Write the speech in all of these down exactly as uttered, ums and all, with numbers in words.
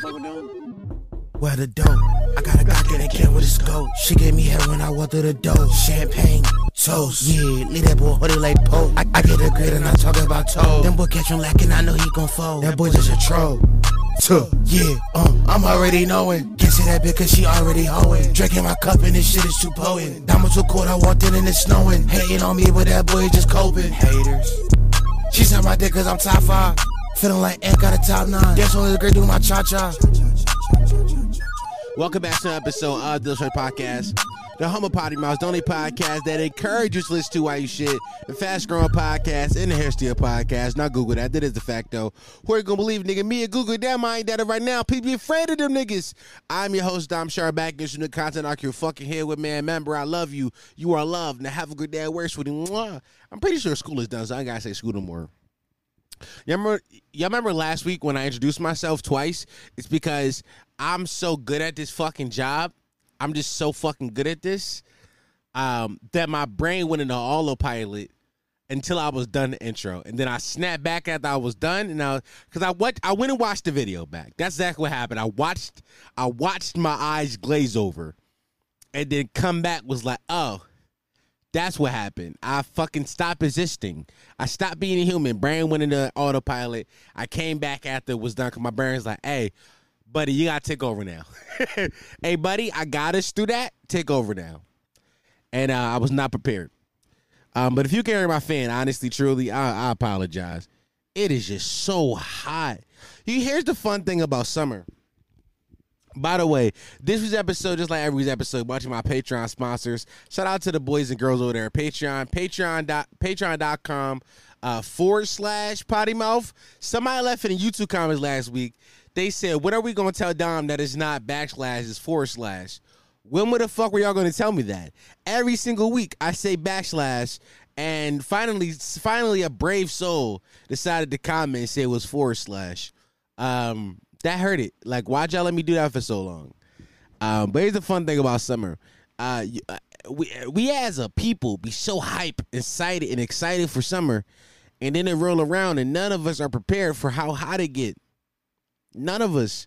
motherfucker doing? Where the dope? I got a Glock in a can with a scope. She gave me head when I walked through the door. Champagne, toast. Yeah, leave that boy hoodie like Pope. I, I get a grid and I talk about toes. Them boy catch him lacking, I know he gon' fold. That boy just a troll. Yeah, um, I'm already knowing. Can't say that bitch cause she already hoeing. Drinking my cup and this shit is too potent. Diamonds too cold, I walked in and it's snowing. Hating on me, but that boy just coping. Haters. She said my dick cause I'm top five. Feeling like Ant got a top nine. That's what is great doing my cha-cha. Welcome back to an episode of the Detroit Podcast. The home of potty mouths, the only podcast that encourages you to listen to while you shit. The fast-growing podcast and the hairstyle podcast. Not Google that. That is the fact, though. Who are you going to believe, nigga? Me and Google damn mind that right now. People be afraid of them niggas. I'm your host, Dom Sharback. Get some new content out your fucking head with, man. Remember, I love you. You are loved. Now have a good day at work, sweetie. Mwah. I'm pretty sure school is done, so I ain't got to say school no more. Y'all remember, y'all remember last week when I introduced myself twice? It's because I'm so good at this fucking job. I'm just so fucking good at this um, that my brain went into autopilot until I was done the intro. And then I snapped back after I was done. And I, because I, went, I went and watched the video back. That's exactly what happened. I watched, I watched my eyes glaze over and then come back was like, oh, that's what happened. I fucking stopped existing. I stopped being a human. Brain went into autopilot. I came back after it was done because my brain's like, hey, buddy, you got to take over now. Hey, buddy, I got us through that. Take over now. And uh, I was not prepared. Um, but if you can't hear my fan, honestly, truly, I, I apologize. It is just so hot. Here's the fun thing about summer. By the way, this was episode, just like every episode, watching my Patreon sponsors. Shout out to the boys and girls over there. Patreon, Patreon, Patreon.com uh, forward slash potty mouth. Somebody left in the YouTube comments last week. They said, when are we going to tell Dom that it's not backslash, it's forward slash? When the fuck were y'all going to tell me that? Every single week, I say backslash, and finally, finally, a brave soul decided to comment and say it was forward slash. Um, that hurt it. Like, why'd y'all let me do that for so long? Um, but here's the fun thing about summer. Uh, we, we as a people be so hype, excited, and excited for summer, and then it roll around, and none of us are prepared for how hot it get. None of us,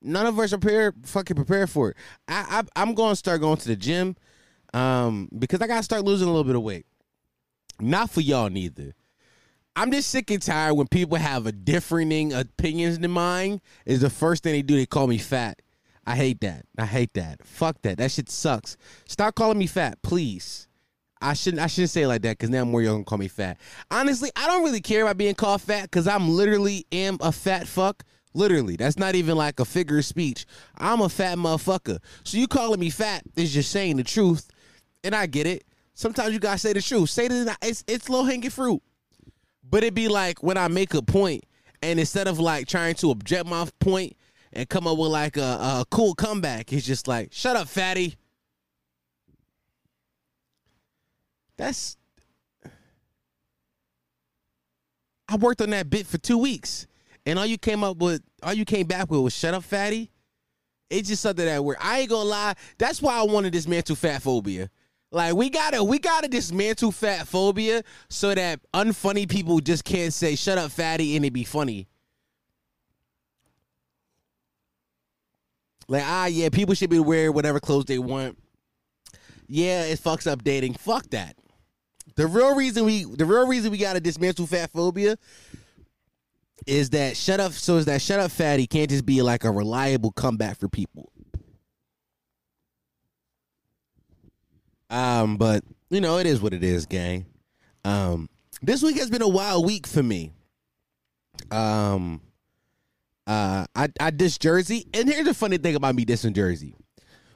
none of us are prepared, fucking prepared for it. I, I, I'm going to start going to the gym um, because I got to start losing a little bit of weight. Not for y'all neither. I'm just sick and tired when people have a differing opinions than mine is the first thing they do. They call me fat. I hate that. I hate that. Fuck that. That shit sucks. Stop calling me fat, please. I shouldn't I shouldn't say it like that because now more y'all gonna call me fat. Honestly, I don't really care about being called fat because I'm literally am a fat fuck. Literally, that's not even like a figure of speech. I'm a fat motherfucker. So you calling me fat is just saying the truth, and I get it. Sometimes you gotta say the truth. Say that it's it's low hanging fruit, but it be like when I make a point, and instead of like trying to object my point and come up with like a, a cool comeback, it's just like shut up, fatty. That's I worked on that bit for two weeks. And all you came up with, all you came back with was shut up, fatty. It's just something that we're, I ain't gonna lie. That's why I wanted to dismantle fat phobia. Like, we gotta, we gotta dismantle fat phobia so that unfunny people just can't say shut up, fatty, and it be funny. Like, ah, yeah, people should be wearing whatever clothes they want. Yeah, it fucks up dating. Fuck that. The real reason we, the real reason we gotta dismantle fat phobia is that shut up, so is that shut up fatty can't just be like a reliable comeback for people. Um, but, you know, it is what it is, gang. Um, this week has been a wild week for me. Um, uh, I, I dissed Jersey. And here's the funny thing about me dissing Jersey.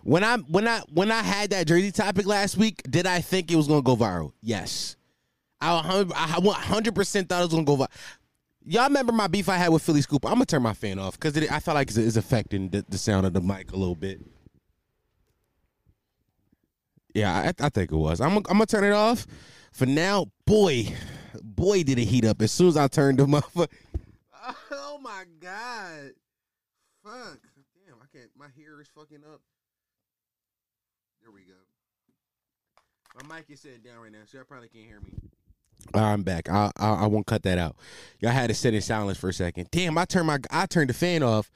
When I, when I, when I had that Jersey topic last week, did I think it was going to go viral? Yes. I one hundred percent thought it was going to go viral. Y'all remember my beef I had with Philly Scoop? I'm going to turn my fan off because I feel like it's, it's affecting the, the sound of the mic a little bit. Yeah, I, I think it was. I'm, I'm going to turn it off. For now, boy, boy, did it heat up as soon as I turned the motherfucker. Oh, my God. Fuck. Damn, I can't. My hair is fucking up. There we go. My mic is sitting down right now, so y'all probably can't hear me. I'm back. I, I I won't cut that out. Y'all had to sit in silence for a second. Damn, I turned my I turned the fan off,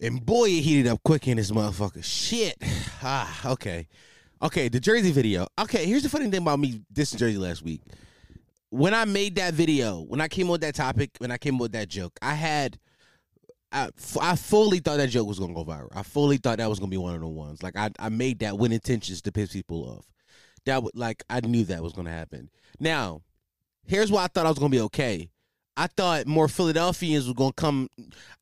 And boy, it heated up quick in this motherfucker. Shit. Ah, okay. Okay, the Jersey video. Okay, here's the funny thing about me dissing Jersey last week. When I made that video, when I came up with that topic, when I came up with that joke, I had... I, I fully thought that joke was going to go viral. I fully thought that was going to be one of the ones. Like, I, I made that with intentions to piss people off. That would, like, I knew that was going to happen. Now, here's why I thought I was going to be okay. I thought more Philadelphians were going to come.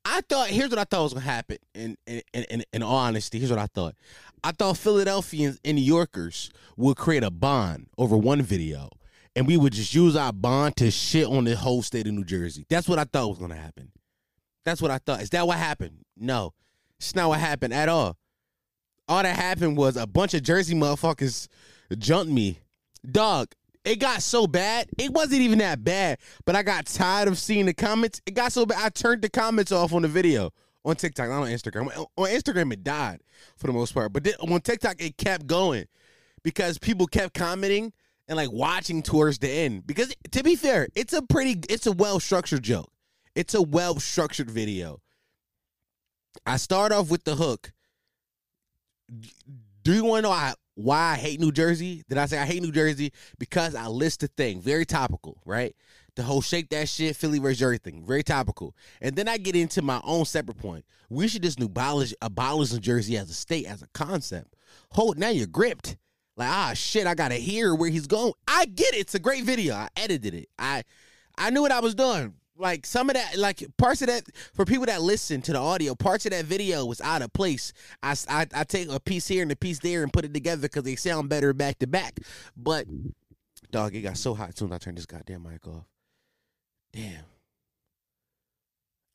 I thought, here's what I thought was going to happen, in, in, in, in all honesty. Here's what I thought. I thought Philadelphians and New Yorkers would create a bond over one video, and we would just use our bond to shit on the whole state of New Jersey. That's what I thought was going to happen. That's what I thought. Is that what happened? No. It's not what happened at all. All that happened was a bunch of Jersey motherfuckers jumped me. Dog, it got so bad. It wasn't even that bad, but I got tired of seeing the comments. It got so bad, I turned the comments off on the video. On TikTok, not on Instagram. On Instagram, it died for the most part. But then, on TikTok, it kept going because people kept commenting and, like, watching towards the end. Because, to be fair, it's a pretty, it's a well-structured joke. It's a well-structured video. I start off with the hook. Do you want to know I, why I hate New Jersey? Did I say I hate New Jersey? Because I list the thing. Very topical, right? The whole shake that shit, Philly versus Jersey thing. Very topical. And then I get into my own separate point. We should just abolish, abolish New Jersey as a state, as a concept. Hold, now you're gripped. Like, ah, shit, I got to hear where he's going. I get it. It's a great video. I edited it. I, I knew what I was doing. Like, some of that, like, parts of that, for people that listen to the audio, parts of that video was out of place. I, I, I take a piece here and a piece there and put it together because they sound better back to back. But, dog, it got so hot as soon as I turned this goddamn mic off. Damn.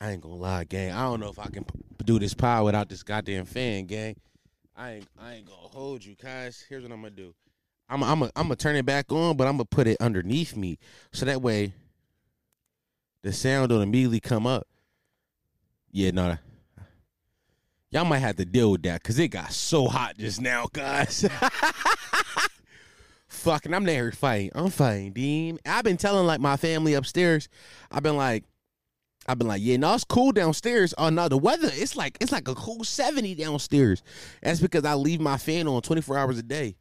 I ain't gonna lie, gang. I don't know if I can do this pod without this goddamn fan, gang. I ain't, I ain't gonna hold you, guys. Here's what I'm gonna do. I'm, I'm, I'm gonna turn it back on, but I'm gonna put it underneath me. So that way... the sound don't immediately come up. Yeah, no. Nah. Y'all might have to deal with that because it got so hot just now, guys. Fucking, I'm there fighting. I'm fighting, Dean. I've been telling, like, my family upstairs. I've been like, I've been like, yeah, no, it's cool downstairs. Oh, no, the weather, it's like, it's like a cool seventy downstairs. That's because I leave my fan on twenty-four hours a day.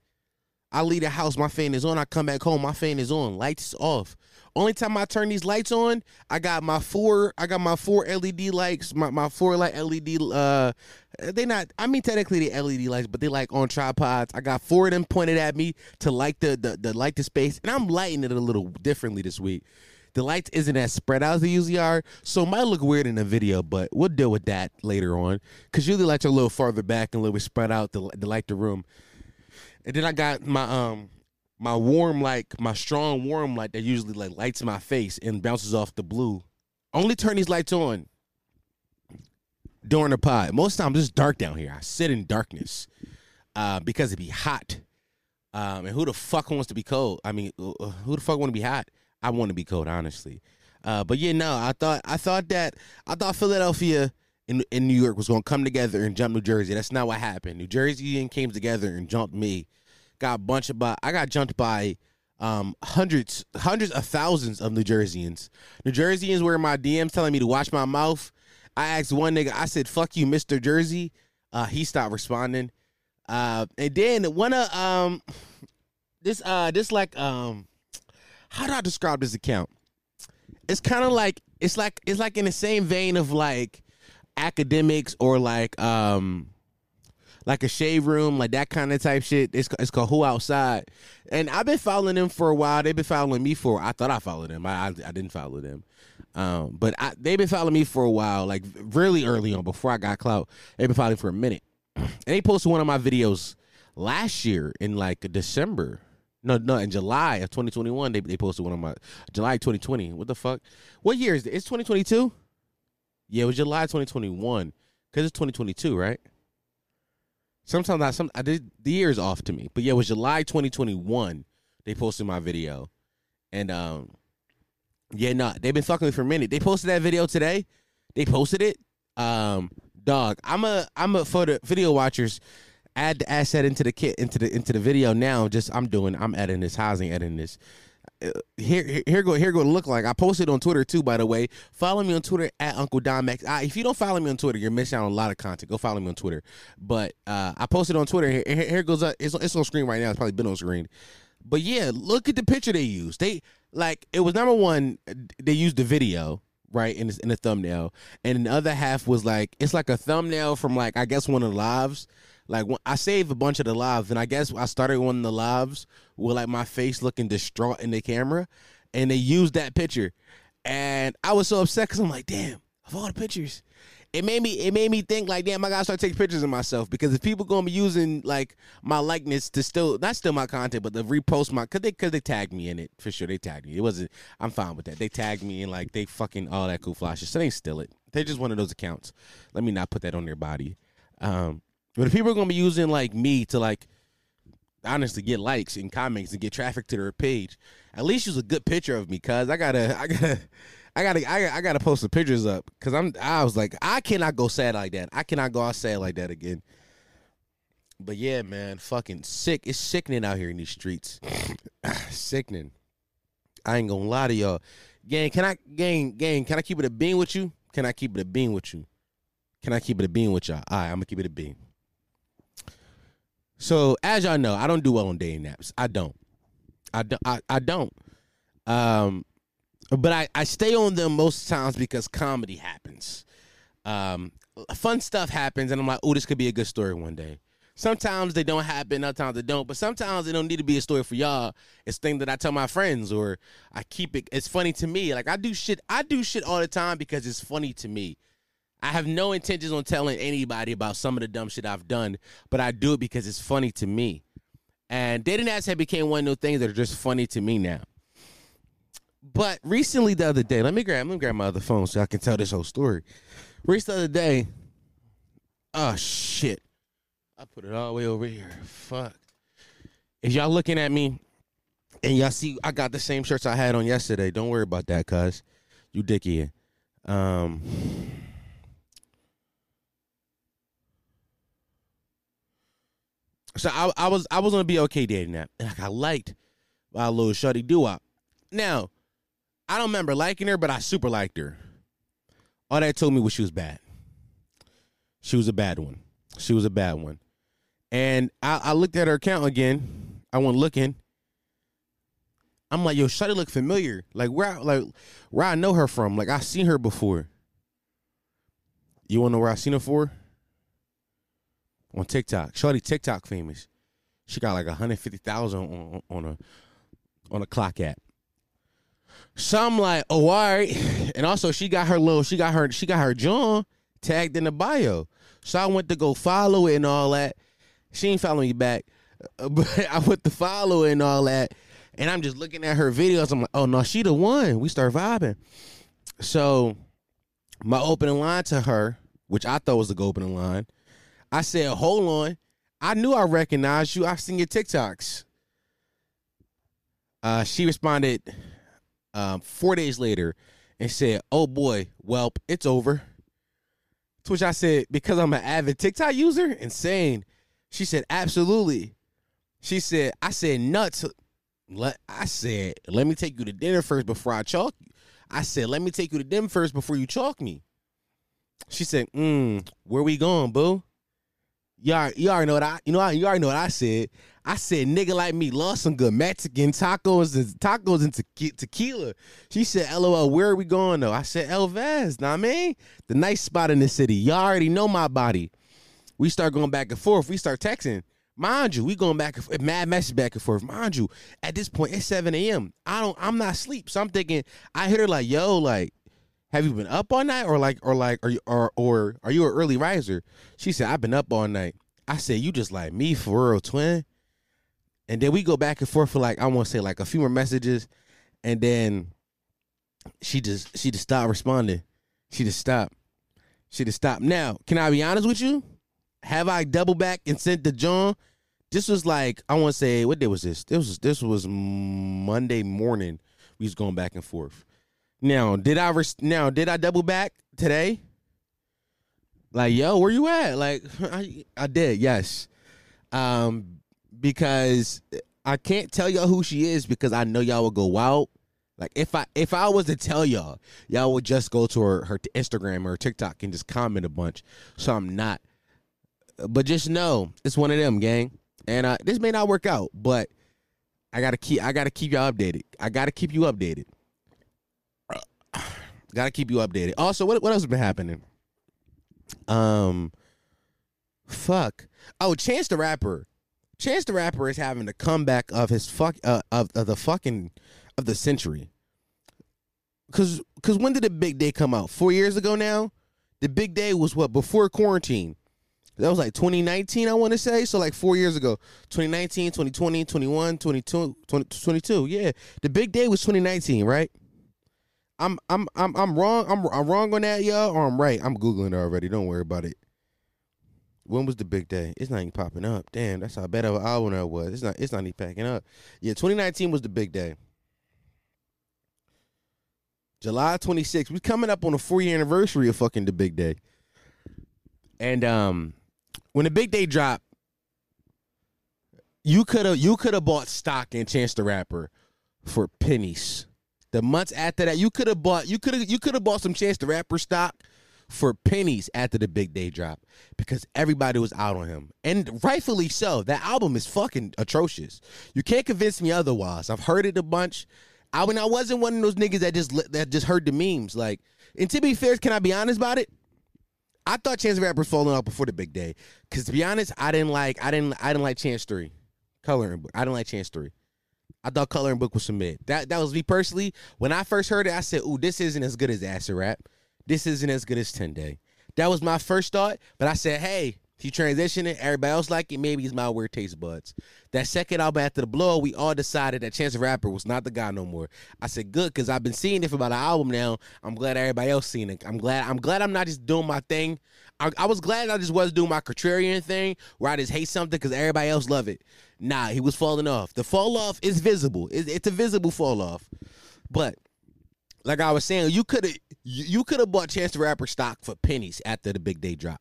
I leave the house, my fan is on. I come back home, my fan is on. Lights off. Only time I turn these lights on, I got my four, I got my four L E D lights, my, my four light L E D, uh, they not, I mean, technically they L E D lights, but they like on tripods. I got four of them pointed at me to light the, the, the light the space, and I'm lighting it a little differently this week. The lights isn't as spread out as they usually are, so it might look weird in the video, but we'll deal with that later on, because usually lights are a little farther back and a little bit spread out to, to light the room. And then I got my, um, My warm like my strong warm light that usually like lights my face and bounces off the blue. Only turn these lights on during the pod. Most times it's dark down here. I sit in darkness uh, because it be hot. Um, and who the fuck wants to be cold? I mean, who the fuck want to be hot? I want to be cold, honestly. Uh, but yeah, no, I thought I thought that I thought Philadelphia in in New York was gonna come together and jump New Jersey. That's not what happened. New Jersey came together and jumped me. Got bunched by, I got jumped by um, hundreds, hundreds of thousands of New Jerseyans. New Jerseyans were in my D Ms telling me to watch my mouth. I asked one nigga, I said, fuck you, Mister Jersey. Uh, he stopped responding. Uh, and then one of, um, this, uh, this like, um, how do I describe this account? It's kind of like, it's like, it's like in the same vein of like academics or like, um, like a shave room, like that kind of type shit. It's it's called Who Outside. And I've been following them for a while. They've been following me for, I thought I followed them. I I, I didn't follow them. Um, but I, they've been following me for a while, like really early on, before I got clout. They've been following for a minute. And they posted one of my videos last year in like December. No, no, in July of twenty twenty-one, they, they posted one of my, July twenty twenty. What the fuck? What year is it? It's twenty twenty-two? Yeah, it was July twenty twenty-one. Because it's twenty twenty-two, right? Sometimes I, some, I did, the year is off to me. But yeah, it was July twenty twenty-one they posted my video. And, um, yeah, no, nah, they've been fucking with me for a minute. They posted that video today. They posted it. Um, dog, I'm a, I'm a, for the video watchers, add the asset into the kit, into the, into the video now. Just, I'm doing, I'm editing this, Heiz ain't editing this. Uh, here, here go, here go. Look like I posted on Twitter too. By the way, follow me on Twitter at Uncle Domex. I, if you don't follow me on Twitter, you're missing out on a lot of content. Go follow me on Twitter. But uh, I posted on Twitter. Here, here goes. Up. It's, it's on screen right now. It's probably been on screen. But yeah, look at the picture they used. They like it was number one. They used the video right in the, in the thumbnail, and the other half was like it's like a thumbnail from like I guess one of the lives. Like when I saved a bunch of the lives, and I guess I started one of the lives with like my face looking distraught in the camera, and they used that picture, and I was so upset because I'm like, damn, of all the pictures, it made me it made me think like, damn, I gotta start taking pictures of myself because if people gonna be using like my likeness to still not still my content, but they repost my cause they cause they tagged me in it for sure. They tagged me. It wasn't. I'm fine with that. They tagged me and like they fucking all that cool flash shit. So they steal it. They just one of those accounts. Let me not put that on their body. Um. But if people are going to be using, like, me to, like, honestly get likes and comments and get traffic to their page, at least use a good picture of me, cuz I got to, I got to, I got to, I got to post the pictures up. Because I'm, I was like, I cannot go sad like that. I cannot go out sad like that again. But, yeah, man, fucking sick. It's sickening out here in these streets. Sickening. I ain't going to lie to y'all. Gang, can I, gang, gang, can I keep it a bean with you? Can I keep it a bean with you? Can I keep it a bean with y'all? All right, I'm going to keep it a bean. So as y'all know, I don't do well on dating apps. I don't. I don't. I, I don't. Um, but I, I stay on them most times because comedy happens. Um, fun stuff happens, and I'm like, oh, this could be a good story one day. Sometimes they don't happen, other times they don't. But sometimes they don't need to be a story for y'all. It's thing that I tell my friends, or I keep it. It's funny to me. Like I do shit. I do shit all the time because it's funny to me. I have no intentions on telling anybody about some of the dumb shit I've done, but I do it because it's funny to me. And dating apps have became one of those things that are just funny to me now. But recently, the other day, let me grab, let me grab my other phone so I can tell this whole story. Recently, the other day, oh shit, I put it all the way over here. Fuck. If y'all looking at me and y'all see I got the same shirts I had on yesterday, don't worry about that, cuz you dickhead. Um. So I, I was I was on a B L K dating app, and I got liked by a little shorty doo-wop. Now, I don't remember liking her, but I super liked her. All that told me was she was bad. She was a bad one. She was a bad one. And I, I looked at her account again. I went looking. I'm like, yo, shorty look familiar. Like where, like where I know her from. Like I seen her before. You wanna know where I seen her for? On TikTok. Shorty TikTok famous. She got like one hundred fifty thousand on, on a on a clock app. So I'm like, oh, all right. And also she got her little, she got her, she got her John tagged in the bio. So I went to go follow it and all that. She ain't following me back. But I went to follow it and all that. And I'm just looking at her videos. I'm like, oh no, she the one. We start vibing. So my opening line to her, which I thought was the opening line. I said, hold on. I knew I recognized you. I've seen your TikToks. Uh, she responded um, four days later and said, oh, boy, welp, it's over. To which I said, because I'm an avid TikTok user? Insane. She said, absolutely. She said, I said, nuts. I said, let me take you to dinner first before I chalk you. I said, let me take you to dinner first before you chalk me. She said, mm, where we going, boo? You already, you already know what I you know you already know what I said. I said nigga like me loves some good Mexican tacos and tacos and te- tequila. She said, "Lol, where are we going though?" I said, "El Vaz, know what I mean? The nice spot in the city. You already know my body." We start going back and forth. We start texting. Mind you, we going back and forth, mad message back and forth. Mind you, at this point it's seven a.m. I don't I'm not asleep. So I'm thinking I hit her like, "Yo, like have you been up all night or like or like are you or or are you an early riser?" She said, "I've been up all night." I said, "You just like me for real, twin." And then we go back and forth for like I want to say like a few more messages, and then she just she just stopped responding. She just stopped. She just stopped. Now, can I be honest with you? Have I doubled back and sent the John? This was like I want to say what day was this? This was this was Monday morning. We was going back and forth. Now, did I res- now did I double back today? Like, yo, where you at? Like, I, I did, yes, um, because I can't tell y'all who she is because I know y'all will go out. Like, if I if I was to tell y'all, y'all would just go to her, her Instagram or her TikTok and just comment a bunch. So I'm not. But just know, it's one of them, gang. And uh, this may not work out, but I gotta keep I gotta keep y'all updated. I gotta keep you updated. Gotta keep you updated. Also, what what else has been happening? Um, fuck. Oh, Chance the Rapper. Chance the Rapper is having the comeback of his fuck uh, of, of the fucking of the century. Cause cause when did The Big Day come out? Four years ago now? The Big Day was what, before quarantine? That was like twenty nineteen, I want to say. So like four years ago. twenty nineteen, twenty twenty, twenty-one, twenty-two, twenty, twenty-two. Yeah. The Big Day was twenty nineteen, right? I'm I'm I'm I'm wrong. I'm I'm wrong on that, y'all, or I'm right. I'm Googling it already. Don't worry about it. When was The Big Day? It's not even popping up. Damn, that's how bad of an album that was. It's not it's not even packing up. Yeah, twenty nineteen was The Big Day. July twenty-sixth. We're coming up on the four year anniversary of fucking The Big Day. And um when The Big Day dropped, you could have you could have bought stock in Chance the Rapper for pennies. The months after that, you could have bought you could have you could have bought some Chance the Rapper stock for pennies after The Big Day drop because everybody was out on him, and rightfully so. That album is fucking atrocious. You can't convince me otherwise. I've heard it a bunch. I mean, I wasn't one of those niggas that just that just heard the memes. Like, and to be fair, can I be honest about it? I thought Chance the Rapper was falling off before The Big Day. Cause to be honest, I didn't like I didn't I didn't like Chance three, Coloring Book. I didn't like Chance three. I thought Coloring Book was some mid. That that was me personally. When I first heard it, I said, ooh, this isn't as good as Acid Rap. This isn't as good as ten day. That was my first thought, but I said, hey, he transitioned it. Everybody else like it. Maybe it's my weird taste buds. That second album after The Blow, we all decided that Chance the Rapper was not the guy no more. I said, good, because I've been seeing it for about an album now. I'm glad everybody else seen it. I'm glad I'm glad I'm not just doing my thing. I, I was glad I just wasn't doing my contrarian thing where I just hate something because everybody else love it. Nah, he was falling off. The fall off is visible. It's, it's a visible fall off. But like I was saying, you could have you could have bought Chance the Rapper stock for pennies after The Big Day drop.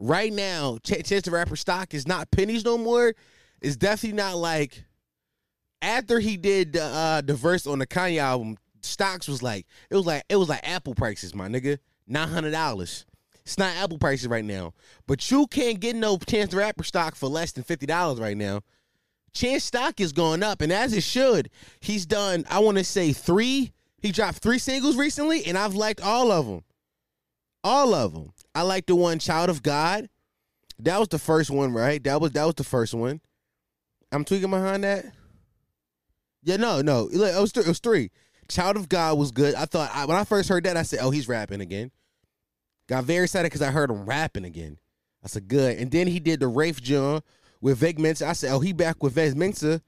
Right now, Ch- Chance the Rapper stock is not pennies no more. It's definitely not like after he did the uh, the verse on the Kanye album. Stocks was like it was like it was like Apple prices, my nigga, nine hundred dollars. It's not Apple prices right now, but you can't get no Chance the Rapper stock for less than fifty dollars right now. Chance stock is going up, and as it should. He's done. I want to say three. He dropped three singles recently, and I've liked all of them. All of them. I like the one Child of God. That was the first one, right? That was that was the first one. I'm tweaking behind that. Yeah, no, no. It was, th- it was three. Child of God was good. I thought, I, when I first heard that, I said, oh, he's rapping again. Got very excited because I heard him rapping again. I said, good. And then he did the Rafe John with Vic Mensa. I said, oh, he back with Vic Mensa.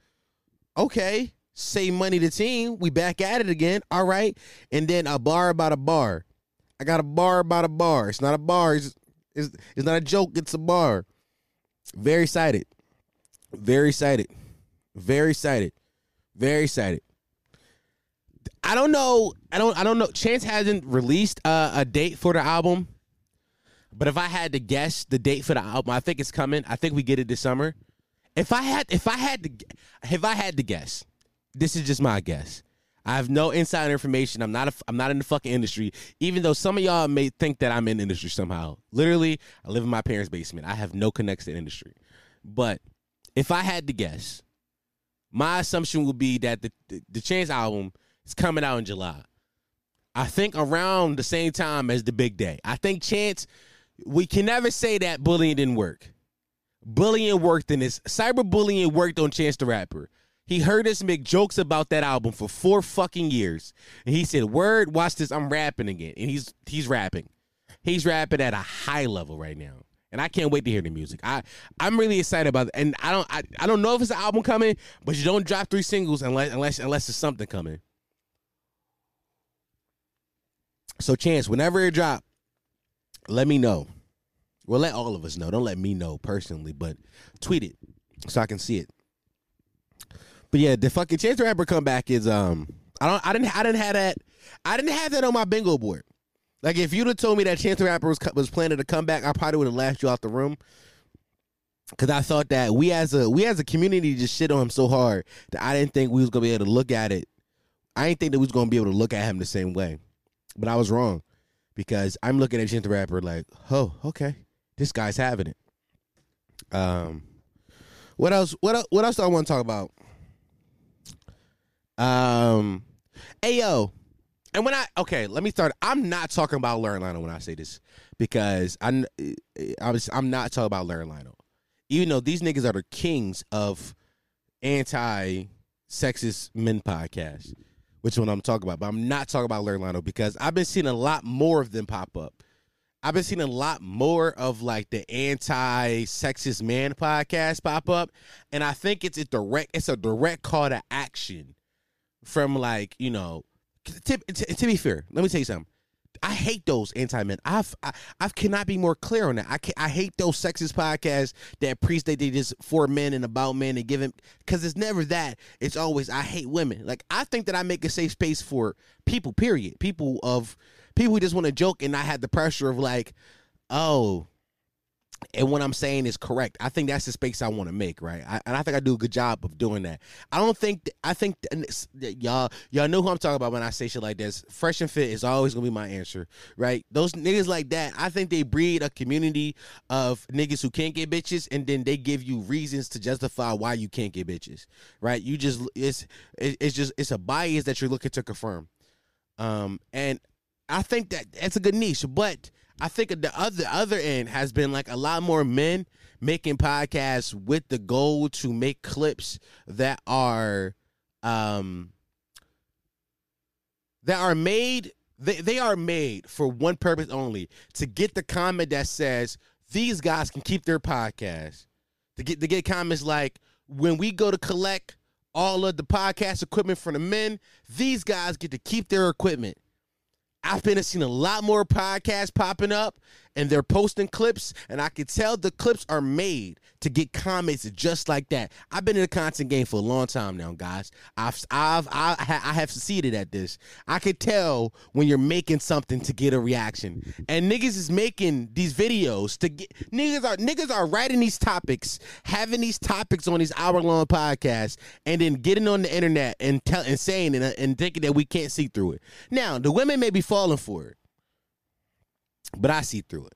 Okay. Save money to team. We back at it again. All right. And then a bar about a bar. I got a bar about a bar. It's not a bar. It's, it's, it's not a joke. It's a bar. Very excited. Very excited. Very excited. Very excited. I don't know. I don't I don't know. Chance hasn't released uh, a date for the album. But if I had to guess the date for the album, I think it's coming. I think we get it this summer. If I had if I had to if I had to guess, this is just my guess. I have no insider information. I'm not a, I'm not in the fucking industry, even though some of y'all may think that I'm in the industry somehow. Literally, I live in my parents' basement. I have no connects to the industry. But if I had to guess, my assumption would be that the, the, the Chance album is coming out in July. I think around the same time as The Big Day. I think Chance, we can never say that bullying didn't work. Bullying worked in this. Cyberbullying worked on Chance the Rapper. He heard us make jokes about that album for four fucking years. And he said, word, watch this, I'm rapping again. And he's he's rapping. He's rapping at a high level right now. And I can't wait to hear the music. I, I'm really excited about it. And I don't I, I don't know if it's an album coming, but you don't drop three singles unless unless unless there's something coming. So Chance, whenever it drop, let me know. Well, let all of us know. Don't let me know personally, but tweet it so I can see it. But yeah, the fucking Chance the Rapper comeback is um I don't I didn't I didn't have that I didn't have that on my bingo board. Like if you'd have told me that Chance the Rapper was was planning to come back, I probably would have laughed you out the room. Because I thought that we as a we as a community just shit on him so hard that I didn't think we was going to be able to look at it. I didn't think that we was going to be able to look at him the same way. But I was wrong, because I'm looking at Chance the Rapper like, oh, okay, this guy's having it. Um, what else? What what else do I want to talk about? Um, hey yo, and when I okay, let me start. I'm not talking about Lurlano when I say this, because I I was I'm not talking about Lurlano, even though these niggas are the kings of anti-sexist men podcasts, which one I'm talking about. But I'm not talking about Lurlano, because I've been seeing a lot more of them pop up. I've been seeing a lot more of like the anti-sexist man podcast pop up, and I think it's a direct it's a direct call to action from, like, you know, to, to, to be fair, let me tell you something. I hate those anti-men. I've I, I cannot be more clear on that. I can, I hate those sexist podcasts that preach that they just for men and about men and give them, because it's never that. It's always I hate women. Like, I think that I make a safe space for people. Period. People of. People who just want to joke and not have the pressure of like, oh, and what I'm saying is correct. I think that's the space I want to make, right? I, and I think I do a good job of doing that. I don't think th- I think th- that y'all y'all know who I'm talking about when I say shit like this. Fresh and fit is always gonna be my answer, right? Those niggas like that, I think they breed a community of niggas who can't get bitches, and then they give you reasons to justify why you can't get bitches, right? You just it's it's just it's a bias that you're looking to confirm, um, and. I think that that's a good niche, but I think the other other end has been like a lot more men making podcasts with the goal to make clips that are um, that are made they, they are made for one purpose only, to get the comment that says these guys can keep their podcast, to get to get comments like, when we go to collect all of the podcast equipment from the men, these guys get to keep their equipment. I've been seeing a lot more podcasts popping up, and they're posting clips, and I can tell the clips are made to get comments just like that. I've been in the content game for a long time now, guys. I've I've I, I have succeeded at this. I can tell when you're making something to get a reaction, and niggas is making these videos to get niggas are niggas are writing these topics, having these topics on these hour long podcasts, and then getting on the internet and tell and saying and, and thinking that we can't see through it. Now the women may be falling for it, but I see through it.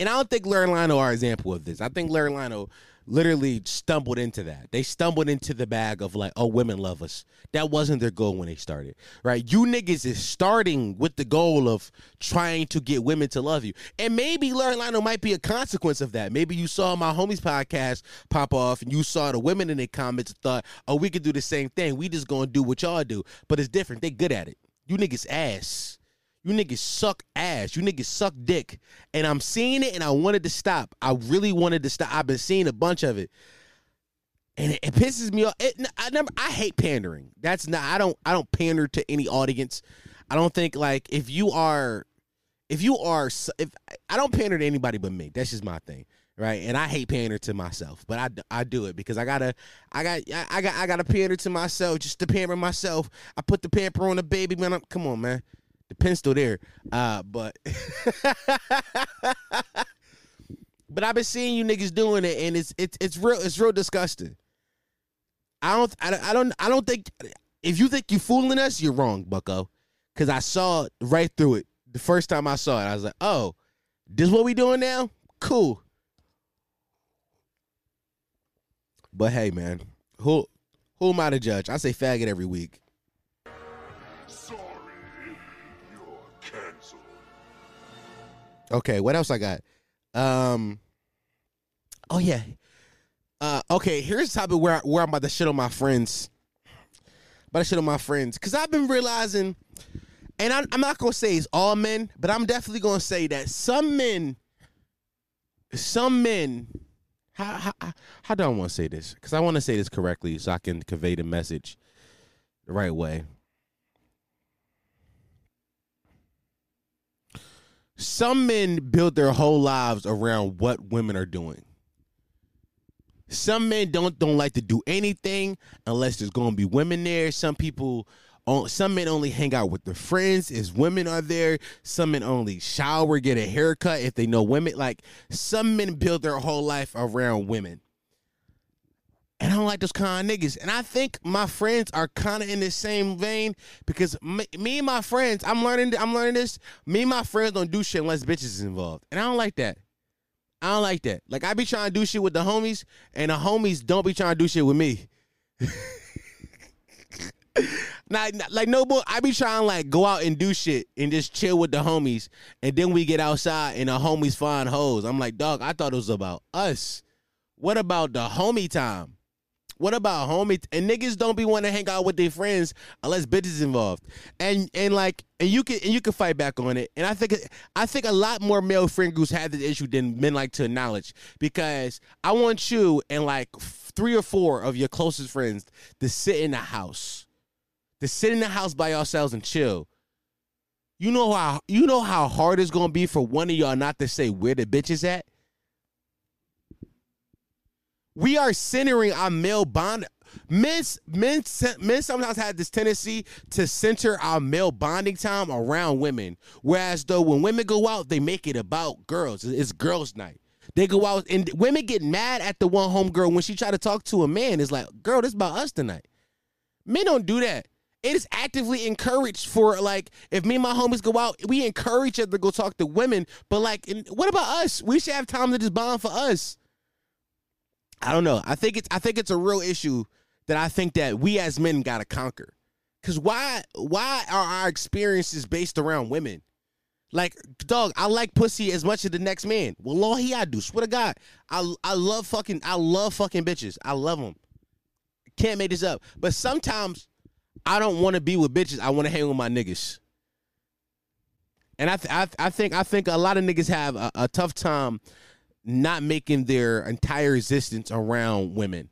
And I don't think Lurlano are an example of this. I think Lurlano literally stumbled into that. They stumbled into the bag of like, oh, women love us. That wasn't their goal when they started, right? You niggas is starting with the goal of trying to get women to love you. And maybe Lurlano might be a consequence of that. Maybe you saw my homies podcast pop off and you saw the women in the comments and thought, oh, we could do the same thing. We just gonna do what y'all do. But it's different. They good at it. You niggas ass. You niggas suck ass. You niggas suck dick. And I'm seeing it, and I wanted to stop. I really wanted to stop. I've been seeing a bunch of it, and it, it pisses me off. It, I never. I hate pandering. That's not. I don't. I don't pander to any audience. I don't think like if you are, if you are, if I don't pander to anybody but me. That's just my thing, right? And I hate pander to myself, but I, I do it because I gotta, I got, I got, I gotta pander to myself just to pamper myself. I put the pamper on the baby, man. I'm, come on, man. The pen's still there, uh, but but I've been seeing you niggas doing it, and it's it's it's real it's real disgusting. I don't I, I don't I don't think if you think you fooling us, you're wrong, Bucko, because I saw right through it the first time I saw it. I was like, oh, this what we doing now? Cool. But hey, man, who who am I to judge? I say faggot every week. Okay, what else I got? Um, oh, yeah. Uh, okay, here's the topic where, I, where I'm about to shit on my friends. About to shit on my friends. Because I've been realizing, and I, I'm not going to say it's all men, but I'm definitely going to say that some men, some men, how, how, how do I want to say this? Because I want to say this correctly so I can convey the message the right way. Some men build their whole lives around what women are doing. Some men don't don't like to do anything unless there's going to be women there. Some people, some men only hang out with their friends if women are there. Some men only shower, get a haircut if they know women. Like, some men build their whole life around women. And I don't like those kind of niggas. And I think my friends are kind of in the same vein because me, me and my friends, I'm learning I'm learning this. Me and my friends don't do shit unless bitches is involved. And I don't like that. I don't like that. Like, I be trying to do shit with the homies, and the homies don't be trying to do shit with me. Nah, like, no boy, I be trying to, like, go out and do shit and just chill with the homies, and then we get outside, and the homies find hoes. I'm like, dog, I thought it was about us. What about the homie time? What about homie? And niggas don't be want to hang out with their friends unless bitches involved. And and like and you can and you can fight back on it. And I think I think a lot more male friend groups have this issue than men like to acknowledge, because I want you and like three or four of your closest friends to sit in the house, to sit in the house by yourselves and chill. You know how you know how hard it's gonna be for one of y'all not to say where the bitch is at. We are centering our male bond. Men, men, men sometimes have this tendency to center our male bonding time around women. Whereas, though, when women go out, they make it about girls. It's girls' night. They go out, and women get mad at the one homegirl when she try to talk to a man. It's like, girl, this is about us tonight. Men don't do that. It is actively encouraged for, like, if me and my homies go out, we encourage each other to go talk to women. But, like, what about us? We should have time to just bond for us. I don't know. I think it's I think it's a real issue that I think that we as men gotta conquer. Cause why why are our experiences based around women? Like, dog, I like pussy as much as the next man. Well, Wallahi, I do. Swear to God, I I love fucking I love fucking bitches. I love them. Can't make this up. But sometimes I don't want to be with bitches. I want to hang with my niggas. And I th- I, th- I think I think a lot of niggas have a, a tough time not making their entire existence around women.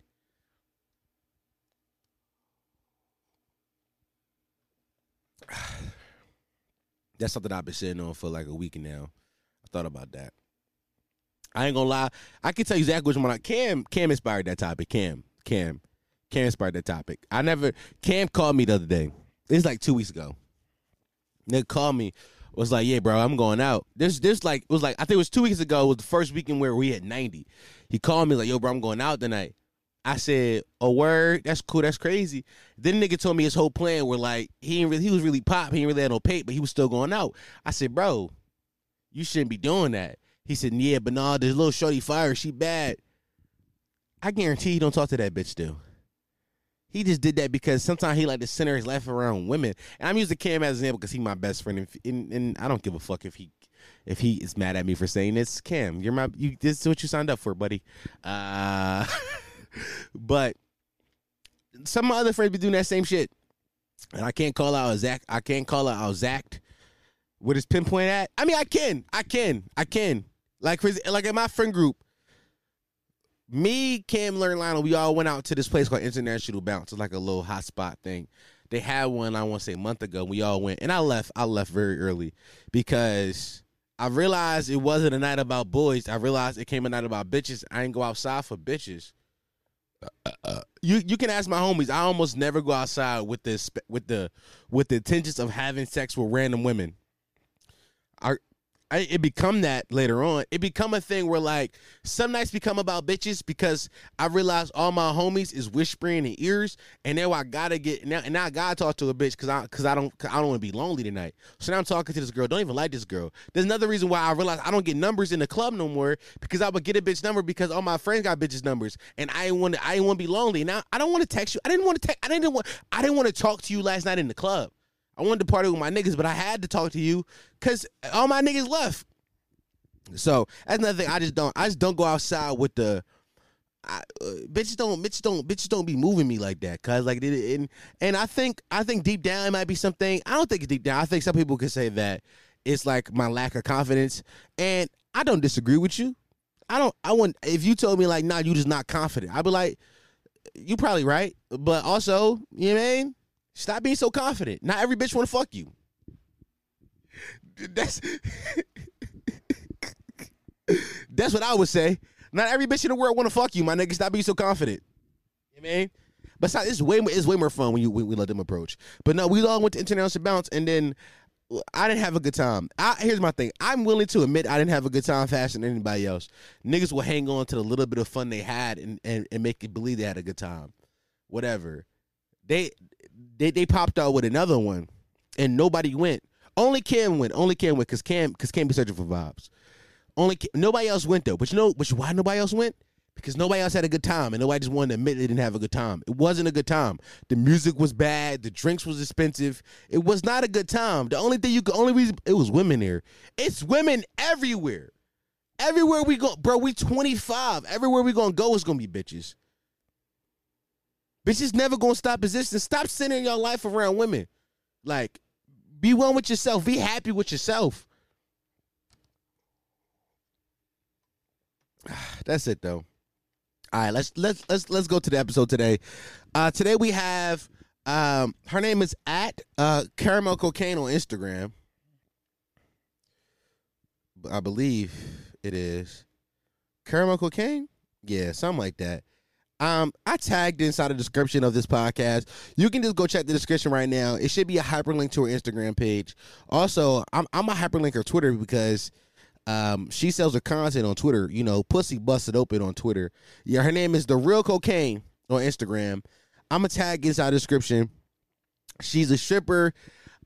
That's something I've been sitting on for like a week now. I thought about that. I ain't gonna lie. I can tell you exactly which one I Cam Cam inspired that topic. Cam. Cam. Cam inspired that topic. I never Cam called me the other day. It was like two weeks ago. Nigga called me. Was like, yeah, bro, I'm going out. This, this, like, it was like, I think it was two weeks ago. It was the first weekend where we had ninety. He called me like, yo, bro, I'm going out tonight. I said, oh, word, that's cool, that's crazy. Then nigga told me his whole plan where, like, he ain't really, he was really pop, he ain't really had no pay, but he was still going out. I said, bro, you shouldn't be doing that. He said, yeah, but nah, this little shorty fire, she bad. I guarantee he don't talk to that bitch still. He just did that because sometimes he like to center his life around women. And I'm using Cam as an example because he's my best friend, and, and, and I don't give a fuck if he if he is mad at me for saying this. Cam, you're my you. This is what you signed up for, buddy. Uh, but some of my other friends be doing that same shit, and I can't call out Zach. I can't call out Zach with his pinpoint at. I mean, I can, I can, I can. Like like in my friend group. Me, Cam, Learn, Lionel, we all went out to this place called International Bounce. It's like a little hot spot thing. They had one, I want to say, a month ago. We all went. And I left. I left very early because I realized it wasn't a night about boys. I realized it came a night about bitches. I didn't go outside for bitches. Uh, uh, you you can ask my homies. I almost never go outside with this with the with the intentions of having sex with random women. I I, it become that later on. It become a thing where, like, some nights become about bitches because I realize all my homies is whispering in ears, and now I gotta get now, and now I gotta talk to a bitch because I because I don't cause I don't want to be lonely tonight. So now I'm talking to this girl. Don't even like this girl. There's another reason why I realize I don't get numbers in the club no more, because I would get a bitch number because all my friends got bitches numbers, and I want I didn't want to be lonely. Now I don't want to text you. I didn't want to text. I didn't want I didn't want to talk to you last night in the club. I wanted to party with my niggas, but I had to talk to you because all my niggas left. So that's another thing. I just don't. I just don't go outside with the I, uh, bitches. Don't bitches don't bitches don't be moving me like that. Cause like it, and and I think I think deep down it might be something. I don't think it's deep down. I think some people could say that it's like my lack of confidence, and I don't disagree with you. I don't. I wouldn't. If you told me like, nah, you just not confident, I'd be like, you probably right, but also you know what I mean. Stop being so confident. Not every bitch want to fuck you. That's that's what I would say. Not every bitch in the world want to fuck you, my nigga. Stop being so confident. You know what I mean? But it's way more, it's way more fun when you when we let them approach. But no, we all went to International Bounce, and then I didn't have a good time. I, here's my thing. I'm willing to admit I didn't have a good time faster than anybody else. Niggas will hang on to the little bit of fun they had and, and, and make you believe they had a good time. Whatever. They, they they popped out with another one, and nobody went. Only Cam went. Only Cam went because Cam because Cam be searching for vibes. Only Cam, nobody else went though. But you know, but why nobody else went? Because nobody else had a good time, and nobody just wanted to admit they didn't have a good time. It wasn't a good time. The music was bad. The drinks was expensive. It was not a good time. The only thing you could, only reason, it was women here. It's women everywhere. Everywhere we go, bro, we twenty-five. Everywhere we gonna go is gonna be bitches. Bitches never gonna stop existing. Stop centering your life around women. Like, be one with yourself. Be happy with yourself. That's it though. All right, let's let's let's let's go to the episode today. Uh, today we have um, her name is at uh, Caramel Cocaine on Instagram, I believe it is Caramel Cocaine, yeah, something like that. Um, I tagged inside the description of this podcast. You can just go check the description right now. It should be a hyperlink to her Instagram page. Also, I'm I'm a hyperlink her Twitter because. Um, she sells her content on Twitter, you know, pussy busted open on Twitter. Yeah, her name is The Real Cocaine on Instagram. I'm a tag inside the description. She's a stripper.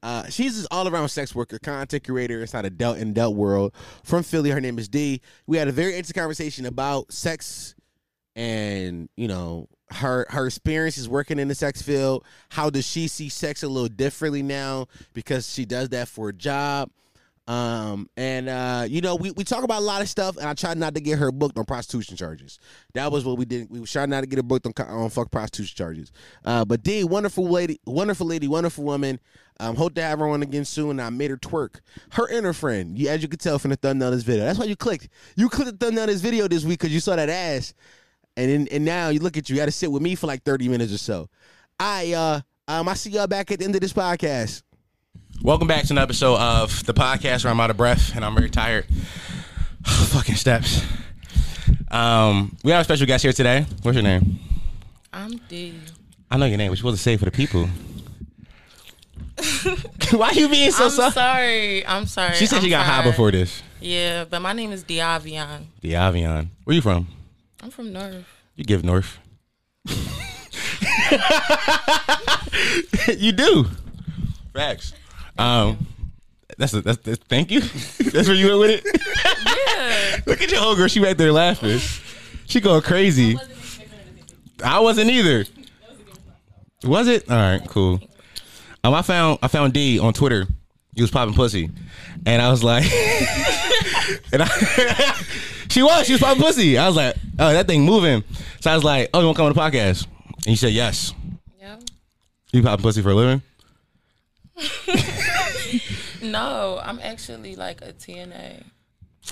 Uh, she's an all-around sex worker, content creator inside adult and adult world from Philly. Her name is Dee. We had a very interesting conversation about sex and, you know, her her experiences working in the sex field. How does she see sex a little differently now because she does that for a job? Um, and, uh, you know, we, we talk about a lot of stuff, and I tried not to get her booked on prostitution charges. That was what we did. We tried not to get her booked on, on fuck prostitution charges. Uh, but Dee, wonderful lady, wonderful lady, wonderful woman. Um, hope to have her on again soon. I made her twerk. Her inner friend, you, as you could tell from the thumbnail of this video. That's why you clicked. You clicked the thumbnail of this video this week because you saw that ass. And then, and now you look at you. You got to sit with me for like thirty minutes or so. I, uh, um, I see y'all back at the end of this podcast. Welcome back to an episode of the podcast where I'm out of breath and I'm very tired. Fucking steps. Um, we have a special guest here today. What's your name? I'm Dee. I know your name, but you wasn't safe for the people. Why you being so sorry? I'm sorry. I'm sorry. She said I'm she got tired. High before this. Yeah, but my name is Diavion. Diavion. Where you from? I'm from North. You give North. You do. Facts. Um, that's a, that's, that's thank you. That's where you went with it. Yeah. Look at your old girl. She right there laughing. She going crazy. I wasn't either. Was it? All right, cool. Um, I found I found Dee on Twitter. He was popping pussy, and I was like, and I, she was she was popping pussy. I was like, oh, that thing moving. So I was like, oh, you want to come on the podcast? And you said yes. Yeah. You popping pussy for a living? No, I'm actually like a T N A.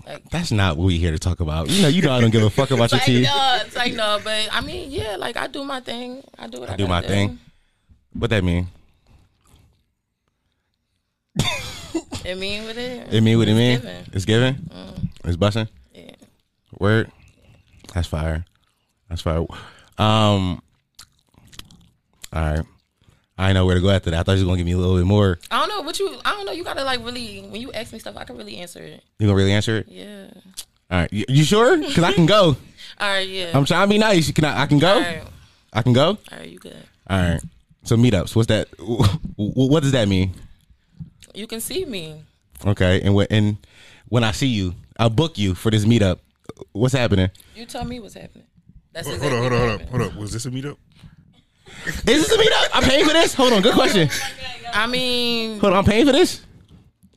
Like, that's not what we here to talk about. You know, you know I don't give a fuck about your like, teeth. No, it's like no, but I mean, yeah, like I do my thing. I do what I, I do my do. thing. What that mean? It mean what it. It mean what it mean. Giving. It's giving. Mm. It's busting. Yeah. Word. Yeah. That's fire. That's fire. Um. All right. I didn't know where to go after that. I thought you were going to give me a little bit more. I don't know. What you, I don't know. You got to like really, when you ask me stuff, I can really answer it. You going to really answer it? Yeah. All right. You, you sure? Because I can go. All right, yeah. I'm trying to be nice. Can I, I can go? All right. I can go? All right, you good. All right. So meetups, what's that? What does that mean? You can see me. Okay. And when, and when I see you, I'll book you for this meetup. What's happening? You tell me what's happening. That's hold, exactly hold on, hold on, hold up. Was this a meetup? Is this a meetup? I'm paying for this? Hold on, good question. I mean, hold on, I'm paying for this?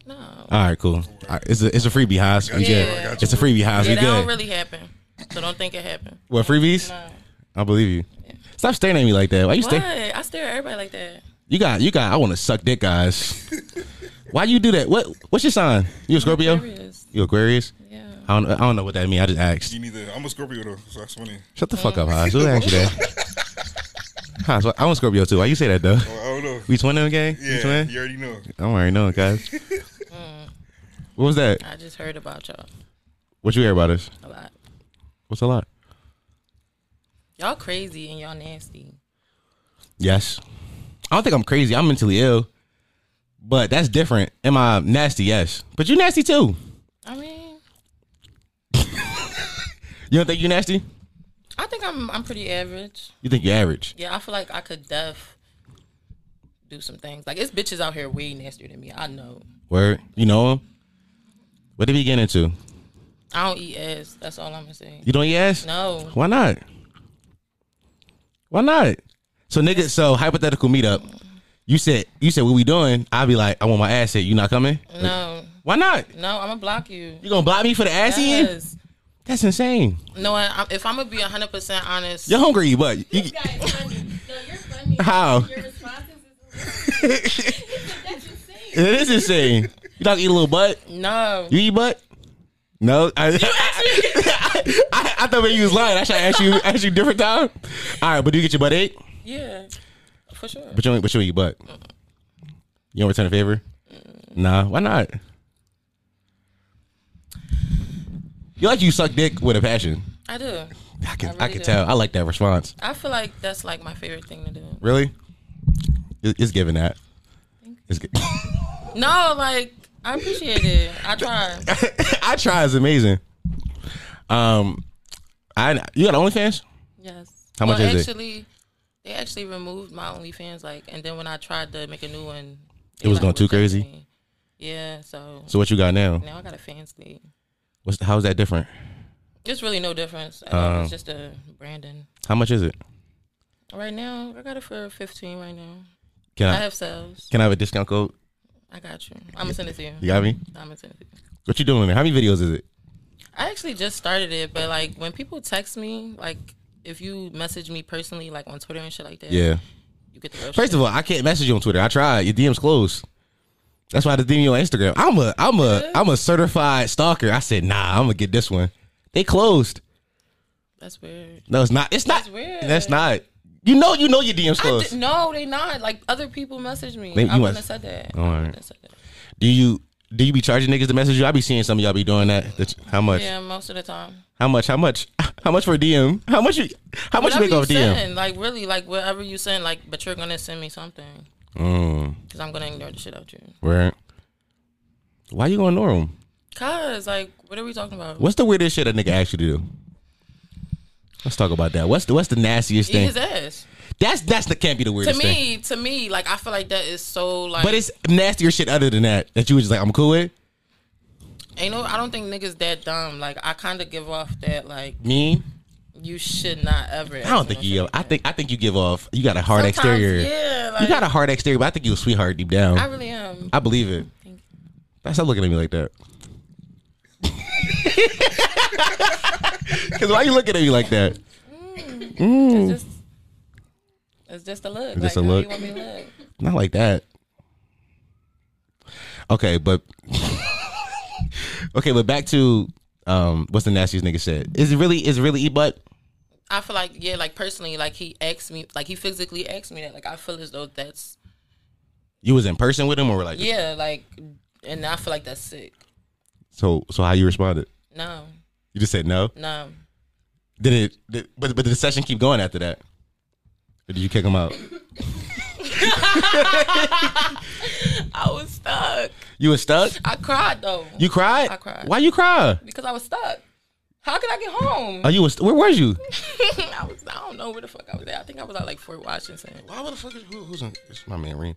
No. Alright, cool. All right, it's a it's a freebie, Heiz. We yeah. good. It's a freebie, Heiz. Yeah, we that good. Don't really happen. So don't think it happened. What, freebies? No. I believe you. Yeah. Stop staring at me like that. Why you staring? I stare at everybody like that. You got you got I wanna suck dick, guys. Why you do that? What what's your sign? You a Scorpio? Aquarius. You Aquarius? Yeah. I don't I don't know what that means. I just asked. You need to, I'm a Scorpio though, so that's funny. Shut the mm. fuck up, Heiz. Who asked you that? Huh, so I'm a Scorpio too. Why you say that though? Oh, I don't know. We twin in the gang? Yeah, twin? You already know. I already know, guys. mm. What was that? I just heard about y'all. What you hear about us? A lot. What's a lot? Y'all crazy and y'all nasty. Yes. I don't think I'm crazy. I'm mentally ill. But that's different. Am I nasty? Yes. But you nasty too. I mean, you don't think you nasty? I think I'm I'm pretty average. You think you're average? Yeah, I feel like I could def do some things. Like, it's bitches out here way nastier than me. I know. Word? You know them? What did he get into? I don't eat ass. That's all I'm gonna say. You don't eat ass? No. Why not? Why not? So nigga, so hypothetical meetup. You said you said what we doing? I'll be like, I want my ass hit. You not coming? No. Like, why not? No, I'm gonna block you. You gonna block me for the ass eating? Yes. That's insane. No, I, if I'm gonna be one hundred percent honest, you're hungry, but you, this guy is funny. No, you're funny. How? Your responses is that's insane. It is insane. You don't eat a little butt? No. You eat butt? No. I, you I, I, I, I thought maybe you was lying. I should ask you ask you different time. All right, but do you get your butt ate? Yeah, for sure. But you don't, but you don't eat butt. Mm-mm. You don't return a favor? Mm. Nah. Why not? You like you suck dick with a passion. I do. I can I, really I can do. tell. I like that response. I feel like that's like my favorite thing to do. Really? It's giving that. It's good. No, like I appreciate it. I try. I try is amazing. Um, I you got OnlyFans? Yes. How well, much is actually, it? Actually, they actually removed my OnlyFans. Like, and then when I tried to make a new one, it was like, going too crazy. Me. Yeah. So. So what you got now? Now I got a Fansly. What's the, how's that different? It's really no difference. I um, it's just a branding. How much is it? Right now, I got it for fifteen right now. Can I, I have sales. Can I have a discount code? I got you. I'm going to send it to you. You got me? I'm going to send it to you. What you doing there? How many videos is it? I actually just started it, but like when people text me, like if you message me personally, like on Twitter and shit like that. Yeah. You get the real First shit. of all, I can't message you on Twitter. I tried. Your D M's closed. That's why I D M you on Instagram. I'm a I'm a I'm a certified stalker. I said, nah, I'm gonna get this one. They closed. That's weird. No, it's not. It's not. That's weird. That's not. You know, you know your D Ms closed. Did, no, they not. Like other people message me. They, I wouldn't have said that. All right. Said that. Do you do you be charging niggas to message you? I be seeing some of y'all be doing that. That's, how much? Yeah, most of the time. How much? How much? How much for a D M? How much? You, how much you make off D M? Like really, like whatever you send, like but you're gonna send me something. Mm. Cause I'm gonna ignore the shit out you. Right? Why you gonna ignore him? Cause like, what are we talking about? What's the weirdest shit a nigga asked you to do? Let's talk about that. What's the what's the nastiest Eat thing? His ass. That's that's that can't be the weirdest to me, thing. To me, like I feel like that is so like. But it's nastier shit other than that that you was just like I'm cool with. Ain't no, I don't think niggas that dumb. Like I kind of give off that like mean. You should not ever. I don't think you. Like I think I think you give off. You got a hard Sometimes, exterior. Yeah, like, you got a hard exterior, but I think you're a sweetheart deep down. I really am. I believe it. Thank you. Stop looking at me like that. Because why you looking at me like that? Mm, mm. It's just, it's just a look. It's just like, a look. You want me to look? Not like that. Okay, but okay, but back to. Um, what's the nastiest nigga said? Is it really? Is it really eat butt? I feel like yeah, like personally, like he asked me, like he physically asked me that. Like I feel as though that's you was in person with him, or like yeah, like, and I feel like that's sick. So so how you responded? No, you just said no. No. Did it? Did, but but did the session keep going after that? Or did you kick him out? I was stuck. You were stuck? I cried though. You cried? I cried. Why you cry? Because I was stuck. How could I get home? Oh, you was where was you? I was. I don't know where the fuck I was at. I think I was out like Fort Washington. Why would the fuck is who, who's on? It's my man Reem.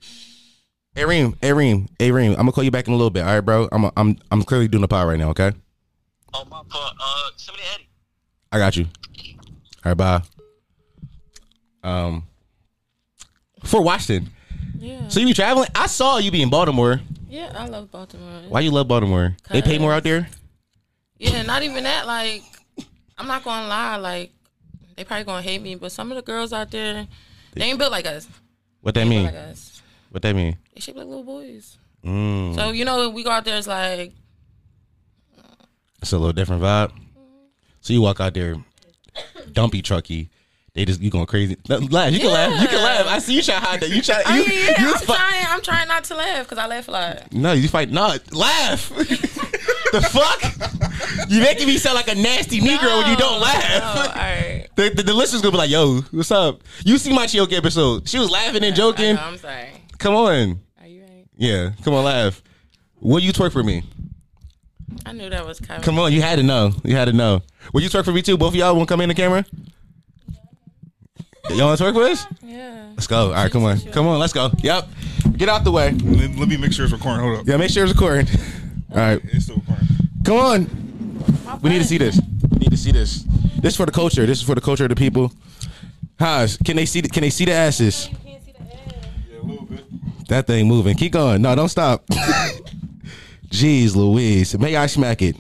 Hey Reem, hey Reem, hey Reem. I'm gonna call you back in a little bit. All right, bro. I'm a, I'm I'm clearly doing the pod right now. Okay. Oh my god. Uh, somebody had it. I got you. All right, bye. Um. Fort Washington. Yeah. So you be traveling? I saw you be in Baltimore. Yeah, I love Baltimore. Why you love Baltimore? They pay more out there? Yeah, not even that. Like, I'm not going to lie. Like, they probably going to hate me, but some of the girls out there, they ain't built like us. What that mean? Like us. What that mean? They shaped like little boys. Mm. So, you know, we go out there, it's like. It's a little different vibe. So you walk out there, dumpy trucky. They just you going crazy. Laugh, you yeah. can laugh. You can laugh. I see you try to hide that. You try. You, I mean, yeah, you I'm fi- trying. I'm trying not to laugh because I laugh a lot. No, you fight. No, laugh. The fuck? You making me sound like a nasty Negro no, when you don't laugh. No, all right. The, the, the listeners gonna be like, "Yo, what's up? You see my Chioke episode? She was laughing and joking." I know, I'm sorry. Come on. Are you right? Yeah, come on, laugh. Will you twerk for me? I knew that was coming. Come on, you had to know. You had to know. Will you twerk for me too? Both of y'all want to come in the camera? Y'all want to twerk with us? Yeah. Let's go. All right, come on. Come on, let's go. Yep. Get out the way. Let, let me make sure it's recording. Hold up. Yeah, make sure it's recording. All right. It's still recording. Come on. We need to see this. We need to see this. This is for the culture. This is for the culture of the people. Haas, can they see the, can they see the asses? Can't see the ass. Yeah, a little bit. That thing moving. Keep going. No, don't stop. Jeez Louise. May I smack it?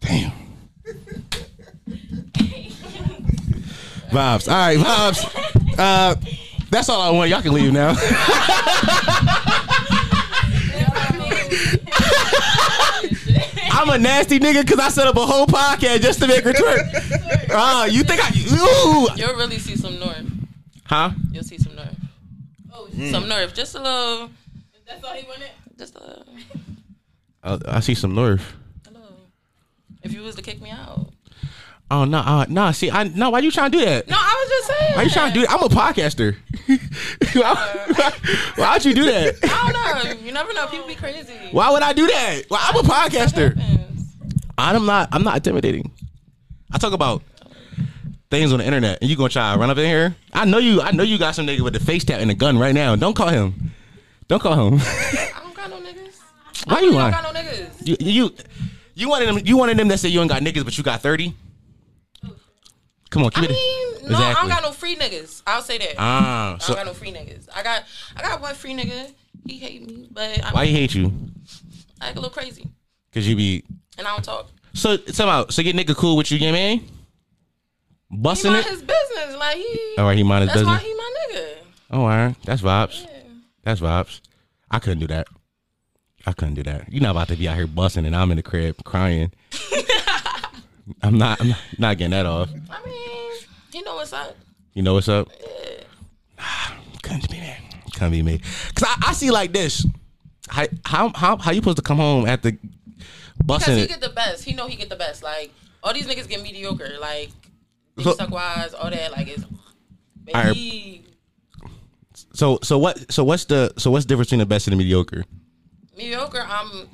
Damn. Vibes. All right, vibes. Uh, that's all I want. Y'all can leave now. I'm a nasty nigga because I set up a whole podcast just to make her twerk. Ah, uh, you think I? Ooh. You'll really see some nerve. Huh? You'll see some nerve. Oh, mm. Some nerve, just a little. That's all he wanted. Just a little. Uh, I see some nerve. Hello. If you was to kick me out. Oh no, nah, uh, nah. See, I no. Why you trying to do that? No, I was just saying. Why you trying to do that? I'm a podcaster. why, why would you do that? I don't know. You never know. People be crazy. Why would I do that? Well, I'm a podcaster. I'm not. I'm not intimidating. I talk about things on the internet, and you gonna try to run up in here? I know you. I know you got some nigga with the face tap and a gun right now. Don't call him. Don't call him. I don't got no niggas. Why I you lying? I don't got no niggas. You you you wanted them. You wanted them that said you ain't got niggas, but you got thirty. Come on, keep I it. mean, no, exactly. I don't got no free niggas. I'll say that. Ah, I don't so, got no free niggas. I got, I got one free nigga. He hate me, but I why mean, he hate you? I act a little crazy. Cause you be and I don't talk. So, somehow, so your nigga cool with you, yeah, man? Busting he mind it. His business, like he. All right, he mind his that's business. That's why he my nigga. Oh, all right, that's vibes. Yeah. That's vibes. I couldn't do that. I couldn't do that. You're not about to be out here busting, and I'm in the crib crying. I'm not I'm not getting that off. I mean, you know what's up. You know what's up? Yeah. Nah, couldn't be me. Couldn't be me. Cause I, I see like this. How how how, how you supposed to come home at the busting? Because he get the best. He know he get the best. Like all these niggas get mediocre. Like so, suck wise, all that. Like it's baby. Right. So so what so what's the so what's the difference between the best and the mediocre? Mediocre, I'm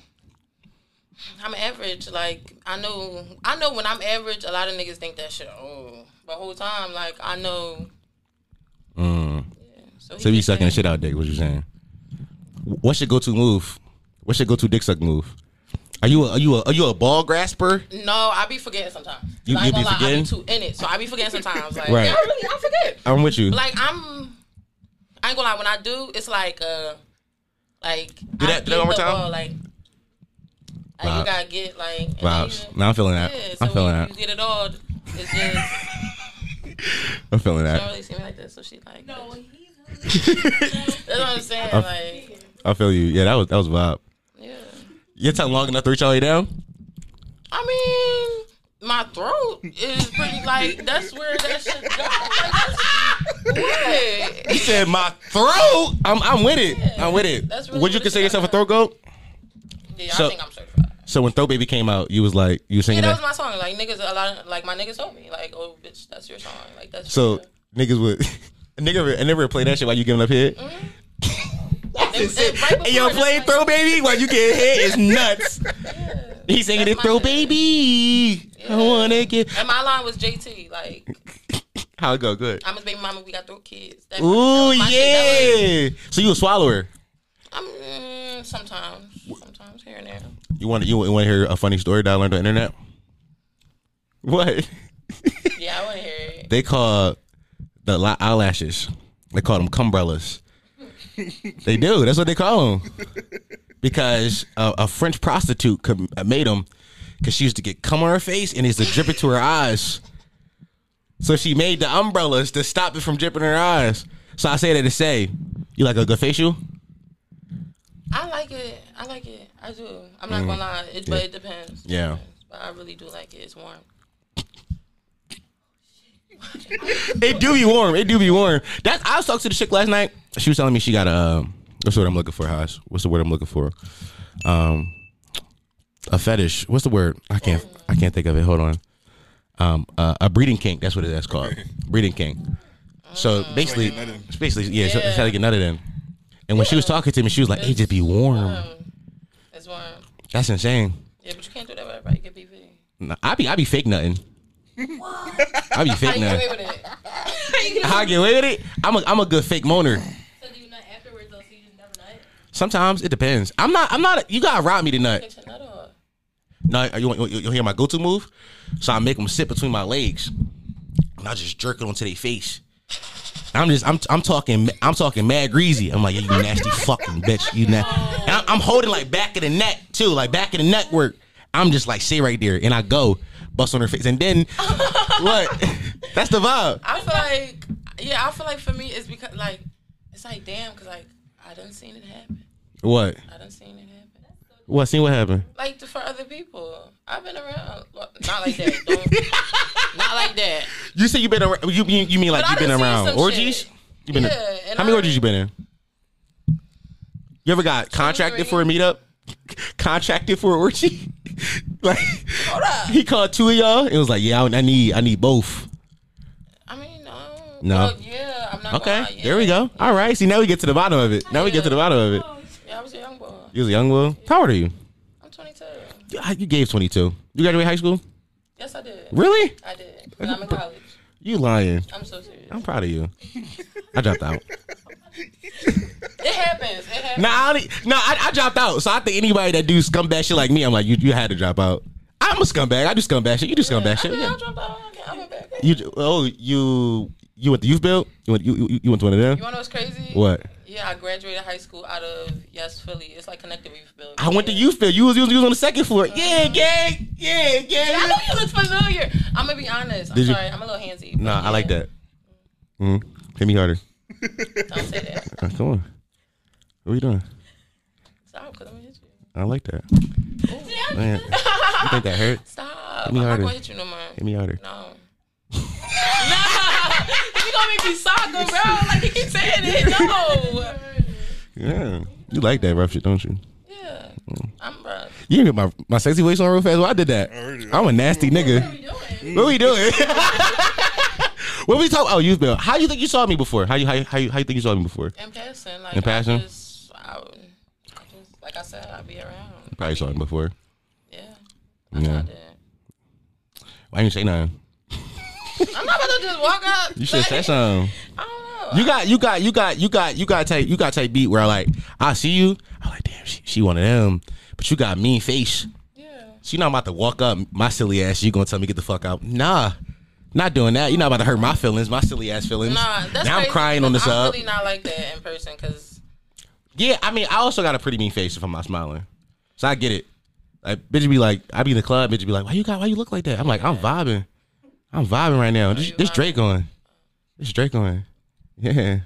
I'm average. Like I know I know when I'm average, a lot of niggas think that shit. Oh, but whole time, like I know. Mm. Yeah, so so you sucking the shit out dick. What you saying? What's your go-to move? What's your go-to dick suck move? Are you a, are you a, are you a ball grasper? No, I be forgetting sometimes. You, you be lie, forgetting. I be too in it, so I be forgetting sometimes. Like right. yeah, I really I forget. I'm with you. But like I'm. I ain't gonna lie. When I do, it's like uh, like do that. I do that one more time. Ball, like. Like you gotta get like vibes. No, I'm feeling that. Yeah, so I'm feeling that. You get it all. It's just. I'm feeling that. She don't really see me like that, so she like. No, he's. That's what I'm saying. I, like. I feel you. Yeah, that was that was vibe. Yeah. Your tongue long enough to reach all the way down. I mean, my throat is pretty like that's where that shit goes. Like, what? He said my throat. I'm I'm with it. Yeah. I'm with it. That's really would you consider yourself a throat goat? Yeah, so, I think I'm certified. So when Throw Baby came out, you was like, you singing that? Yeah, that was my song. Like niggas, a lot of, like my niggas told me, like, oh bitch, that's your song. Like that's so your niggas would, a nigga, I never play that shit while you giving up head. Mm-hmm. that's it, it, right and y'all play like, Throw Baby while you getting head is nuts. Yeah, he singing it, Throw name. Baby. Yeah. I wanna get. And my line was J T, like. How it go? Good. I'm his baby mama. We got three kids. That, ooh that yeah. Was, so you a swallower? I'm mm, sometimes. Sometimes here and there. You want you want to hear a funny story that I learned on the internet? What? Yeah, I want to hear it. They call the eyelashes. They call them cumbrellas. They do. That's what they call them. Because a, a French prostitute made them because she used to get cum on her face and it's to drip it to her eyes. So she made the umbrellas to stop it from dripping in her eyes. So I say that to say, you like a good facial? I like it. I like it. I do. I'm not mm. gonna lie, it, but it depends. Yeah. It depends. But I really do like it. It's warm. It do be warm. It do be warm. That's. I was talking to the chick last night. She was telling me she got a. What's the word I'm looking for, Haas? What's the word I'm looking for? Um, a fetish. What's the word? I can't. I can't think of it. Hold on. Um, uh, a breeding kink. That's what that's called. Breeding kink. So basically, basically, yeah. yeah. So, that's how to get nutted in. And when yeah. she was talking to me, she was like, it just be warm. It's warm. That's insane. Yeah, but you can't do that with everybody. You get B V. No, I be I be fake nothing. What? I be fake nothing. How you get away with it? How I get away with it? I'm a I'm a good fake moaner. So do you nut afterwards though? So you just never nut? Sometimes it depends. I'm not I'm not a, you gotta rob me to nut. Get your nut off. No, you want you, you hear my go to move? So I make them sit between my legs, and I just jerk it onto their face. I'm just I'm I'm talking I'm talking mad greasy. I'm like, yeah, you nasty fucking bitch. You na- oh. I'm, I'm holding like back of the neck too, like back of the network. I'm just like, sit right there, and I go bust on her face, and then what? That's the vibe. I feel like, yeah, I feel like for me it's because like it's like damn, because like I done seen it happen. What? I done seen it happen. What? Seen what happen? Like for other people. I've been around. Not like that. Don't, not like that. You say you been around. You mean, you mean like you've been around orgies? You been? Yeah, a, how I, many orgies you been in? You ever got contracted for a meetup? Contracted for an orgy? Like, hold up. He called two of y'all. It was like, yeah, I, I need, I need both. I mean, no. No. Well, yeah, I'm not. Okay, gonna, yeah. There we go. Yeah. All right. See, now we get to the bottom of it. Now yeah. we get to the bottom of it. Yeah, I was a young boy. You was a young boy. Yeah. How old are you? I'm twenty-two. You gave twenty-two. You graduated high school? Yes, I did. Really? I did. But I'm in college. You lying. I'm so serious. I'm proud of you. I dropped out. It happens. It happens. Nah, I, nah, I, I dropped out. So I think anybody that do scumbag shit like me, I'm like, you, you had to drop out. I'm a scumbag. I do scumbag shit. You do scumbag yeah, shit. I, yeah. I dropped out. I went back. You, oh, you you went to youth build? You went, you, you, you went to one of them? You want to know what's crazy? What? Yeah, I graduated high school out of yes, Philly. It's like connected youth building. I yeah. went to youth build. You was, you was you was on the second floor. Mm-hmm. Yeah, yeah, yeah, yeah. I know you look familiar. I'm gonna be honest. I'm Did sorry, you? I'm a little handsy. Nah, yeah. I like that. Mm-hmm. Hit me harder. Don't say that. Uh, come on. What are you doing? Stop, cause I'm gonna hit you. I like that. Man, you think that hurt? Stop. Hit me I'm harder. Not gonna hit you no more. Hit me harder. No. No. You gonna make me soccer, bro. Like, you keep saying it. No. Yeah. You like that rough shit, don't you? Yeah. Mm. I'm rough. You didn't get my, my sexy voice on real fast. Well, I did that. I'm a nasty nigga. What are we doing? What are we, what we talking? Oh, you've been. How you think you saw me before? How you how you, how you how you think you saw me before? In passing. Like, in passing? I just, I, I just, like I said, I'd be around. You probably I saw me before. Yeah. I yeah. I did. Why didn't you say nothing? I'm not about to just walk up. You should like, say something. I don't know. You got, you got, you got, you got, you got type, you got type beat where I like, I see you. I'm like, damn, she, she one of them. But you got mean face. Yeah. So you know I'm about to walk up, my silly ass. You gonna tell me get the fuck out? Nah, not doing that. You're not about to hurt my feelings, my silly ass feelings. Nah, that's now I'm crying on this up. I'm really not like that in person, cause. Yeah, I mean, I also got a pretty mean face if I'm not smiling, so I get it. Like, bitch be like, I be in the club, bitch be like, why you got, why you look like that? I'm like, I'm vibing. I'm vibing right now. This, this Drake on. This Drake on. Yeah.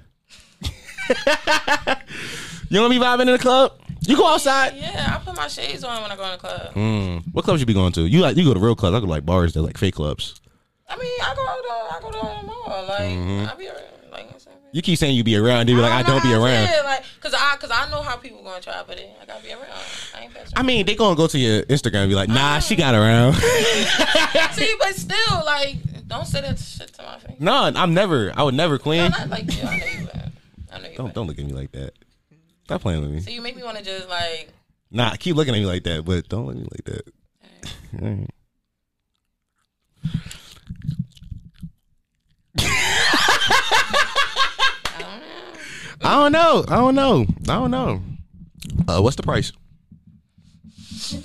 You want to be vibing in the club? You go outside. Yeah, I put my shades on when I go in the club. Mm. What clubs you be going to? You like you go to real clubs. I go to like bars that like fake clubs. I mean, I go to I go to them all. Like mm-hmm. I be around. Like you keep saying you be around, dude. Like I, I don't be around. Said, like cause I cause I know how people gonna try, but I gotta be around. I ain't I mean, they gonna go to your Instagram and be like, nah, she got around. See, but still, like, don't say that shit to my face. No, I'm never. I would never clean. No, not like you. I know you. I know you. Don't don't look at me like that. Stop playing with me. So you make me want to just like. Nah, keep looking at me like that, but don't look at me like that. All right. All right. I don't know. I don't know. I don't know. Uh, what's the price? You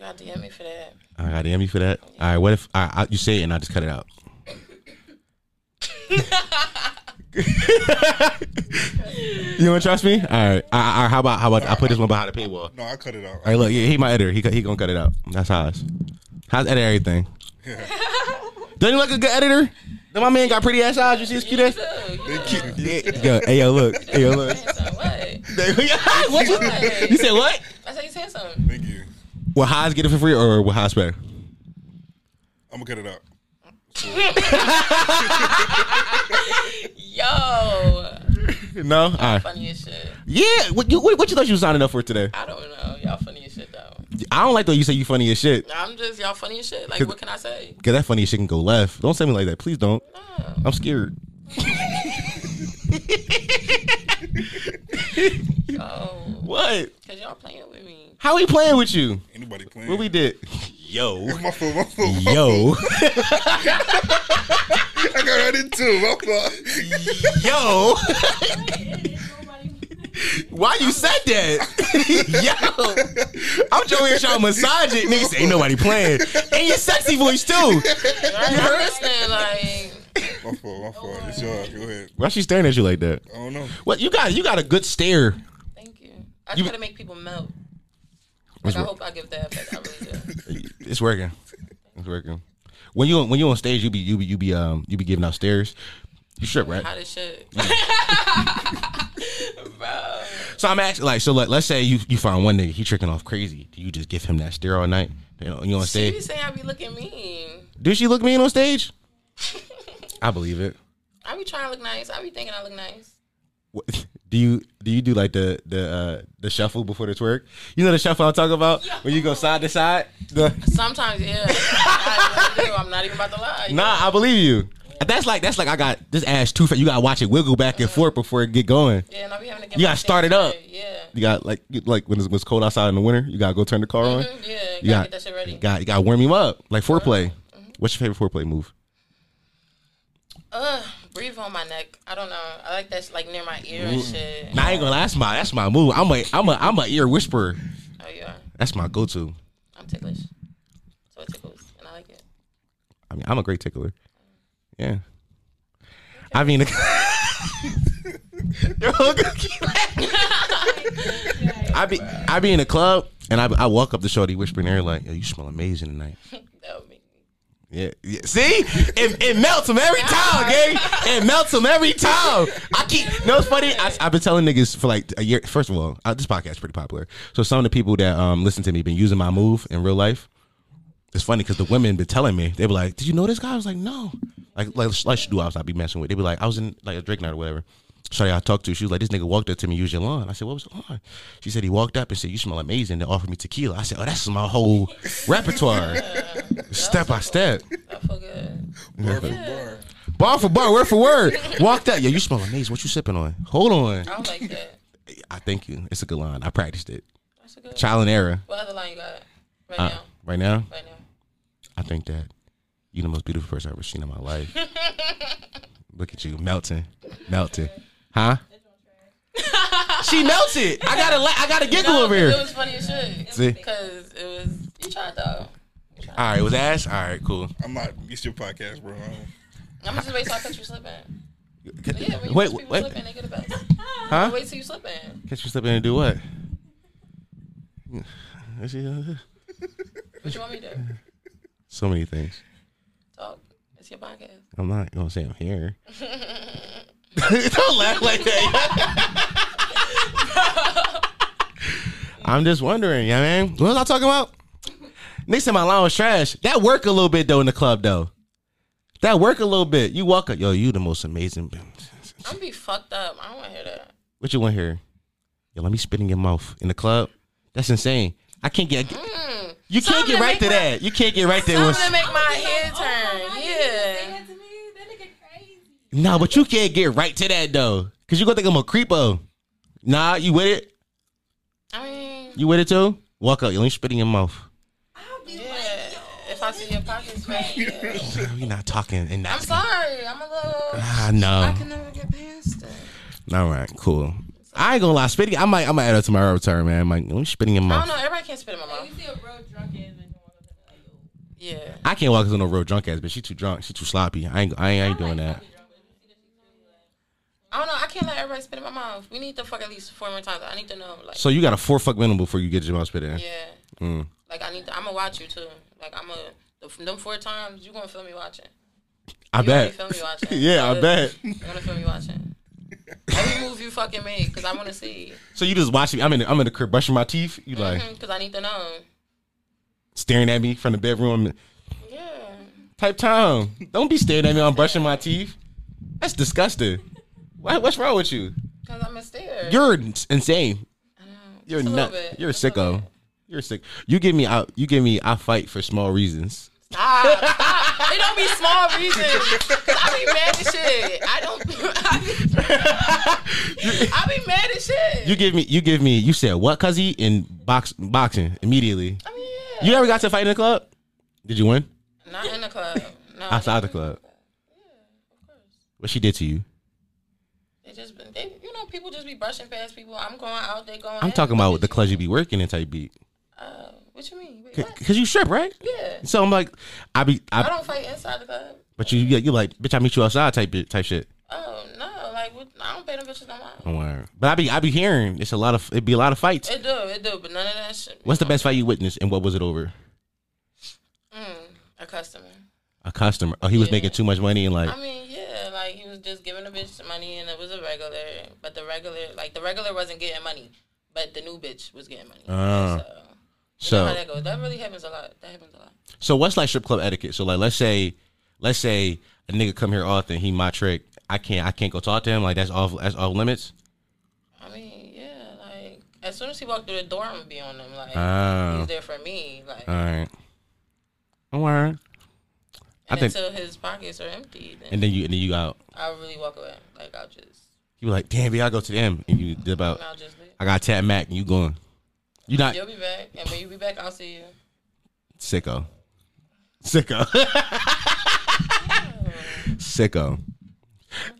got to D M me for that. I got to D M you for that. Yeah. All right. What if I, I you say it and I just cut it out? You want to trust me? All right. I, I, how about how about no, I put I, this one behind the paywall? No, I cut it out. All right. Look, yeah, he my editor. He he gonna cut it out. That's Haas. Haas edit everything. Yeah. Doesn't he look a good editor? Then my man got pretty ass eyes. You see his cute ass? Yeah. Hey yo, look. Hey yo, look. What? What you, you said what? I said you said something. Thank you. Will Heiz get it for free or will Heiz pay? I'm gonna cut it out. Yo. No. All right. Funny as shit. Yeah. What you what, what you thought you was signing up for today? I don't know. Y'all funny as shit though. I don't like though you say you funny as shit. I'm just y'all funny as shit. Like what can I say? Cause that funny as shit can go left. Don't say me like that, please don't. No. I'm scared. Oh. What? Because y'all playing with me. How we playing with you? Anybody playing? What we did? Yo. My fault, my fault, my Yo. I got right into it. My fault. Yo. Why you said that? Yo. I'm joking with y'all massage it. Niggas say, ain't nobody playing. And your sexy voice, too. You heard that? Like... My fault, my fault. It's yours. Go ahead. Why she staring at you like that? I don't know. What you got? You got a good stare. Thank you. I you, try to make people melt. Like, I hope I give that effect. I really do. It's working. It's working. When you when you on stage, you be you be you be um you be giving out stares. You strip, right? Hot as shit. Bro. So I'm actually like so like let's say you you find one nigga he tricking off crazy. Do you just give him that stare all night? You know you on stage. She be saying I be looking mean. Do she look mean on stage? I believe it. I be trying to look nice. I be thinking I look nice. What, do you do you do like the the uh, the shuffle before the twerk? You know the shuffle I'm talking about, yeah. When you go side to side. The Sometimes, yeah. I, I'm not even about to lie. Nah, know? I believe you. Yeah. That's like that's like I got this ass too fat. You gotta watch it wiggle back and uh, forth before it get going. Yeah, and I be having to get. You gotta start it up. Ready. Yeah. You got like like when it's, when it's cold outside in the winter, you gotta go turn the car mm-hmm, on. Yeah, you, you gotta got, get that shit ready. You gotta, you gotta warm him up like foreplay. Mm-hmm. What's your favorite foreplay move? Uh, breathe on my neck. I don't know. I like that's like near my ear and shit. Nah, I ain't gonna lie. That's my that's my move. I'm a I'm a I'm a ear whisperer. Oh yeah. That's my go to. I'm ticklish, so it tickles, and I like it. I mean, I'm a great tickler. Yeah. Okay. I mean, I be I be in a club and I I walk up to shorty whispering her like, yo, you smell amazing tonight. Yeah, yeah. See, it, it melts them every time, gang. It melts them every time. I keep. No, it's funny. I, I've been telling niggas for like a year. First of all, uh, this podcast is pretty popular. So some of the people that um listen to me been using my move in real life. It's funny because the women been telling me they were like, "Did you know this guy?" I was like, "No." Like, like, like she do. I was not be messing with. They be like, "I was in like a Drake night or whatever." Sorry, I talked to. She was like, "This nigga walked up to me, use your lawn." I said, "What was the lawn?" She said, "He walked up and said, you smell amazing." They offered me tequila. I said, "Oh, that's my whole repertoire." Yeah, step by step. I feel good. Bar for bar. Bar for bar, word for word. Walked up. Yo, you smell amazing. What you sipping on? Hold on. I like that. I thank you. It's a good line. I practiced it. That's a good Trial and error. What other line you got? Right uh, now. Right now? Right now. I think that you're the most beautiful person I've ever seen in my life. Look at you, melting. Melting. Huh? She melted. I gotta, la- I gotta giggle you know, over here. It was funny as shit. See, because it was you tried though. You tried. All right, it was ass. All right, cool. I'm not. It's your podcast, bro. I'm just wait till I catch you slipping. But yeah, when you wait, wait. Slipping, they get the best. Huh? Wait till you slipping. Catch you slipping and do what? What you want me to do? So many things. Talk. It's your podcast. I'm not gonna say I'm here. Don't laugh like that. I'm just wondering, yeah, man. What was I talking about? Nick said my line was trash. That work a little bit though in the club though. That work a little bit. You walk up, yo, you the most amazing. I'm be fucked up. I don't want to hear that. What you want to hear? Yo, let me spit in your mouth in the club. That's insane. I can't get. Mm. You something can't get right to my, that. You can't get right there. Something to make my head turn. Oh, yeah. Nah, but you can't get right to that though, cause you gonna think I'm a creepo. Nah, you with it? I mean, you with it too? Walk up, you only spit in your mouth. I'll be yeah, like, yo, if I see your pockets, yeah. We're not talking. And not I'm sorry, I'm a little. Ah, no. I can never get past it. All right, cool. I ain't gonna lie, spitting. I might, I might add up to my repertoire, man. I'm like, only spitting in your mouth. I don't know. Everybody can't spit in my mouth. You see a real drunk in. Yeah. I can't walk into no real drunk ass, but she too drunk. She too sloppy. I ain't, I ain't, I ain't doing that. I don't know. I can't let everybody spit in my mouth. We need to fuck at least four more times. I need to know. Like, so you got a four fuck minimum before you get your mouth spit in. Yeah. Mm. Like I need. To, I'm gonna watch you too. Like I'm gonna them four times. You gonna feel me watching? I you bet. Feel me watching. Yeah, I bet. You gonna feel me watching? Every move you fucking make, cause I wanna see. So you just watch me. I'm in. The, I'm in the crib brushing my teeth. You like? Mm-hmm, cause I need to know. Staring at me from the bedroom. Yeah. Type time. Don't be staring at me. I'm brushing my teeth. That's disgusting. What, what's wrong with you? Because I'm a stare. You're insane. I know. You're not. You're a sicko. You're sick. You give me out. You give me. I fight for small reasons. Stop. Stop. It don't be small reasons. Cause I be mad as shit. I don't. I be, I be mad as shit. You give me. You give me. You said what, Colesy? In box boxing immediately. I mean, yeah. You never got to fight in the club. Did you win? Not in the club. No. Outside the club. Yeah, of course. What she did to you? It just been. They, you know, people just be brushing past people. I'm going out. They going. I'm talking about with the clubs you be working in type beat. Uh, what you mean? Wait, what? Cause you strip, right? Yeah. So I'm like, I be. I, I don't fight inside the club. But you, you like, bitch, I meet you outside type type shit. Oh no, like what, I don't pay them bitches no mind. Don't worry. But I be, I be hearing it's a lot of, it be a lot of fights. It do, it do, but none of that shit. What's the best fight you witnessed, and what was it over? Mm, a customer. A customer. Oh, he was yeah. making too much money and like. I mean, yeah, like he was just giving a bitch money, and it was a regular, but the regular, like the regular wasn't getting money, but the new bitch was getting money. Uh. So. You so know how that goes. That really happens a lot. That happens a lot. So what's like strip club etiquette? So like let's say let's say a nigga come here often, he my trick. I can't I can't go talk to him, like that's off that's off limits. I mean, yeah, like as soon as he walked through the door I'm gonna be on him, like oh. he's there for me. Like all right. Don't worry. And think, until his pockets are empty then. And then you and then you out. I'll really walk away. Like I'll just you be like, damn baby, I'll go to the M and you dip out. I'll just leave. I got Tat Mac and you going. You not. You'll be back, and when you be back, I'll see you. Sicko, sicko, sicko.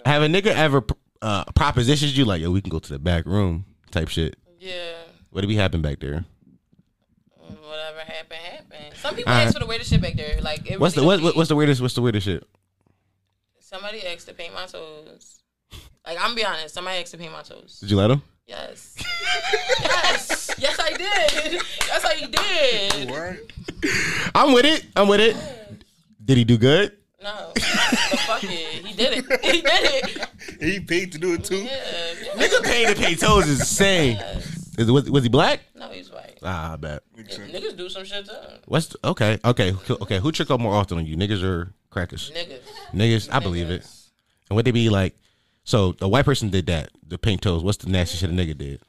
Have a nigga ever uh, propositioned you like, yo, we can go to the back room type shit? Yeah. What did we happen back there? Whatever happened, happened. Some people uh, ask for the weirdest shit back there. Like, it what's really the what, what's the weirdest? What's the weirdest shit? Somebody asked to paint my toes. Like, I'm gonna be honest. Somebody asked to paint my toes. Did you let him? Yes. Yes. Yes, I did. Yes, I did. What? I'm with it. I'm with it. Yes. Did he do good? No. But fuck it. He did it. He did it. He paid to do it too. Yeah. Nigga paid to pay toes is insane. Yes. Is, was, was he black? No, he's white. Ah, I bet. Yeah, niggas do some shit too. What's the, okay? Okay. Okay. Who trick up more often on you? Niggas or crackers? Niggas. Niggas. I believe niggas. It. And what they be like? So a white person did that, the paint toes. What's the nasty shit a nigga did?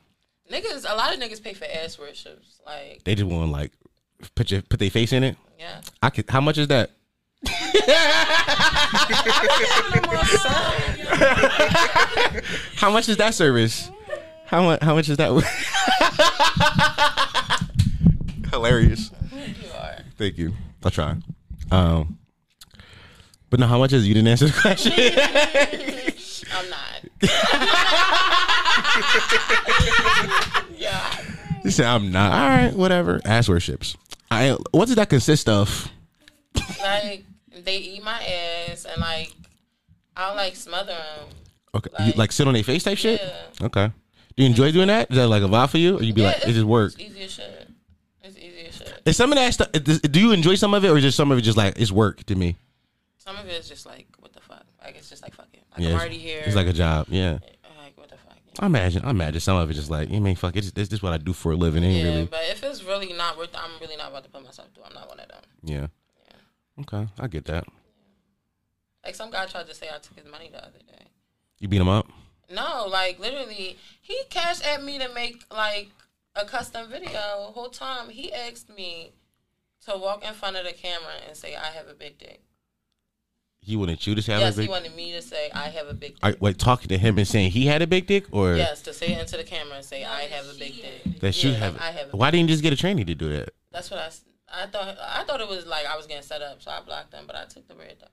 Niggas, a lot of niggas pay for ass worships. Like they just want to like put your put their face in it. Yeah. I could. How much is that? How much is that service? How much? How much is that? Hilarious. You are. Thank you. I'll try. Um, but no, how much is it? You didn't answer the question. I'm not. Yeah. You said I'm not. All right, whatever. Ass worships. I. What does that consist of? Like they eat my ass and like I'll like smother them. Okay, like, you, like sit on their face type shit. Yeah. Okay. Do you enjoy doing that? Is that like a vibe for you, or you be yeah, like it just works? It's easier shit. It's easier shit. Is some of that stuff? Do you enjoy some of it, or is just some of it just like it's work to me? Some of it is just like what the fuck. Like it's just like fuck it. Like yeah, I'm already here. It's like a job. Yeah. Like what the fuck. Yeah. I imagine. I imagine some of it just like you I mean fuck it. It's, it's just what I do for a living. Ain't yeah, really. But if it's really not worth, I'm really not about to put myself through. I'm not one of them. Yeah. Yeah. Okay, I get that. Yeah. Like some guy tried to say I took his money the other day. You beat him up? No, like literally, he cashed at me to make like a custom video. Whole time he asked me to walk in front of the camera and say I have a big dick. He wanted you to have yes, a big dick? Yes, he wanted me to say, I have a big dick. I, wait, talking to him and saying he had a big dick? Or yes, to say it into the camera and say, I have a big dick. That yeah, you have, I have a why big didn't you just get a trainee to do that? That's what I, I thought. I thought it was like I was getting set up, so I blocked him, but I took the red dot.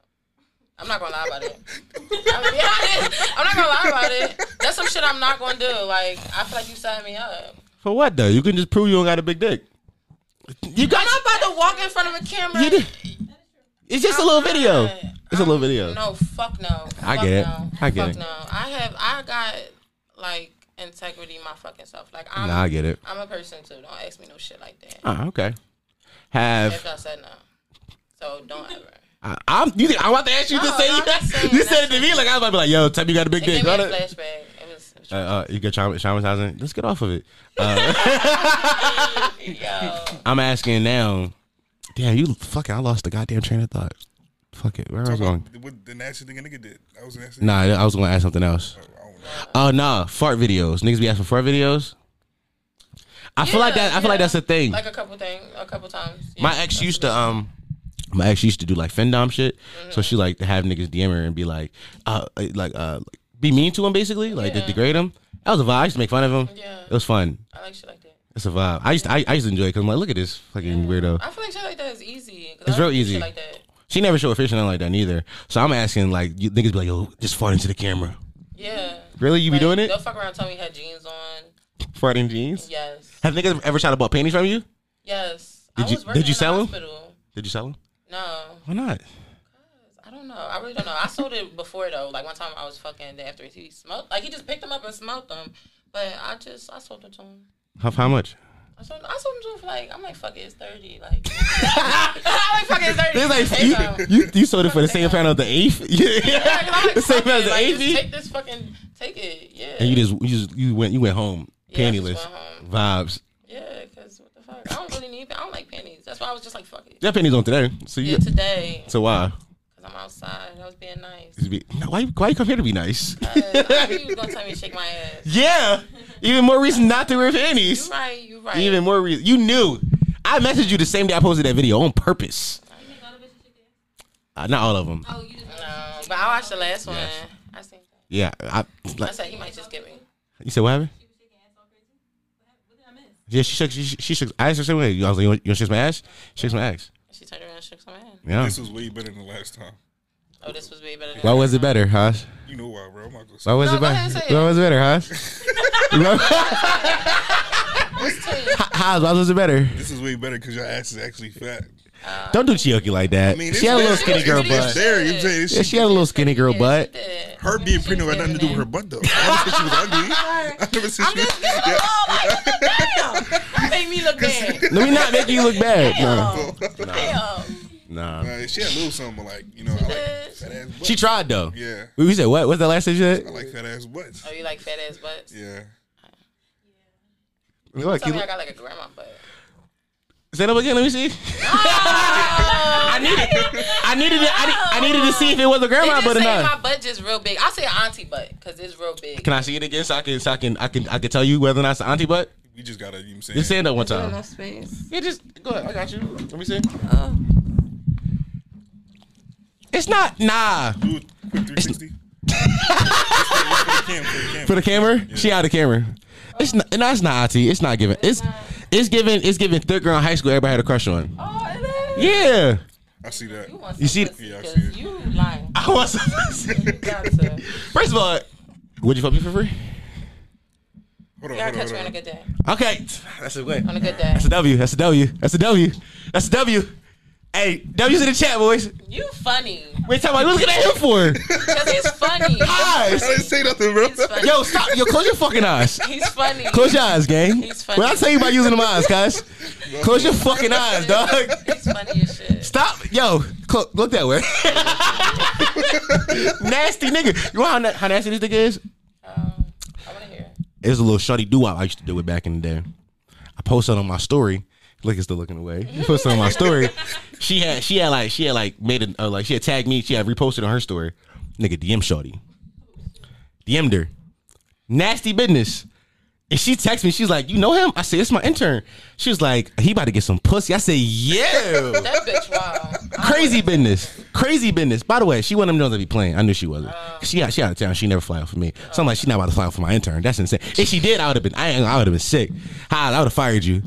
I'm not going to lie about it. I mean, yeah, I'm not going to lie about it. That's some shit I'm not going to do. Like, I feel like you setting me up. For what, though? You can just prove you don't got a big dick. You got I'm not about to walk in front of a camera. You it's just I'm a little not. Video. It's a little video. No, fuck no. I fuck get it. No. I get fuck it. No, I have. I got like integrity, my fucking self. Like I'm. Nah, I get it. I'm a person too. Don't ask me no shit like that. Oh, okay. Have. If y'all said no, so don't ever. I, I'm. You think I'm about to ask you no, to say no, you, you said it to me like I was about to be like, yo, tell me you got a big it dick. Gave me a flashback. It was. It was uh, uh, you got Sean, Sean Housing. Let's get off of it. Uh, yo. I'm asking now. Damn, you fucking. I lost the goddamn train of thought. Fuck it. Where was I going? What the nasty thing a nigga did? I was nasty. Nah, I was gonna ask something else. Oh uh, nah, fart videos. Niggas be asking for fart videos. I yeah, feel like that. I yeah. feel like that's a thing. Like a couple things, a couple times. Yeah, my ex used to um, My ex used to do like femdom shit, mm-hmm. so she like to have niggas D M her and be like, uh, like, uh, be mean to him basically, like yeah. to degrade him. That was a vibe. I used to make fun of him. Yeah. It was fun. I like shit like that. It's a vibe. I used to, I, I used to enjoy it because I'm like, look at this fucking yeah. weirdo. I feel like shit like that is easy. It's real easy. Shit like that. She never showed her fish or nothing like that neither. So I'm asking like, you niggas be like, yo, just fart into the camera. Yeah. Really, you like, be doing it? They'll fuck around and tell me you had jeans on. Farting jeans? Yes. Have niggas ever tried to buy panties from you? Yes. Did I you was Did you in sell the them? Did you sell them? No. Why not? I don't know. I really don't know. I sold it before though. Like one time I was fucking after he smelled. Like he just picked them up and smelled them. But I just I sold it to him. How how much? I sold, I sold them to him for like I'm like fuck it, it's thirty like. I'm like fuck it, it's thirty. Like, you, you, you sold it for the same amount of the eighth. Yeah, yeah I'm like, the same amount of the eighth. Like, take this fucking take it. Yeah. And you just you just you went you went home yeah, pantyless vibes. Yeah, because what the fuck? I don't really need. I don't like panties. That's why I was just like fuck it. Yeah, panties on today. So you, yeah, today. So why? I'm outside. I was being nice. Be, no, why, why you come here to be nice? Uh, I knew you was gonna tell me to shake my ass. Yeah, even more reason not to wear panties. You right, you right. Even more reason. You knew. I messaged you the same day I posted that video on purpose. Uh, not all of them. Oh, you just no, but I watched the last one. Yes. I seen that. Yeah, I, like, I said he might just get me. You said what happened? She was shaking ass all crazy. What did I miss? Yeah, she shook. She, she shook. I asked her the same way. I was like, you want to shake my ass? Shake my ass. She turned around and shook some ass. Yeah. This was way better than the last time. Oh, this was way better than why the last was it better, Haas? You know why, bro. I'm not gonna say why was no, it better? Why it. was it better, Haas? Haas, why was it better? This is way better because your ass is actually fat. Uh, Don't do Chiyoki like that. I mean, she had a little skinny girl butt. Yeah, she had a little skinny girl butt. Her being pregnant had nothing to do with her butt, though. I never said she was ugly. I never said she was ugly. Damn. You make me look bad. Let me not make you look bad. No. Damn. Nah. nah. She had a little something, but like, you know, I like fat ass butts. She tried, though. Yeah. We said, what? What's the last thing you said? I like fat ass butts. Oh, you like fat ass butts? Yeah. Look, tell me I got like a grandma butt. Say that again. Let me see. Oh, I needed, I needed, it, I, need, I needed to see if it was a grandma butt or not. My butt just real big. I say auntie butt because it's real big. Can I see it again so I can, so I can, I can, I can tell you whether or not it's an auntie butt? We just gotta, you know what I'm saying? Just say it up one time. Enough space. Yeah, just go ahead. I got you. Let me see. Oh. It's not. Nah. Do it quick three sixty. For the camera, yeah. She out of camera. Oh. It's not. No, it's not auntie. It's not giving. It's. It's giving, it's giving third grade high school everybody had a crush on. Oh, it is? Yeah. I see that. You, want you see it? Yeah, I see it. You lying. I want some pussy. You got to. First of all, would you fuck me for free? Hold on, you hold on, catch me on a good day. Okay. That's a win. On a good day. That's a W. That's a W. That's a W. That's a W. Hey, W's in the chat, boys. You funny. Wait, tell me, what's looking at him for? Because he's funny. Eyes. I didn't say nothing, bro. Yo, stop. Yo, close your fucking eyes. He's funny. Close your eyes, gang. He's funny. When I tell you about using them eyes, guys, close your fucking eyes, dog. He's funny as shit. Stop. Yo, cl- look that way. Nasty nigga. You know how, na- how nasty this nigga is? Um, I want to hear it. It was a little shorty doo-wop I used to do it back in the day. I posted on my story. Look, it's still looking away. You posted on my story. She had, she had like, she had like made it, uh, like she had tagged me. She had reposted on her story. Nigga, D M shorty, D M'd her, nasty business. And she texted me. She's like, you know him? I said, it's my intern. She was like, he about to get some pussy. I said, yeah. That bitch wild. Crazy business. Crazy business. By the way, she wasn't even know to be playing. I knew she wasn't. Uh, she out, she out of town. She never fly out for me. Uh, so I'm like, she not about to fly out for my intern. That's insane. If she did, I would have been. I, I would have been sick. Hi, I would have fired you.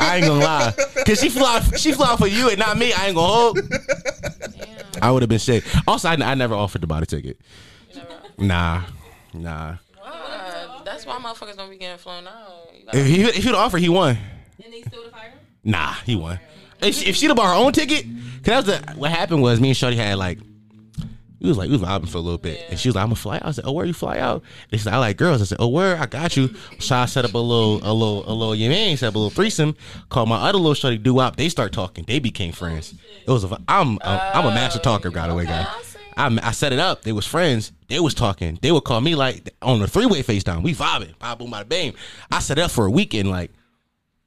I ain't gonna lie, cause she flew out. She flew out for you and not me. I ain't gonna hold. Damn. I would have been sick. Also, I, I never offered to buy the ticket. You never? Nah, nah. That's why motherfuckers don't be getting flown out. If he if he'd offer, he won. And they still would have hired him? Nah, he won. If she, if she'd have bought her own ticket, cause that was the, what happened was me and Shorty had like we was like we was vibing for a little bit, yeah. And she was like, "I'ma fly out." I said, "Oh, where you fly out?" And she's like, "I like girls." I said, "Oh, where? I got you." So I set up a little, a little, a little. You mean set up a little threesome? Called my other little Shorty doo-wop. They start talking. They became friends. It was a I'm a, oh, I'm a master talker, by the way, guys. I set it up. They was friends. They was talking. They would call me like on a three-way FaceTime. We vibing. Pop, boom, bada, bang. I set up for a weekend, like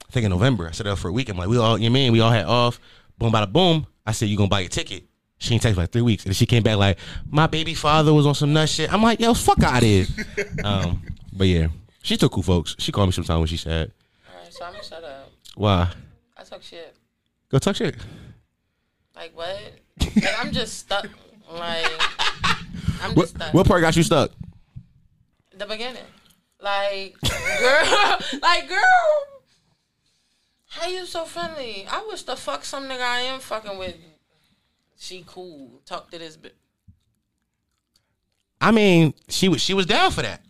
I think in November. I set up for a weekend. Like we all, you know what I mean? We all had off. Boom, bada, boom. I said, you gonna buy your ticket? She ain't text like three weeks, and she came back like my baby father was on some nut shit. I'm like, yo, fuck out of here. Um, but yeah, she's still cool, folks. She called me sometime when she said. All right, so I'm gonna shut up. Why? I talk shit. Go talk shit. Like what? Like I'm just stuck. Like I'm just what, stuck. What part got you stuck? The beginning. Like girl, like girl. How you so friendly? I wish the fuck some nigga I am fucking with. She cool. Talk to this bitch. I mean, she was she was down for that.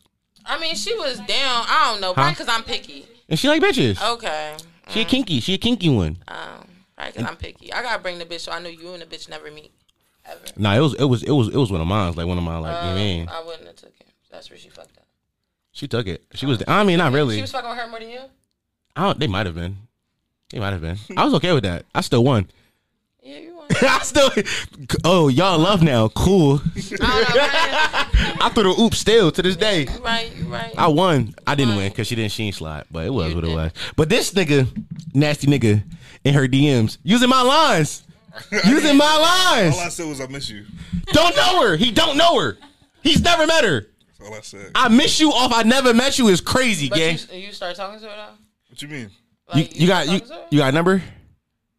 I mean, she was down. I don't know. Huh? Probably because I'm picky. And she like bitches. Okay. She mm. a kinky. She a kinky one. Um, probably because I'm picky. I gotta bring the bitch so I know you and the bitch never meet ever. Nah, it was it was it was it was one of mine. Like one of mine. Like um, you know what I mean? I wouldn't have took it. That's where she fucked up. She took it. She was. I mean, not really. She was fucking with her more than you. I don't. They might have been. They might have been. I was okay with that. I still won. Yeah, you won. I still. Oh, y'all love now. Cool. I, know, right? I threw the oop still to this day. Yeah, right, right. I won. I didn't right. win because she didn't. She ain't slide, but it was you what did. It was. But this nigga, nasty nigga, in her D Ms using my lines, using my lines. All I said was I miss you. Don't know her. He don't know her. He's never met her. That's all I said. I miss you off. I never met you is crazy, but gang. You, you start talking to her now. What you mean? Like, you, you, you got you, you got a number?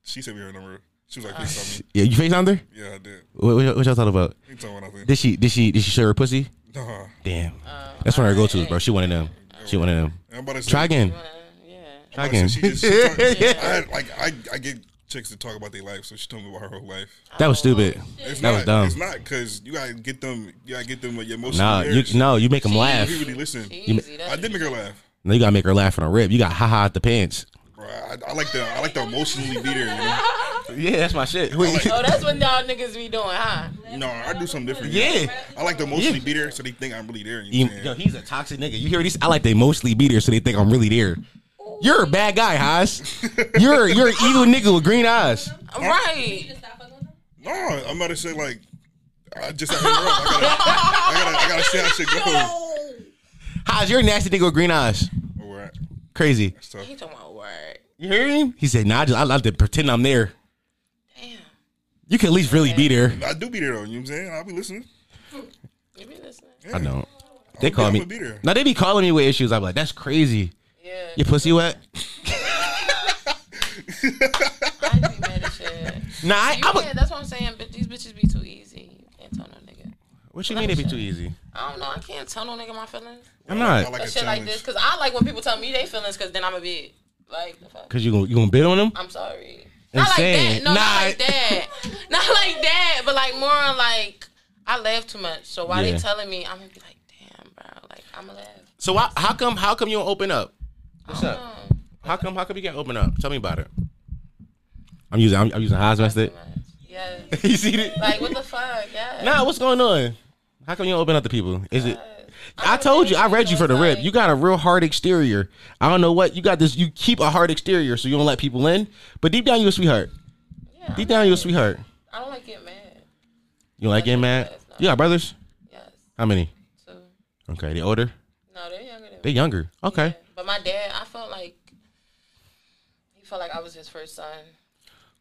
She said we had a number. She was like, uh, she, yeah, you FaceTimed her? Yeah, I did. What, what, what y'all talking about? I think. Did she did she did she show her pussy? Nah. Damn. Uh, That's one of her go tos, bro. She wanted them. Yeah, she wanted them. I'm about to say, try again. Wanna, yeah. Try again. She just, she yeah. I had, like I I get chicks that talk about their life, so she told me about her whole life. That was stupid. It's that not, was dumb. It's not because you gotta get them. You gotta get them your emotions. Nah, you, no, you make them laugh. You really listen. Jeez, I did make her laugh. No, you gotta make her laugh on a rib. You got haha at the pants. Bro, I, I like the I like the emotionally beater. You know? Yeah, that's my shit. Like, oh, that's what y'all niggas be doing, huh? No, I do something different. Yeah, you know? I like the emotionally yeah. beater, so they think I'm really there. You know? Yo, he's a toxic nigga. You hear these? I like the emotionally beater, so they think I'm really there. Ooh. You're a bad guy, Haas. You're you're an evil nigga with green eyes. Right. No, I'm about to say like I just I gotta I gotta, I gotta say how shit goes. Haas, you're a nasty nigga with green eyes. Right. Crazy. He talking about word. You hear him? He said, nah, I just I like to pretend I'm there. Damn. You can at least really yeah. be there. I do be there though, you know what I'm saying? I'll be listening. You be listening. Yeah. I don't. They I'll call be, me. Now they be calling me with issues. I'm like, that's crazy. Yeah. Your pussy wet? I be mad at shit. Nah, I, I would, that's what I'm saying, but these bitches be too easy. You can't tell no nigga. What you mean they be shit. Too easy? I don't know. I can't tell no nigga my feelings. I'm not. I like a shit challenge. Like this because I like when people tell me they feelings because then I'm a bid. Like the fuck. Cause you gonna you gonna bid on them? I'm sorry. Not Insane. Like that. No, nah. Not like that. Not like that. But like more on like I laugh too much. So why yeah. they telling me I'm gonna be like, damn, bro. Like I'm gonna laugh. So why, how come how come you don't open up? What's up? Know. How come how come you can't open up? Tell me about it. I'm using I'm, I'm using Heiz method. Yeah. You see it? Like what the fuck? Yeah. Nah, what's going on? How come you don't open up to people? Is it? I, I told you. I read you for the like, rib. You got a real hard exterior. I don't know what you got. This you keep a hard exterior, so you don't let people in. But deep down, you a sweetheart. Yeah, deep I'm down, like, you a sweetheart. I don't like getting mad. You don't like getting mad? Guys, no. You got brothers? Yes. How many? Two. Okay, they older? No, they're younger. Than me. They're younger. Okay. Yeah. But my dad, I felt like he felt like I was his first son.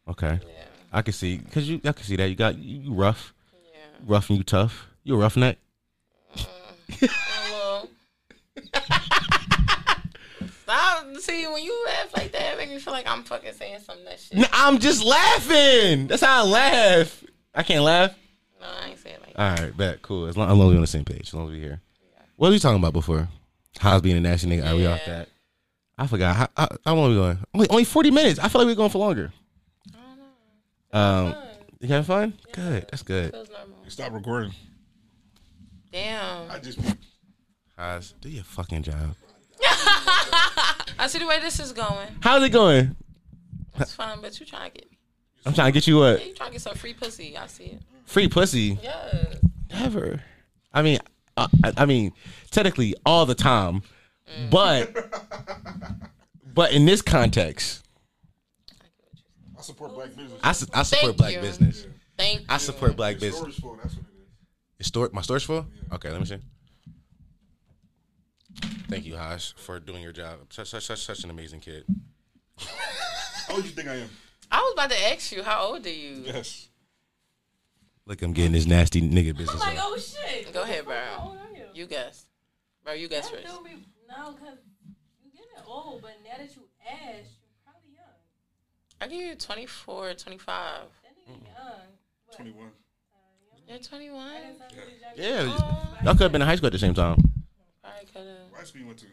Okay. Yeah. I can see because you. I can see that you got you rough, yeah. rough and you tough. You a roughneck? Mm, well, stop. See, when you laugh like that, it make me feel like I'm fucking saying some that shit. No, I'm just laughing. That's how I laugh. I can't laugh. No, I ain't saying like that. All right, bet. Cool. As long as we're on the same page, as long as we're here. Yeah. What were we talking about before? How's being a nasty nigga? Yeah. Are we off that? I forgot. How, how, how long are we going? Only, only forty minutes. I feel like we're going for longer. I don't know. That's um, fun. You having fun? Yeah. Good. That's good. Feels normal. Stop recording. Damn. I just Heiz, do your fucking job. I see the way this is going. How's it going? It's fine, but you trying to get me. I'm trying to get you what? Yeah, you trying to get some free pussy. I see it. Free pussy? Yes. Never. I mean, I, I mean, technically all the time, mm. but but in this context, I support black business. I, su I support Thank black you. business. Yeah. Thank you. I support black Your business. Full, that's what Store, my store's full? Yeah. Okay, let me see. Thank you, Heiz, for doing your job. Such such such, such an amazing kid. How old do you think I am? I was about to ask you, how old are you? Yes. Look, I'm getting this nasty nigga business. I'm like, up. oh, shit. Go ahead, bro. How old are you? You guess. Bro, you guess that first. Be, no, because you getting old, but now that you asked, you're probably young. I give you twenty-four, twenty-five. That Young. What? twenty-one. You're twenty-one? Yeah. yeah. Oh. Y'all could have been in high school at the same time. I could have. What high school you went to?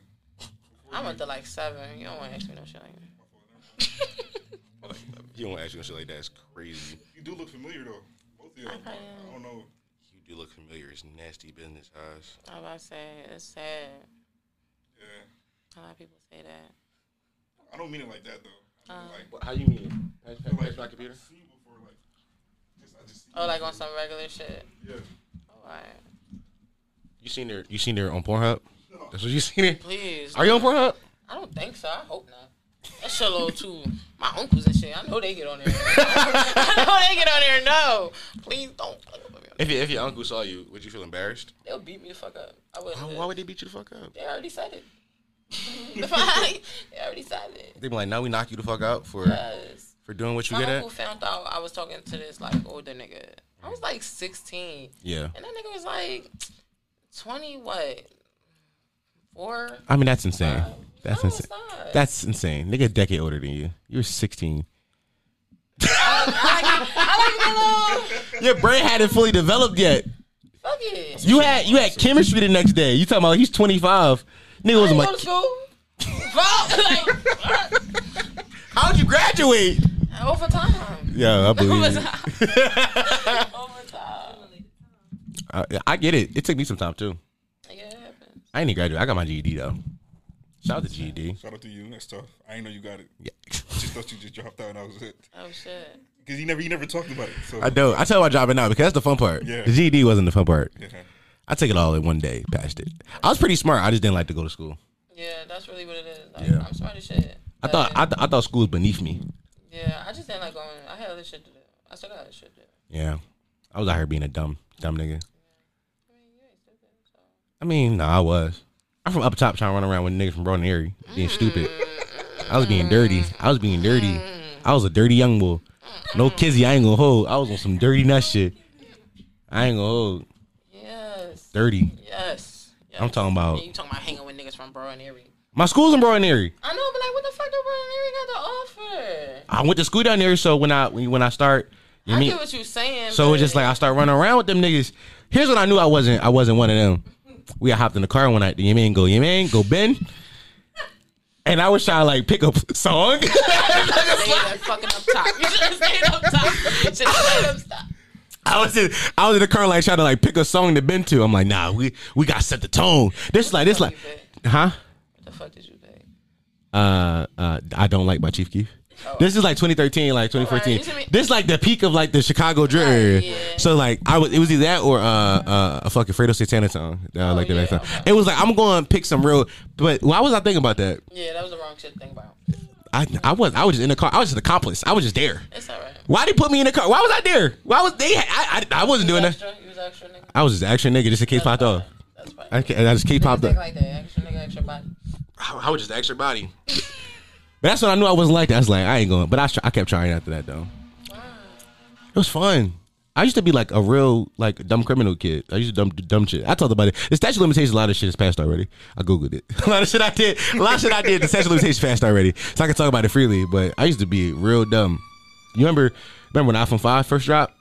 I went to like seven. You don't want to ask me no shit like that. You don't want to ask me no shit like that. It's crazy. You do look familiar, though. Both of y'all. I, I don't know. You do look familiar. It's nasty business, Haas. I was about to say, it's sad. Yeah. A lot of people say that. I don't mean it like that, though. I mean, um, like, well, how you mean it? Pass, pass, pass like, my computer? I've seen you before, like, just, I just oh, like on some regular shit? Yeah. Oh, all right. You seen her, you seen her on Pornhub? No. That's what you seen her? Please. Are you on Pornhub? I don't think so. I hope not. That shit a little too... My uncles and shit, I know they get on there. I know they get on there. No. Please don't fuck up with me. If, you, if your uncle saw you, would you feel embarrassed? They'll beat me the fuck up. I wouldn't. Why, why would they beat you the fuck up? They already said it. They already said it. They be like, now we knock you the fuck out for yes. for doing what you my get uncle at? My found out I was talking to this like older nigga. I was like sixteen. Yeah. And that nigga was like twenty, what? Four? I mean, that's insane. Five. That's no, insane. That's insane. Nigga a decade older than you. You're sixteen. I, I like, I like the little... Your brain hadn't fully developed yet. Fuck it. You had you had chemistry the next day. You talking about he's twenty-five. Nigga wasn't like how'd you graduate? Over time. Yeah, I believe over time. Over time. I, I get it. It took me some time too. I get it happens. I ain't even graduate. I got my G E D though. Shout out to G E D. Shout out to you. That's tough. I ain't know you got it. Yeah. I just thought you just dropped out and I was it. Oh shit. Because you never you never talked about it. So. I don't. I tell you about dropping out because that's the fun part. Yeah. The G E D wasn't the fun part. Yeah. I took it all in one day. Passed it. I was pretty smart. I just didn't like to go to school. Yeah, that's really what it is. Like, yeah. I'm smart as shit. I thought I, th- I thought school was beneath me. Yeah, I just didn't like going. I had other shit to do. I still got other shit to do. Yeah. I was out here being a dumb dumb nigga. Yeah. I mean, you ain't stupid. So. I mean, nah, I was. I'm from up top trying to run around with niggas from Broad and Erie being mm-hmm. stupid. I was being dirty. I was being dirty. Mm-hmm. I was a dirty young boy. No kizzy, I ain't gonna hold. I was on some dirty nut shit. I ain't gonna hold. Yes. Dirty. Yes. yes. I'm talking about. And you talking about hanging with niggas from Broad and Erie? My school's in Broad and Erie. I know, but like, what the fuck do Broad and Erie got to offer? I went to school down there, so when I when I start, you I mean, get what you saying. So but... it's just like I start running around with them niggas. Here's what I knew: I wasn't I wasn't one of them. We hopped in the car one night. You mean go? You mean go, Ben? And I was trying to like pick up a song. You should have stayed fucking up top. You should have stayed up top. You should have stayed up top. I was in, I was in the car like trying to like pick a song to Ben to. I'm like, nah, we we gotta set the tone. This like this like, huh? What the fuck did you pick? Uh, uh, I don't like by Chief Keef. Oh. This is like twenty thirteen, like twenty fourteen. Oh, right. This is like the peak of like the Chicago drill area. Right, yeah. So like I was, it was either that or uh, uh, a fucking Fredo Santana song. Uh, oh, like the yeah, next okay. song. It was like I'm going to pick some real. But why was I thinking about that? Yeah, that was the wrong shit to think about. I I was I was just in the car. I was just an accomplice. I was just there. It's alright. Why they put me in the car? Why was I there? Why was they? I I, I wasn't doing extra? that. You was extra nigga. I was just an extra nigga just in case popped off. That's fine. I, I just keep popped up. Like that, extra nigga, extra body. I, I was just the extra body. But that's when I knew I wasn't like that. I was like, I ain't going. But I, I kept trying after that, though. Wow. It was fun. I used to be like a real, like, dumb criminal kid. I used to dumb, dumb shit. I talked about it. The statute of limitations, a lot of shit is passed already. I Googled it. A lot of shit I did. A lot of shit I did. The statute of limitations passed already. So I can talk about it freely. But I used to be real dumb. You remember remember when the iPhone five first dropped?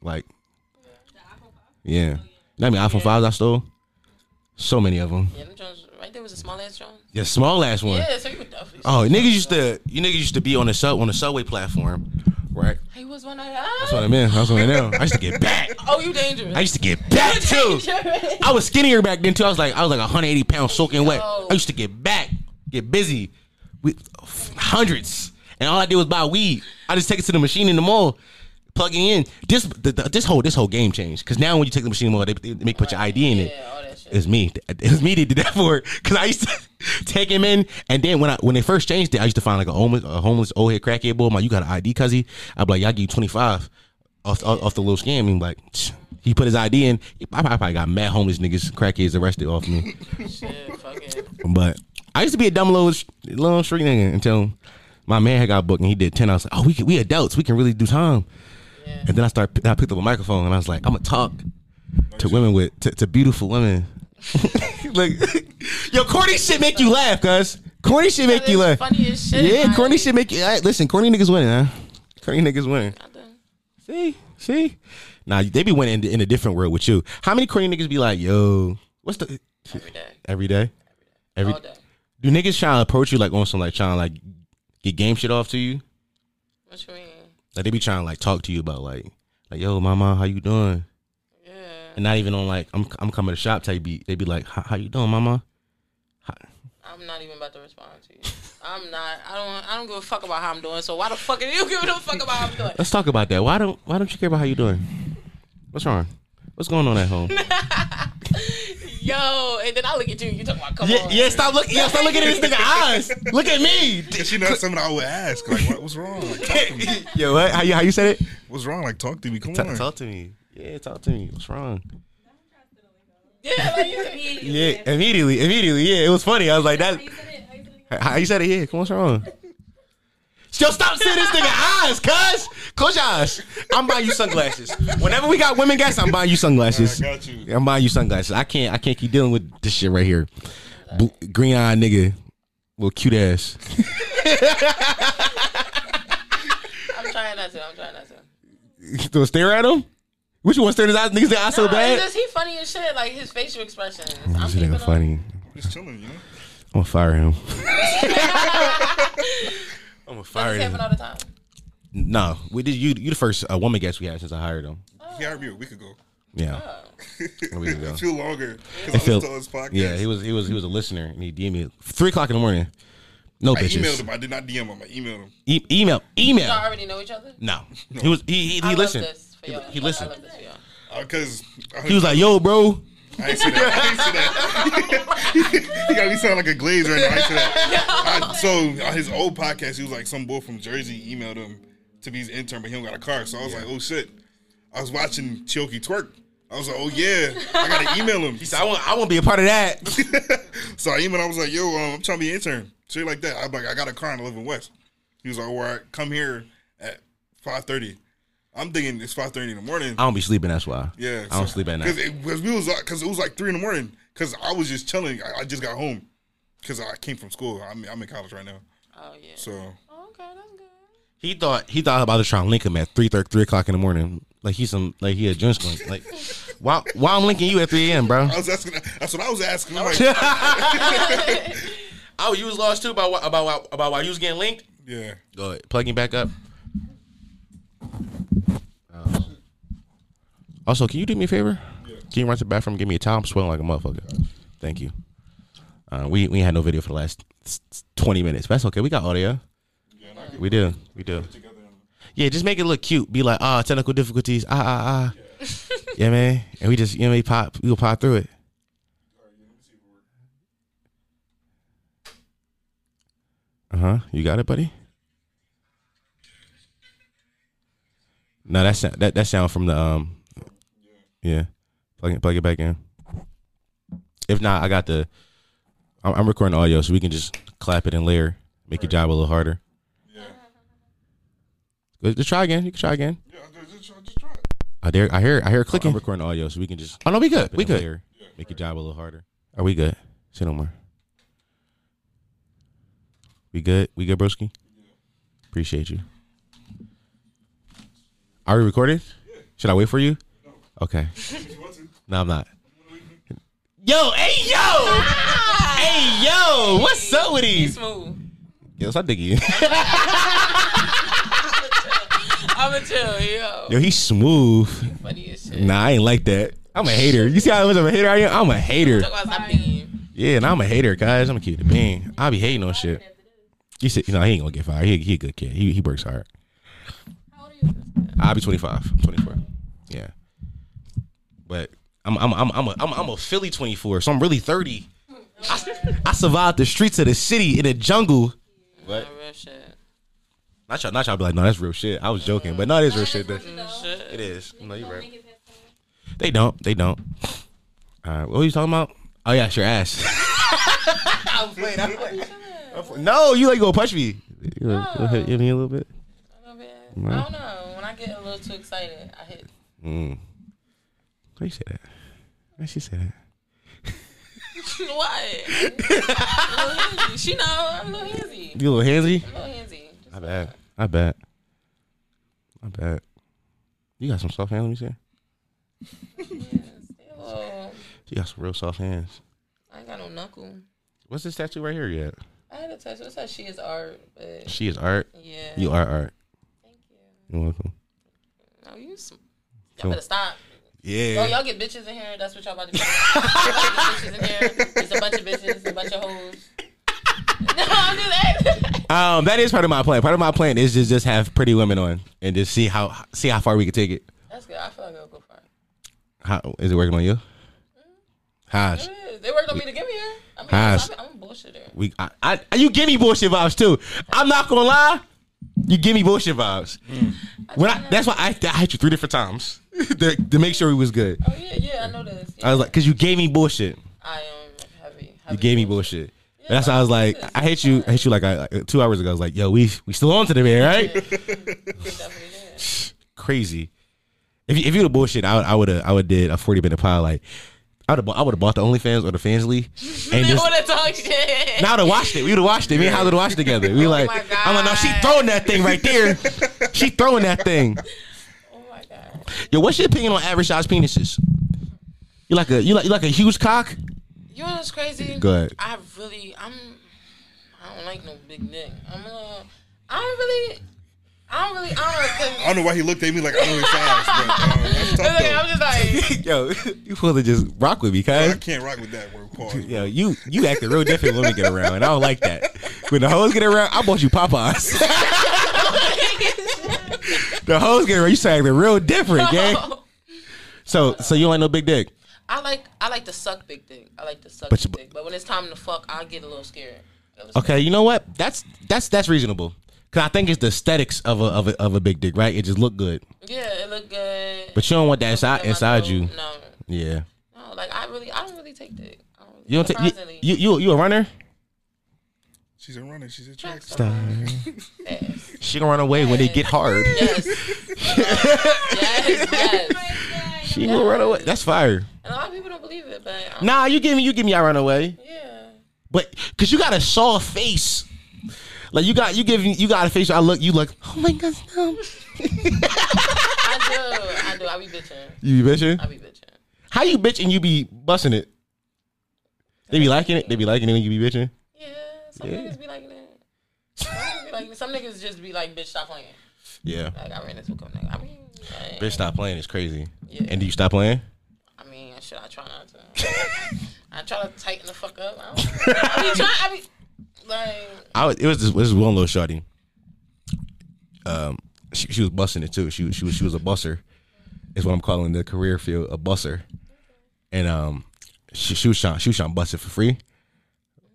Like, yeah. You know how many iPhone fives I stole? So many of them. Yeah, them Jones, right there was a small ass Jones. Yeah, small ass one. Yeah, so you would definitely. Oh, niggas used to, you niggas used to be on the sub on the subway platform, right? He was one of them. That's what I meant. I was one of them. I used to get back. Oh, you dangerous. I used to get back too. I was skinnier back then too. I was like, I was like one hundred eighty pounds soaking wet. I used to get back, get busy, with hundreds, and all I did was buy weed. I just take it to the machine in the mall. Plugging in this the, the, this whole this whole game changed because now when you take the machine mode they, they make put your I D in it. Yeah, all that shit. It's me. It's me that did that for it because I used to take him in and then when I when they first changed it I used to find like a homeless a homeless old head crackhead boy. I'm like, you got an I D, cuzzy? I'd be like, y'all give you twenty five off, off off the little scam. And like he put his I D in. I probably got mad homeless niggas crackheads arrested off me. Shit, fuck it. But I used to be a dumb little little street nigga until my man had got booked and he did ten. I was like, oh, we can, we adults, we can really do time. And then I started. I picked up a microphone and I was like, I'm gonna talk to women with to, to beautiful women. Like, yo, corny shit make you laugh, cuz corny shit make you laugh. Funny as shit. Yeah, corny shit make you. Right, listen, corny niggas winning, huh? Corny niggas winning. See, see. Now nah, they be went in, in a different world with you. How many corny niggas be like, yo, what's the every day, every day, every day, every all day? Do niggas try to approach you like on some like trying to like get game shit off to you? What you mean? Like they be trying to like talk to you about like like yo, mama, how you doing? Yeah. And not even on like I'm I'm coming to shop type beat. They be like, how you doing, mama? How? I'm not even about to respond to you. I'm not. I don't. I don't give a fuck about how I'm doing. So why the fuck are you giving a fuck about how I'm doing? Let's talk about that. Why don't Why don't you care about how you doing? What's wrong? What's going on at home? Yo, and then I look at you. You talking about come yeah, on? Yeah, stop looking. Yeah, stop looking at this nigga eyes. Look at me. She knows something I would ask. Like, what, what's wrong? Like, talk to me. Yo, what? How you How you said it? What's wrong? Like, talk to me. Come Ta- on. Talk to me. Yeah, talk to me. What's wrong? Yeah, like immediately. Yeah, immediately, immediately. Yeah, it was funny. I was like that. How you said it? Yeah, come on, what's wrong? Yo, stop seeing this nigga eyes, cuz. Close your eyes. I'm buying you sunglasses. Whenever we got women guests, I'm buying you sunglasses. I got you. I'm buying you sunglasses. I can't I can't keep dealing with this shit right here. Blue, green-eyed nigga. Little cute ass. I'm trying not to. I'm trying not to. Don't stare at him? What you want to stare at his eyes? Niggas' eyes no, so bad? Just, he funny as shit. Like, his facial expressions. This I'm nigga funny. Him. I'm just chilling, you know? I'm gonna fire him. I'm gonna fire him. All the time? No, we did. You, you the first uh, woman guest we had since I hired him. Oh. He hired me a week ago. Yeah, oh. a week ago. Too longer. I feel, to his podcast. Yeah, he was, he was, he was a listener, and he D M'd me at three o'clock in the morning. No I bitches. I emailed him. I did not D M him. I emailed him. E- email, email. Y'all already know each other? No, no. He was. He he, he I listened. Love this for he, he listened. Because uh, he was like, "Yo, bro." I ain't see that. I ain't see that. He got me sound like a glaze right now. I ain't see that. I, so uh, his old podcast, he was like some boy from Jersey emailed him to be his intern, but he don't got a car. So I was yeah. like, oh shit. I was watching Chioki twerk. I was like, oh yeah, I gotta email him. He said, I want, I want to be a part of that. So I emailed. I was like, yo, um, I'm trying to be an intern. Shit like that. I'm like, I got a car and I live in West. He was like, all right, come here at five thirty. I'm thinking it's five thirty in the morning. I don't be sleeping, that's why. Yeah. I don't so, sleep at night. Because we was, it was like three in the morning. Because I was just chilling. I, I just got home. Because I came from school. I'm, I'm in college right now. Oh, yeah. So. Oh, okay, that's good. He thought he thought about to try and link him at three, three, three o'clock in the morning. Like he's some, like he had drink screen. Like, why, why I'm linking you at three a.m., bro? I was asking, that's what I was asking. I'm like, oh, you was lost too about, about, about why you was getting linked? Yeah. Go ahead. Plug him back up. Also, can you do me a favor? Yeah. Can you run to the bathroom and give me a towel? I'm sweating like a motherfucker. Right. Thank you. Uh, we we had no video for the last twenty minutes. But that's okay. We got audio. Yeah, we do. It. We do. Yeah, just make it look cute. Be like, ah, oh, technical difficulties. Ah, ah, ah. Yeah. Yeah, man. And we just, you know, we pop, we'll pop through it. Uh-huh. You got it, buddy? No, that's, that, that sound from the... um. Yeah, plug it, plug it back in. If not, I got the. I'm, I'm recording audio, so we can just clap it in layer, make right. your job a little harder. Yeah. Just try again. You can try again. Yeah, just try. Just try. I dare. I hear. I hear clicking. I'm recording audio, so we can just. Oh no, we good. We good. Layer, yeah, make right. your job a little harder. Are we good? Say no more. We good. We good, broski. Yeah. Appreciate you. Are we recorded? Yeah. Should I wait for you? Okay. No, I'm not. Yo, hey, yo! Ah! Hey, yo! What's up with these? Yo, so I dig you. I'm a chill, yo. Yo, he's smooth. He funny as shit. Nah, I ain't like that. I'm a hater. You see how much of a hater I am? I'm a hater. Yeah, and I'm a hater, guys. I'm a kid. Bean. I be hating on shit. You said, you know, he ain't gonna get fired. He he a good kid. He he works hard. How old are you? I'll be twenty-five, twenty-four. Yeah. But I'm I'm I'm I'm a, I'm, I'm a Philly twenty-four, so I'm really thirty. I, I survived the streets of the city in the jungle. What? Not real shit. Not y'all, not y'all be like, no, that's real shit. I was joking, but no, it is real shit. That's shit. It is. No, you right. They don't. They don't. All right, what were you talking about? Oh yeah, it's your ass. I was playing. I was playing. I was playing. No, you like gonna punch me? You gonna hit me a little bit? A little bit. No. I don't know. When I get a little too excited, I hit. Mm. Why you say that? Why she say that? Why? She know I'm a little handsy. You a little handsy? I'm a little handsy. I bet. I bet. I bet. You got some soft hands, let me see. Yeah, still. You got some real soft hands. I ain't got no knuckle. What's this tattoo right here yet? I had a tattoo. It says she is art. But she is art? Yeah. You are art. Thank you. You're welcome. No, you some. Y'all better stop. Yeah. Yo, y'all get bitches in here. That's what y'all about to do. Y'all about to get bitches in here. There's a bunch of bitches, a bunch of hoes. No, I'm just asking. Um, that is part of my plan. Part of my plan is just just have pretty women on and just see how see how far we can take it. That's good. I feel like it'll go far. How is it working on you? Haas. They worked on me to get me here. I mean, Haas. I'm, I'm a bullshitter. We, I, I, you give me bullshit vibes too. I'm not gonna lie. You give me bullshit vibes. Mm. I when I, that's why I, I hit you three different times to, to make sure we was good. Oh yeah, yeah, I know this. Yeah. I was like, cause you gave me bullshit. I am heavy. heavy you gave bullshit. me bullshit. Yeah, that's why I was like, I hit you. I hit you like, I, like two hours ago. I was like, yo, we we still on to the man, right? Yeah. Definitely crazy. If you if you the bullshit, I would I would I would did a forty minute pile like. I would have bought, bought the OnlyFans or the Fansly. And they would have talked shit. Now I would have watched it. We would have watched it. Me and Haas would have watched it together. We oh like, I'm like, no, she throwing that thing right there. She throwing that thing. Oh my God. Yo, what's your opinion on average size penises? You like a you like you like a huge cock? You know what's crazy? Go ahead. I really I'm I don't like no big dick. I'm uh I don't really I don't really, I don't know. I don't know why he looked at me like I know his size. But, um, okay, I'm just like, yo, you supposed to just rock with me, cuz. I can't rock with that word, Paul. Yo, you you acting real different when we get around, and I don't like that. When the hoes get around, I bought you Popeyes. The hoes get around, you start acting real different, gang. So, so you don't like no big dick? I like, I like to suck big dick. I like to suck but big you, dick. But when it's time to fuck, I get a little scared. Okay, scared. You know what? That's that's that's reasonable. Cause I think it's the aesthetics of a of a, of a big dick, right? It just look good. Yeah, it look good. But you don't want that inside inside you. No. Yeah. No, like I really, I don't really take dick. I don't really you don't take you, you you you a runner? She's a runner. She's a track star. Yes. She gonna run away yes. when it get hard. Yes. Yes. Yes. Oh she yes. gonna run away. That's fire. And a lot of people don't believe it, but nah, you give me you give me I run away. Yeah. But cause you got a soft face. Like you got you give you got a face. I look you look. Oh my God, no! I do, I do. I be bitching. You be bitching. I be bitching. How you bitch and you be busting it? They be liking it. They be liking it and you be bitching. Yeah, some yeah. niggas be liking it. Some niggas, be liking it. Some niggas just be like, bitch, stop playing. Yeah. Like I ran this with a nigga. I mean, like, bitch, stop playing is crazy. Yeah. And do you stop playing? I mean, shit, I try not to. I try to tighten the fuck up. I, don't, I be trying. I be. Like, I was, it was this, this one little shorty. Um, she, she was busting it too. She she was she was a busser. Is what I'm calling the career field a busser. And um, she she was trying she was trying to bust it for free,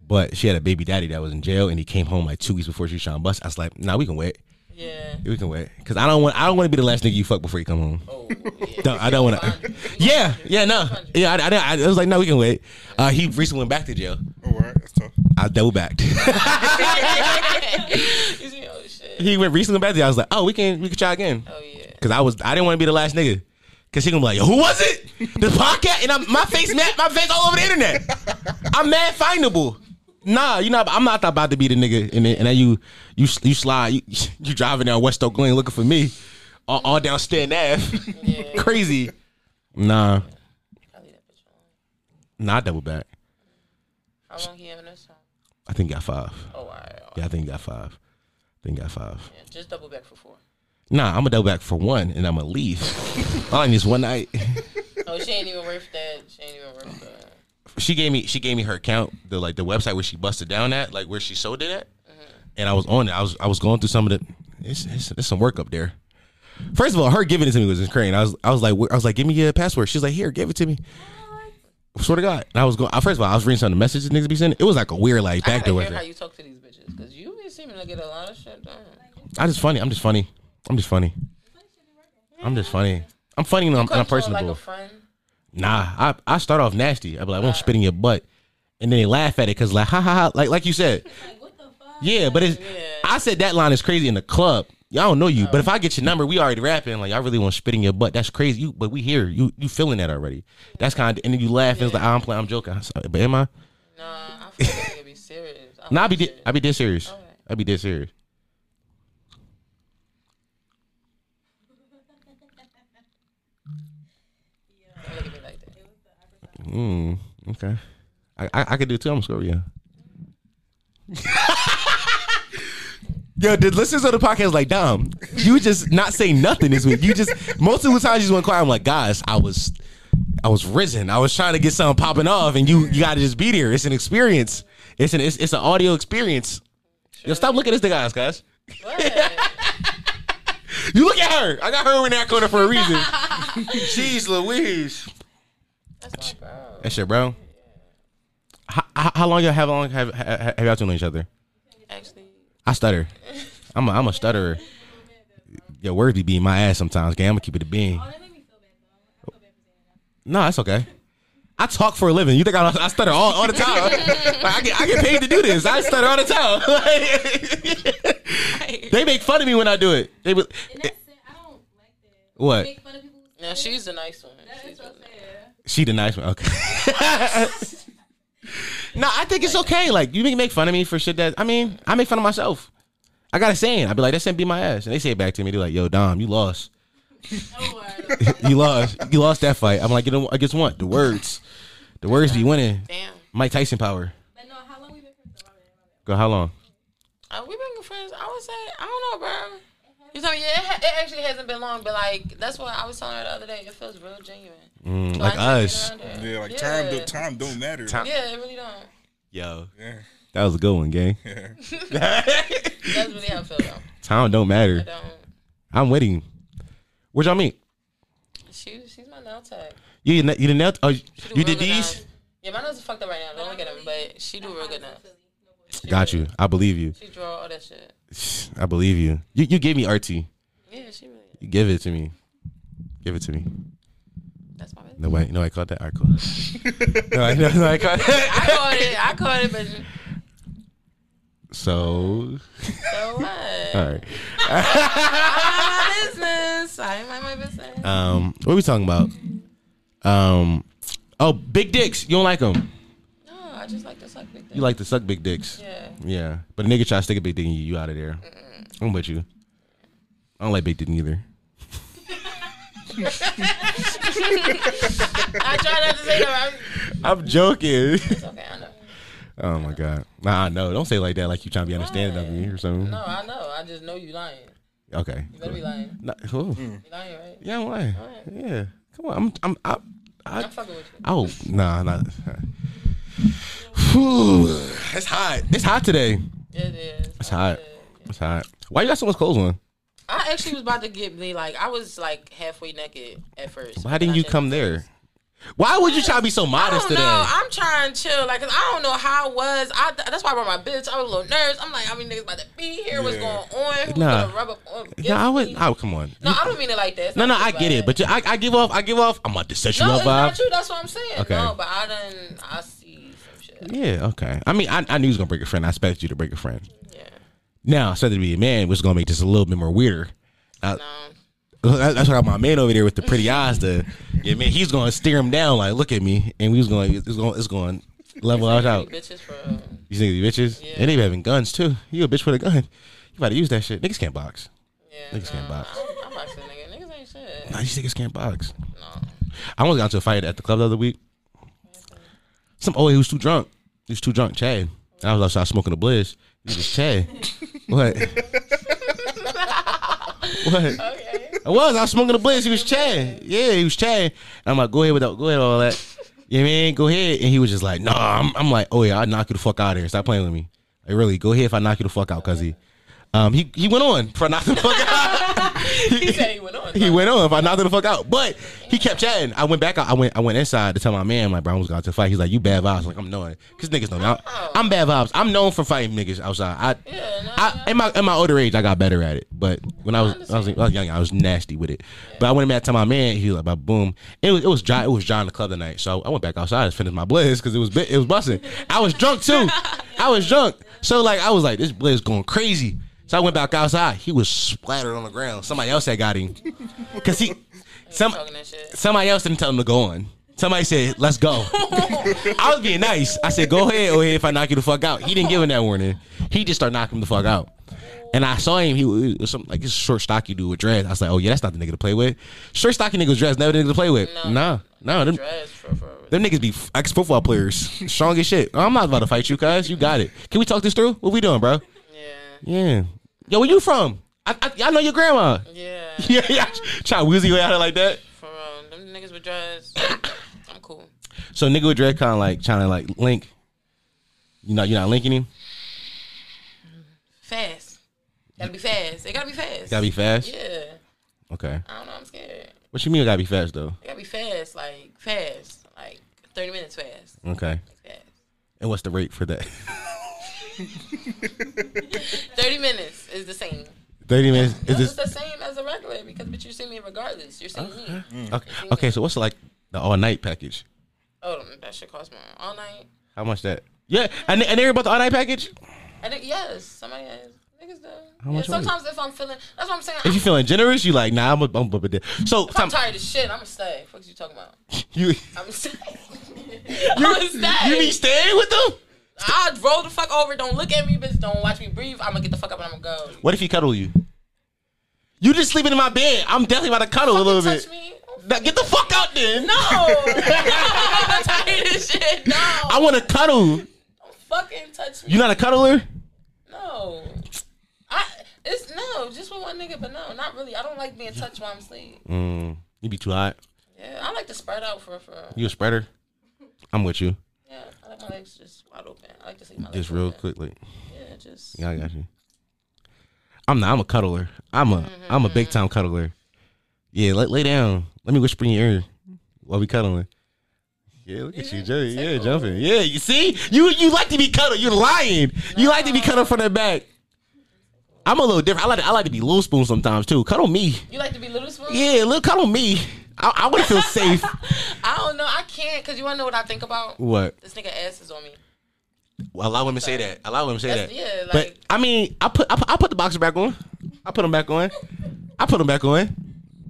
but she had a baby daddy that was in jail, and he came home like two weeks before she was trying to bust. I was like, nah, we can wait. Yeah, we can wait because I don't want I don't want to be the last nigga you fuck before you come home. Oh, yeah. no, I don't want to. Yeah, yeah, no, yeah. I, I, I was like, no, we can wait. Uh, he recently went back to jail. Oh, all right, that's tough. I double backed. Oh, shit. He went recently back to jail. I was like, oh, we can we can try again. Oh yeah, because I was I didn't want to be the last nigga because he gonna be like, who was it? The podcast and I'm, my face mad, my face all over the internet. I'm mad findable. Nah, you know I'm not about to be the nigga, and then, and then you you you slide you, you driving down West Oak Lane looking for me, all, all down Stanton Avenue, yeah. Crazy. Nah, nah, I double back. How long he having this time? I think got five. Oh, all right, all right. Yeah, I think got five. I think got five. Yeah, just double back for four. Nah, I'm gonna double back for one, and I'm gonna leave. I need this one night. Oh, she ain't even worth that. She ain't even worth that. She gave me she gave me her account, the like the website where she busted down at, like where she sold it at, mm-hmm. and I was on it. I was I was going through some of the, it's, it's, it's some work up there. First of all, her giving it to me was insane. I was I was like I was like give me your password. She's like here, give it to me. What? Swear to God. And I was going. First of all, I was reading some of the messages niggas be sending. It was like a weird like backdoor. I hear how you talk to these bitches because you be seeming to get a lot of shit done. I just funny. I'm just funny. I'm just funny. I'm just funny. I'm funny and I'm, I'm personable. Like a friend. Nah, I I start off nasty. I be like, I'm spitting your butt, and then they laugh at it because like, ha ha ha, like like you said. Like, what the fuck? Yeah, but it's yeah. I said that line is crazy in the club. Y'all don't know you, oh. But if I get your number, we already rapping. Like I really want spitting your butt. That's crazy. You, but we here. You you feeling that already? That's kind of, and then you laugh. Yeah. It's like oh, I'm playing. I'm joking. I'm sorry, but am I? Nah, I feel like I could be serious. Nah, I be serious. I be dead serious. Okay. I be dead serious. Mm, okay. I, I I could do two. I'm sure, yeah. Yo, the listeners of the podcast like, Dom, you just not say nothing this week. You just, most of the times you just went quiet. I'm like, guys, I was I was risen. I was trying to get something popping off, and you you gotta just be there. It's an experience. It's an it's, it's an audio experience. Yo, stop looking at this guys, guys. What? You look at her. I got her in that corner for a reason. Jeez Louise. That's my bro. That shit, bro. How, how, how long y'all have long have have, have y'all known each other? Actually, I stutter. I'm a, I'm a stutterer. Your words be beating my ass sometimes. Okay, I'm gonna keep it a being. Oh, that made me feel bad, though. No, that's okay. I talk for a living. You think I, I stutter all, all the time? Like, I get I get paid to do this. I stutter all the time. They make fun of me when I do it. They be, and that's it. I don't like that. What? They make fun of people who no, she's the nice one. That is so fair. She the nice one. Okay. No, I think it's okay. Like, you can make fun of me for shit that, I mean, I make fun of myself. I got a saying. I be like, that shit beat my ass. And they say it back to me. They're like, yo, Dom, you lost. you lost. You lost that fight. I'm like, you know, I guess what? The words. The words be winning. Damn. Mike Tyson power. But no, how long we been friends? Girl, how long? Uh, we been friends, I would say, I don't know, bro. You tell me, yeah, it actually hasn't been long, but like, that's what I was telling her the other day. It feels real genuine. Mm, like us. Yeah, like yeah. Time, do, time don't matter. Time. Yeah, it really don't. Yo. Yeah. That was a good one, gang. Yeah. That's really how I feel, though. Time don't matter. I don't. I'm with him. Where'd y'all meet? She, she's my nail tech. You, you the nail tech? Oh, you real did real these? Down. Yeah, my nails are fucked up right now. Don't look at them, but she do real good now. She Got did. you. I believe you. She draw all that shit. I believe you. You you gave me R T. Yeah, she really. You give it to me. Give it to me. That's my business. Nobody, nobody caught that. I caught it. no, I, no, no, I caught it. I caught it. I caught it, but. You... So. So what? All right. I ain't my business. I ain't my business. Um, what are we talking about? Um, oh, big dicks. You don't like them. I just like to suck big dicks. You like to suck big dicks? Yeah. Yeah. But a nigga try to stick a big dick in you, you out of there. Mm-mm. I'm with you. I don't like big dick either. I try not to say that. I'm, I'm joking. It's okay, I know. Oh, my God. Nah, I know. Don't say it like that like you trying to be understanding of me or something. No, I know. I just know you lying. Okay. You better cool. be lying. Not, cool. Mm. You lying, right? Yeah, I'm lying. All right. Yeah. Come on. I'm, I'm, I, I, I'm fucking with you. Oh, nah, not. Whew, it's hot. It's hot today. It is. It's hot. It's hot. Why you got so much clothes on? I actually was about to get me like I was like halfway naked at first. Why didn't you come there? Why would you try to be so modest today? I'm trying to chill, like, cause I don't know how I was. I that's why I brought my bitch. I was a little nervous. I'm like, I mean, niggas about to be here. Yeah. What's going on? Who's nah. gonna rub up on? No, I would. I would come on. No, I don't mean it like that. It's no, no, I get it, but you, I, I give off. I give off. I'm about to set you up. No, it's not you. That's what I'm saying. Okay. No, but I done. I see some shit. Yeah. Okay. I mean, I, I knew you was gonna break a friend. I expected you to break a friend. Yeah. Now, so to be a man, which is gonna make this a little bit more weirder. I, no. That's why my man over there with the pretty eyes. The yeah, man, he's gonna steer him down. Like, look at me, and we was going. It's going. It's going level out. Out. Bitches, bro. These niggas be bitches, yeah. And they be having guns too. You a bitch with a gun? You about to use that shit? Niggas can't box. Yeah, niggas no, can't box. I'm, I'm boxing, nigga. Niggas ain't shit. Nah, these niggas can't box. No. I almost got into a fight at the club the other week. Some old he was too drunk. He was too drunk, Chad. And I was outside smoking a blizz. He was just Chad. What? What? Okay. I was. I was smoking a blitz. He was Chad. Yeah, he was Chad. And I'm like, go ahead with that. Go ahead with all that. Yeah, man, go ahead. And he was just like, nah. I'm, I'm like, oh, yeah, I'll knock you the fuck out of here. Stop playing with me. Like, really, go ahead if I knock you the fuck out, cuz he. Um, he, he went on for knocking the fuck out. He said he went on. He went on if I knocked him the fuck out. But he kept chatting. I went back. I went I went inside to tell my man, my like, bro, I was going to fight. He's like, you bad vibes. I'm like, I'm knowing. Because niggas know me. I'm, I'm bad vibes. I'm known for fighting niggas outside. I, yeah, no, I, no. In, my, in my older age, I got better at it. But when I was I, I was, I was young, I was nasty with it. Yeah. But I went back to my man. He was like, boom. It was, it was John, it was John the club tonight. So I went back outside to finish my blizz because it was, it was busting. I was drunk, too. I was drunk. So, like, I was like, this blizz going crazy. So I went back outside. He was splattered on the ground. Somebody else had got him. Because he, some, somebody else didn't tell him to go on. Somebody said, let's go. I was being nice. I said, go ahead, or if I knock you the fuck out. He didn't give him that warning. He just started knocking him the fuck out. And I saw him, he was some, like, this short, stocky dude with dreads. I was like, oh, yeah, that's not the nigga to play with. Short, stocky niggas with dreads, never the nigga to play with. No, nah, nah. Them, dreads for, for them niggas be ex-football players. Strong as shit. I'm not about to fight you, cuz. You got it. Can we talk this through? What we doing, bro? Yeah. Yeah. Yo, where you from? I, I, I know your grandma. Yeah. Yeah, yeah. Try to wheezy way out of like that. For real. Them niggas with dreads, I'm cool. So nigga with dread kind of like trying to like link. You know, you're not linking him? Fast. Gotta be fast. It gotta be fast. Gotta be fast? Yeah. Okay. I don't know. I'm scared. What you mean it gotta be fast, though? It gotta be fast. Like, fast. Like, thirty minutes fast. Okay. Fast. And what's the rate for that? thirty minutes is the same. thirty minutes is no, this... it's the same as a regular because, but you see me regardless. You're seeing okay. me. Mm. Okay. Seeing okay, me. So what's, like, the all-night package? Oh, that shit costs more. All-night. How much that? Yeah. And, and they're about the all-night package? I think, yes. Somebody has. Yeah, sometimes if I'm feeling, that's what I'm saying. If you feeling generous, you like, nah, I'm a bump up a dick. So if I'm tired of shit, I'm gonna stay. What fuck you talking about? You, I'm staying. I'm staying. You be staying with them? I'd roll the fuck over. Don't look at me, bitch. Don't watch me breathe. I'm gonna get the fuck up and I'm gonna go. What if he cuddle you? You just sleeping in my bed. I'm definitely about to cuddle a little bit. Touch me. Now get the fuck out then. No. I'm tired of shit. No. I want to cuddle. Don't fucking touch me. You not a cuddler? No. I, it's no, just with one nigga, but no, not really. I don't like being touched while I'm asleep. Mm, you be too hot. Yeah, I like to spread out for for. You a spreader? I'm with you. Yeah, I like my legs just wide open. I like to see my legs just real open. Quickly. Yeah, just. Yeah, I got you. I'm not. I'm a cuddler. I'm a. Mm-hmm. I'm a big time cuddler. Yeah, lay, lay down. Let me whisper in your ear while we cuddling. Yeah, look at yeah, you, Jerry. Yeah, over. Jumping. Yeah, you see, you you like to be cuddled. You're lying. No. You like to be cuddled from the back. I'm a little different. I like to, I like to be little spoon sometimes too. Cuddle me. You like to be little spoon? Yeah, little cuddle me. I, I want to feel safe. I don't know. I can't because you want to know what I think about? What? This nigga ass is on me. Well, a lot of women say that. A lot of women say That's, that. Yeah, like, but I mean, I put I put, I put the boxer back on. I put him back on. I put him back on.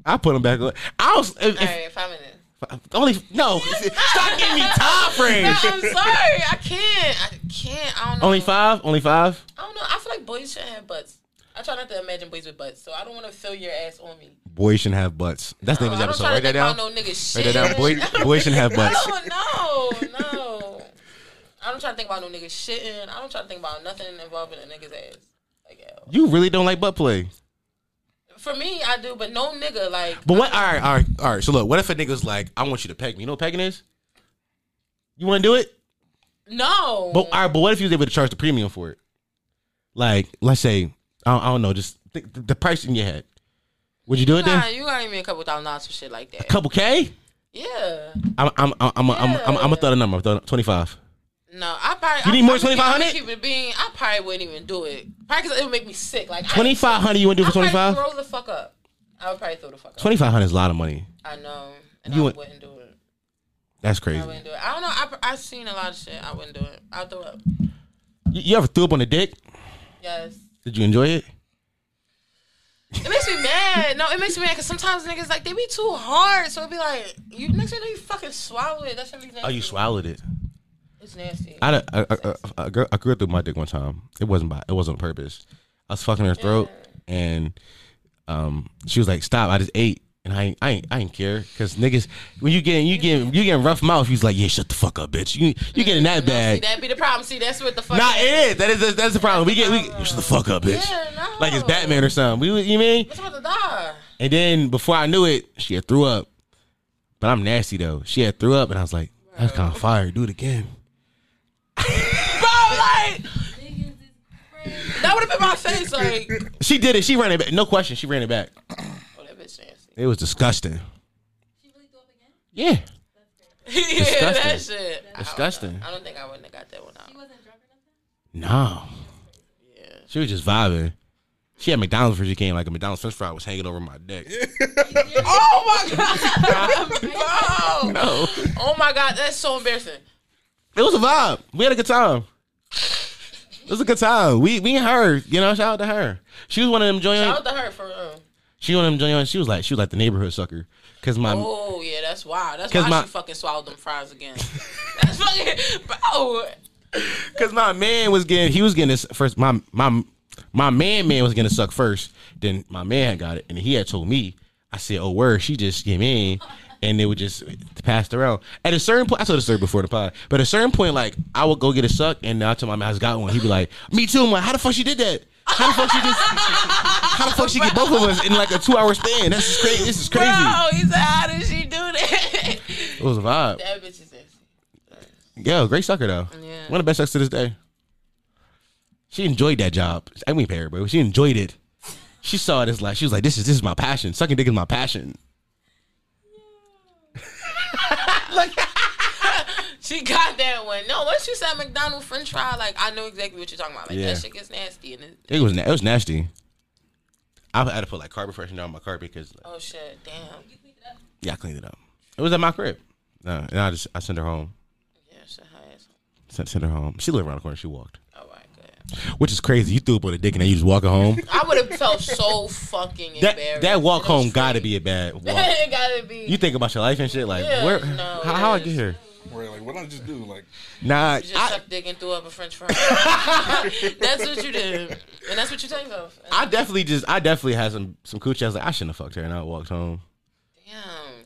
I put him back on. I was. If, All right, five minutes. Only no. Stop giving me time frames. No, I'm sorry. I can't. I can't. I don't know. Only five. Only five. I don't know. I feel like boys shouldn't have butts. I try not to imagine boys with butts, so I don't want to feel your ass on me. Boys shouldn't have butts. That's the name of the episode. Write that down. No nigga shit. Write that down. Boy, boys shouldn't have butts. No, no, no. I don't try to think about no nigga shitting. I don't try to think about nothing involving a nigga's ass. Like, yo. You really don't like butt play. For me, I do, but no nigga like. But what? All right, all right, all right. So look, what if a nigga's like, I want you to peck me? You know what pecking is? You want to do it? No. But all right, but what if you was able to charge the premium for it? Like, let's say, I don't, I don't know, just th- th- the price in your head. Would you do it nah, then? You gotta give me a couple thousand dollars for shit like that. A couple K? Yeah. I'm I'm I'm I'm yeah. I'm, I'm, I'm, I'm a throw the number. twenty-five. No, I probably. You need I, more twenty five hundred? Keep it being. I probably wouldn't even do it. Probably because it would make me sick. Like twenty five hundred, you wouldn't do it for twenty five? Throw the fuck up. I would probably throw the fuck up. Twenty five hundred is a lot of money. I know, and you I wouldn't, wouldn't do it. That's crazy. I wouldn't do it. I don't know. I I've seen a lot of shit. I wouldn't do it. I'll throw up. You, you ever threw up on a dick? Yes. Did you enjoy it? It makes me mad. No, it makes me mad because sometimes niggas like they be too hard, so it be like you next thing you know you fucking swallow it. That shit be nasty. Oh, you swallowed it. It's nasty. I, I, I, I, I, I grew up through my dick one time. It wasn't by, it wasn't on purpose. I was fucking her throat, yeah. and um, she was like, "Stop!" I just ate, and I ain't, I ain't, I ain't care because niggas, when you getting, you getting, you getting rough mouth, he's like, "Yeah, shut the fuck up, bitch. You, you getting that bad? No, that be the problem. See, that's what the fuck. Nah, it is. That is, that's the problem. That's we the get, problem. we shut the fuck up, bitch. Yeah, no. Like it's Batman or something. We, you mean? It's about to die. And then before I knew it, she had threw up. But I'm nasty though. She had threw up, and I was like, "That's kind of fire. Do it again." Bro, like that would have been my face. Like she did it. She ran it back. No question. She ran it back. Oh, that bitch nasty. It was disgusting. She really threw up again? Yeah. Yeah, that shit. Disgusting. I, I don't think I wouldn't have got that one out. She wasn't drunk or nothing? No. Yeah. She was just vibing. She had McDonald's before she came. Like a McDonald's french fry was hanging over my neck. Oh my god. Bro. No. Oh my god. That's so embarrassing. It was a vibe. We had a good time. It was a good time. We we and her, you know, shout out to her. She was one of them joint. Shout out to her for real. She was one of them joint. She was like she was like the neighborhood sucker. Cause my oh yeah, that's wild. That's why my, she fucking swallowed them fries again. That's fucking bro. Cause my man was getting he was getting his first my my My man, man was gonna suck first. Then my man got it, and he had told me. I said, "Oh, word!" She just came in, and they would just pass around. At a certain point, I told the story before the pod, but at a certain point, like I would go get a suck, and I told my man I just got one. He'd be like, "Me too." I'm like, "How the fuck she did that? How the fuck she just? How the fuck she get both of us in like a two hour span? That's just crazy. This is crazy." Bro, he said, "How did she do that?" It was a vibe. That bitch is sexy. Yeah, great sucker though. Yeah. One of the best sucks to this day. She enjoyed that job. I mean, pay her, bro. She enjoyed it. She saw it as like, she was like, this is this is my passion. Sucking dick is my passion. Yeah. Like, she got that one. No, once you said McDonald's French fry, like, I know exactly what you're talking about. Like, yeah. That shit gets nasty. And it, it, was, it was nasty. I had to put, like, carpet freshener on my carpet because. Like, oh, shit. Damn. You cleaned it up? Yeah, I cleaned it up. It was at my crib. No, and I just, I sent her home. Yeah, shit, her ass home. Sent her home. She lived around the corner. She walked. Which is crazy. You threw up on a dick and then you was walking home. I would have felt so fucking that, embarrassed. That walk home crazy. Gotta be a bad walk. It gotta be. You think about your life and shit. Like, yeah, where? No, how, how I get here? Where, like, what did I just do? Like, nah. You just I, sucked dick and threw up a French fry. That's what you did, and that's what you tell yourself. I definitely just, I definitely had some some coochie. I was like, I shouldn't have fucked her, and I walked home. Damn.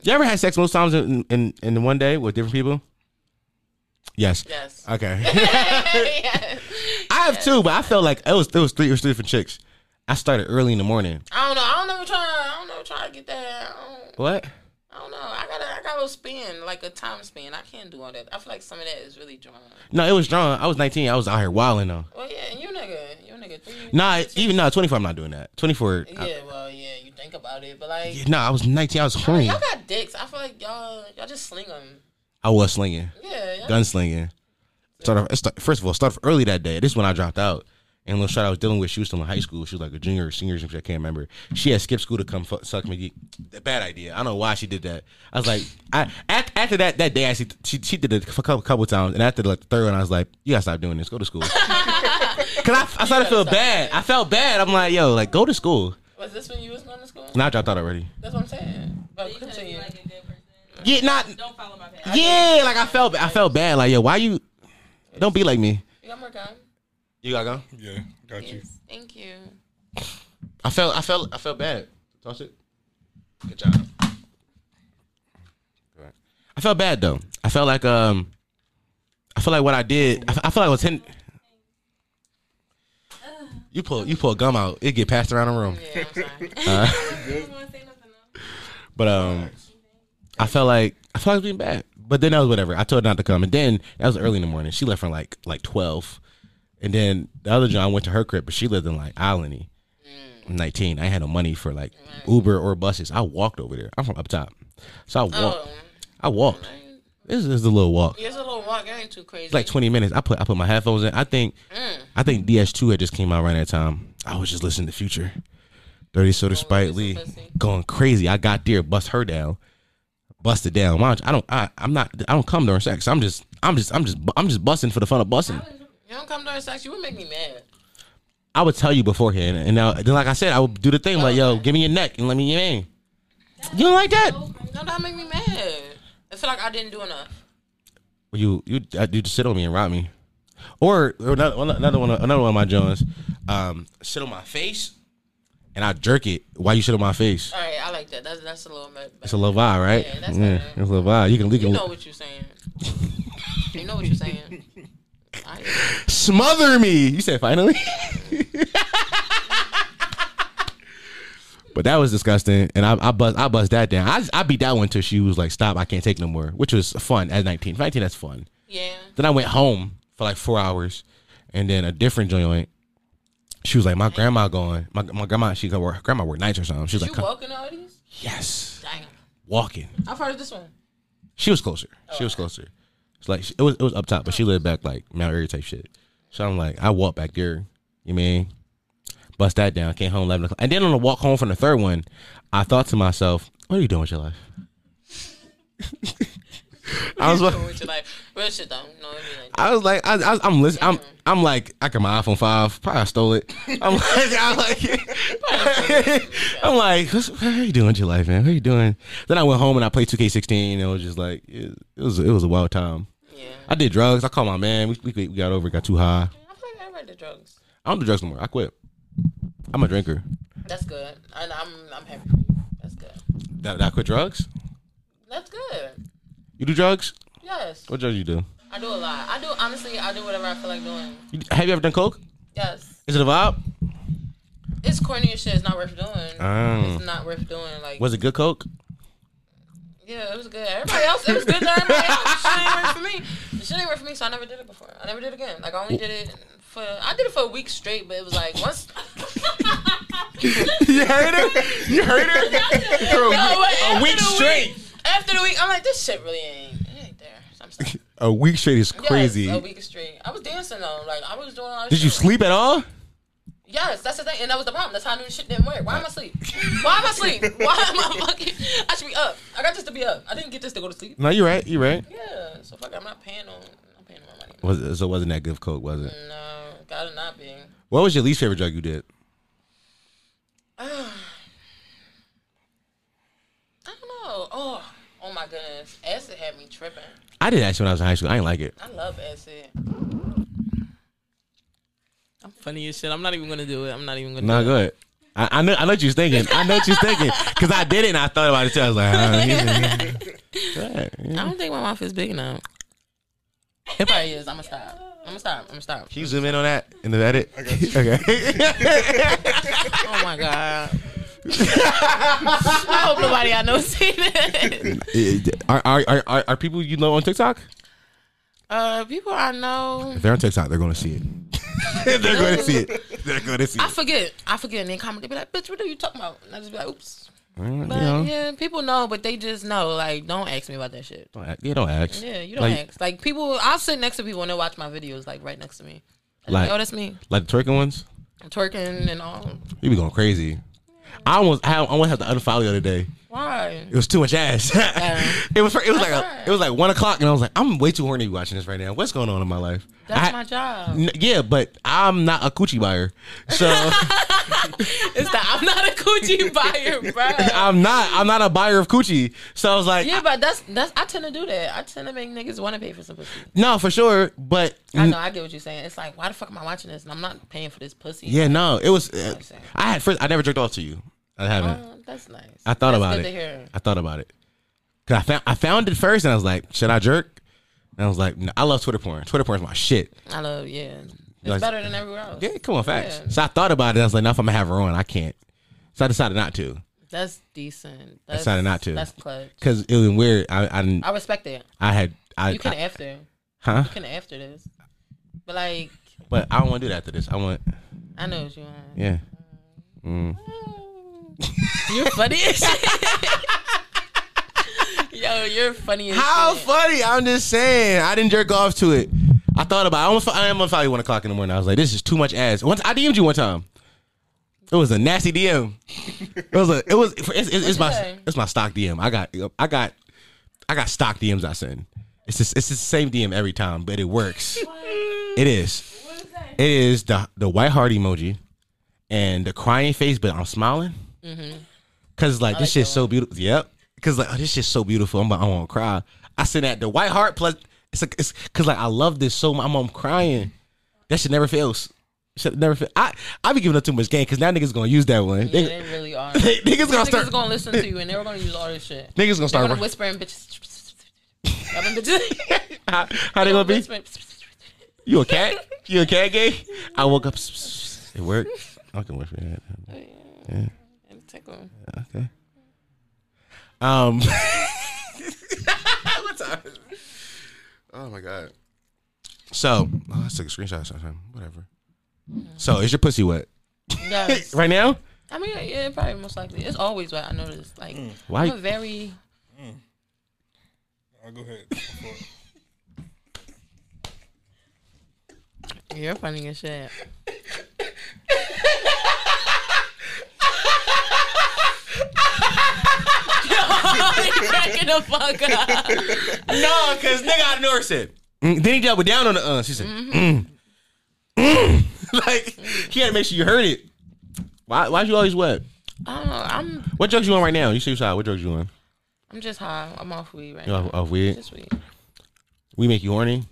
You ever had sex most times in in, in one day with different people? Yes. Yes. Okay. Yes. I have yes. two, but I felt like it was it was three it was three different chicks. I started early in the morning. I don't know. I don't know. Trying. I don't know. Trying to get that. I don't, what? I don't know. I got. I got a spin, like a time span. I can't do all that. I feel like some of that is really drawn. No, it was drawn. I was nineteen. I was out here wilding though. Well, yeah, and you nigga, you nigga. Three, nah, three, even nah, twenty four. I'm not doing that. Twenty four. Yeah, I, well, yeah. You think about it, but like. Yeah, nah, I was nineteen. I was horny. Y'all got dicks. I feel like y'all y'all just sling them. I was slinging, yeah, yeah. gun slinging. Started, it start, first of all, started early that day. This is when I dropped out. And the little shot I was dealing with, she was still in high school. She was like a junior or senior, I can't remember. She had skipped school to come fuck, suck me. Bad idea. I don't know why she did that. I was like, I after, after that that day, I she, she she did it a couple, couple times. And after like the third one, I was like, you gotta stop doing this. Go to school. Because I, I started to feel bad. It. I felt bad. I'm like, yo, like go to school. Was this when you was going to school? No, I dropped out already. That's what I'm saying. But continue. Yeah, not. Don't follow my path. Yeah, like I felt, I felt bad. Like, yo, why you? Don't be like me. You got more gum? You got gum? Yeah, got yes, you. Thank you. I felt, I felt, I felt bad. Toss it. Good job. All right. I felt bad though. I felt like, um, I felt like what I did. I, I felt like I was ten. You pull, you pull gum out. It get passed around the room. Yeah, I'm sorry. Uh, I didn't want to say nothing else. But um. I felt like I felt like I was being bad, but then that was whatever. I told her not to come, and then that was early in the morning. She left from like like twelve, and then the other John went to her crib, but she lived in like Islandy. Mm. nineteen. I had no money for like mm. Uber or buses. I walked over there. I'm from up top, so I walked. Oh. I walked. This is a little walk. Yeah, it's a little walk. It ain't too crazy. It's like twenty minutes. I put I put my headphones in. I think mm. I think D S two had just came out right at that time. I was just listening to Future, Dirty Soda, Spike Lee, going crazy. I got there, bust her down. Busted down. I don't. I, I'm not. I don't come during sex. I'm just. I'm just. I'm just. I'm just busting for the fun of busting. You don't come during sex. You would make me mad. I would tell you beforehand, and now then, like I said, I would do the thing oh, like, "Yo, man. Give me your neck and let me your name." You don't like that? No, that make me mad. I feel like I didn't do enough. You you you just sit on me and rob me, or, or another, another one another one of my Jones, um, sit on my face. And I jerk it. Why you shit on my face? All right, I like that. That's that's a little bit. It's a little vibe, right? Yeah, that's, yeah, that's a little vibe. You can leak. You know what you're saying. You know what you're saying. I smother me. You said finally. But that was disgusting, and I, I bust I bust that down. I I beat that one till she was like, "Stop! I can't take no more," which was fun at nineteen. nineteen, that's fun. Yeah. Then I went home for like four hours, and then a different joint. She was like, my grandma going. My my grandma, she go work. Her grandma worked nights or something. She was you like, you walking all these? Yes. Dang. Walking. I've heard of this one. She was closer. Oh, she was closer. It's like she, it was it was up top, but she lived back like Mount Airy type shit. So I'm like, I walk back there. You mean? Bust that down. Came home eleven o'clock, and then on the walk home from the third one, I thought to myself, what are you doing with your life? I was like, I was like, I, I, I'm listening. I'm, I'm like, I got my iPhone five. Probably I stole it. I'm like, I'm like, I'm like, what are you doing with your life, man? What are you doing? Then I went home and I played two K sixteen. And it was just like, it, it was, it was a wild time. Yeah. I did drugs. I called my man. We, we, we got over. It got too high. I feel like everybody did drugs. I don't do drugs no more. I quit. I'm a drinker. That's good. I, I'm I'm happy for you. That's good. That, that I quit drugs? That's good. You do drugs? Yes. What drugs you do? I do a lot. I do, honestly, I do whatever I feel like doing. You, have you ever done coke? Yes. Is it a vibe? It's corny as shit. It's not worth doing. Um, it's not worth doing. Like, was it good coke? Yeah, it was good. Everybody else, it was good. Everybody else, shit ain't work for me. The shit ain't work for me, so I never did it before. I never did it again. Like, I only did it for, I did it for a week straight, but it was like, once. You heard her? You heard her? For a, no, week, a week straight. Week, after the week, I'm like, this shit really ain't, it ain't there. So I'm sorry. A week straight is crazy. Yes, a week straight. I was dancing, though. Like, I was doing all this. Did shit. You sleep at all? Yes, that's the thing, and that was the problem. That's how I knew this shit didn't work. Why am I asleep? Why am I asleep? Why am I fucking... I should be up. I got this to be up. I didn't get this to go to sleep. No, you're right. You're right. Yeah, so fuck it. I'm not paying on... I'm paying on my money. Was it, so it wasn't that good coke, was it? No, gotta not be. What was your least favorite drug you did? Uh, I don't know. Oh, oh my goodness. Acid had me tripping. I did acid when I was in high school. I didn't like it. I love acid. I'm funny as shit. I'm not even gonna do it. I'm not even gonna nah, do go it. Ahead. I, I know I know what you're thinking. I know what you're thinking. Cause I did it and I thought about it too. I was like, oh, yeah, yeah. Yeah. I don't think my mouth is big enough. It probably is. I'ma stop. I'ma stop. I'ma stop. Can you zoom in on that in the edit? Okay. Okay. Oh my god. I hope nobody I know seen it. Are are are are people you know on TikTok? Uh people I know. If they're on TikTok, they're gonna see it. They're going to see it. They're going to see it. I forget. I forget. And they comment. They be like, "Bitch, what are you talking about?" And I just be like, "Oops." Mm, but you know. Yeah, people know, but they just know. Like, don't ask me about that shit. Don't ask. Yeah, don't ask. Yeah, you don't like, ask. Like people, I'll sit next to people and they watch my videos, like right next to me. Like, like, oh, that's me. Like the twerking ones. Twerking and all. You be going crazy. I almost, I almost had to unfollow the other day. Why? It was too much ass. Yeah. it was, it was that's like, right. a, it was like one o'clock, and I was like, I'm way too horny to be watching this right now. What's going on in my life? That's I, my job. N- yeah, but I'm not a coochie buyer, so it's that I'm not a coochie buyer, bro. I'm not, I'm not a buyer of coochie. So I was like, yeah, but that's that's I tend to do that. I tend to make niggas want to pay for some pussy. No, for sure, but I know I get what you're saying. It's like, why the fuck am I watching this? And I'm not paying for this pussy. Yeah, no, it was. Uh, I had first. I never jerked off to you. I haven't. Oh, that's nice. I thought that's about good it. To hear. I thought about it. Cause I found I found it first, and I was like, should I jerk? And I was like, no, I love Twitter porn. Twitter porn is my shit. I love, yeah. It's like, better than everywhere else. Yeah, come on, facts. Yeah. So I thought about it. I was like, no, if I'm gonna have her on, I can't. So I decided not to. That's decent. That's, I decided not to. That's clutch. Cause it was weird. I I, I respect that. I had. I, you can I, after. Huh? You can after this. But like. But I don't want to do that after this. I want. I know what you want. Yeah. Mm. You're funny as shit. Yo, you're funny as shit. How funny? I'm just saying. I didn't jerk off to it. I thought about it. I almost I am probably one o'clock in the morning. I was like, this is too much ass. Once I D M'd you one time. It was a nasty D M. It was a it was it's, it's, it's my say? It's my stock D M. I got I got I got stock D Ms I send. It's just, it's the same D M every time, but it works. What? It is. What is that? It is the the white heart emoji and the crying face, but I'm smiling. Mm-hmm. Cause like, like this shit's so beautiful. Yep. Cause like, oh, this shit's so beautiful. I'm I want to cry. I send that the white heart plus. It's like it's cause like I love this so much. I'm, I'm crying. That shit never fails. Shit never fail. I I be giving up too much game. Cause now niggas gonna use that one. Yeah, they, they really are. Niggas, niggas gonna start. Niggas gonna listen to you and they're gonna use all this shit. Niggas gonna start. They're gonna whisper and bitches. how, how they gonna be? You a cat? You a cat gay? I woke up. It worked. I can whisper that. Yeah. Tickle. Okay. Um. What time is it? Oh my god. So oh, I took a screenshot sometime. Whatever. Mm-hmm. So is your pussy wet? Yes. Right now? I mean, yeah, probably most likely. It's always wet. I noticed. Like, mm. why? I'm a very. Mm. I'll go ahead. You're funny as shit. Cracking the fuck up. No, cause nigga out of North said mm, then he doubled down on the uh she said mm-hmm. mm, mm. Like mm. She had to make sure you heard it. Why why'd you always wet? I don't know. I'm What drugs you on right now? You see side, what drugs you on? I'm just high. I'm off weed right You're now. Off, off weed? Just weed. We make you horny?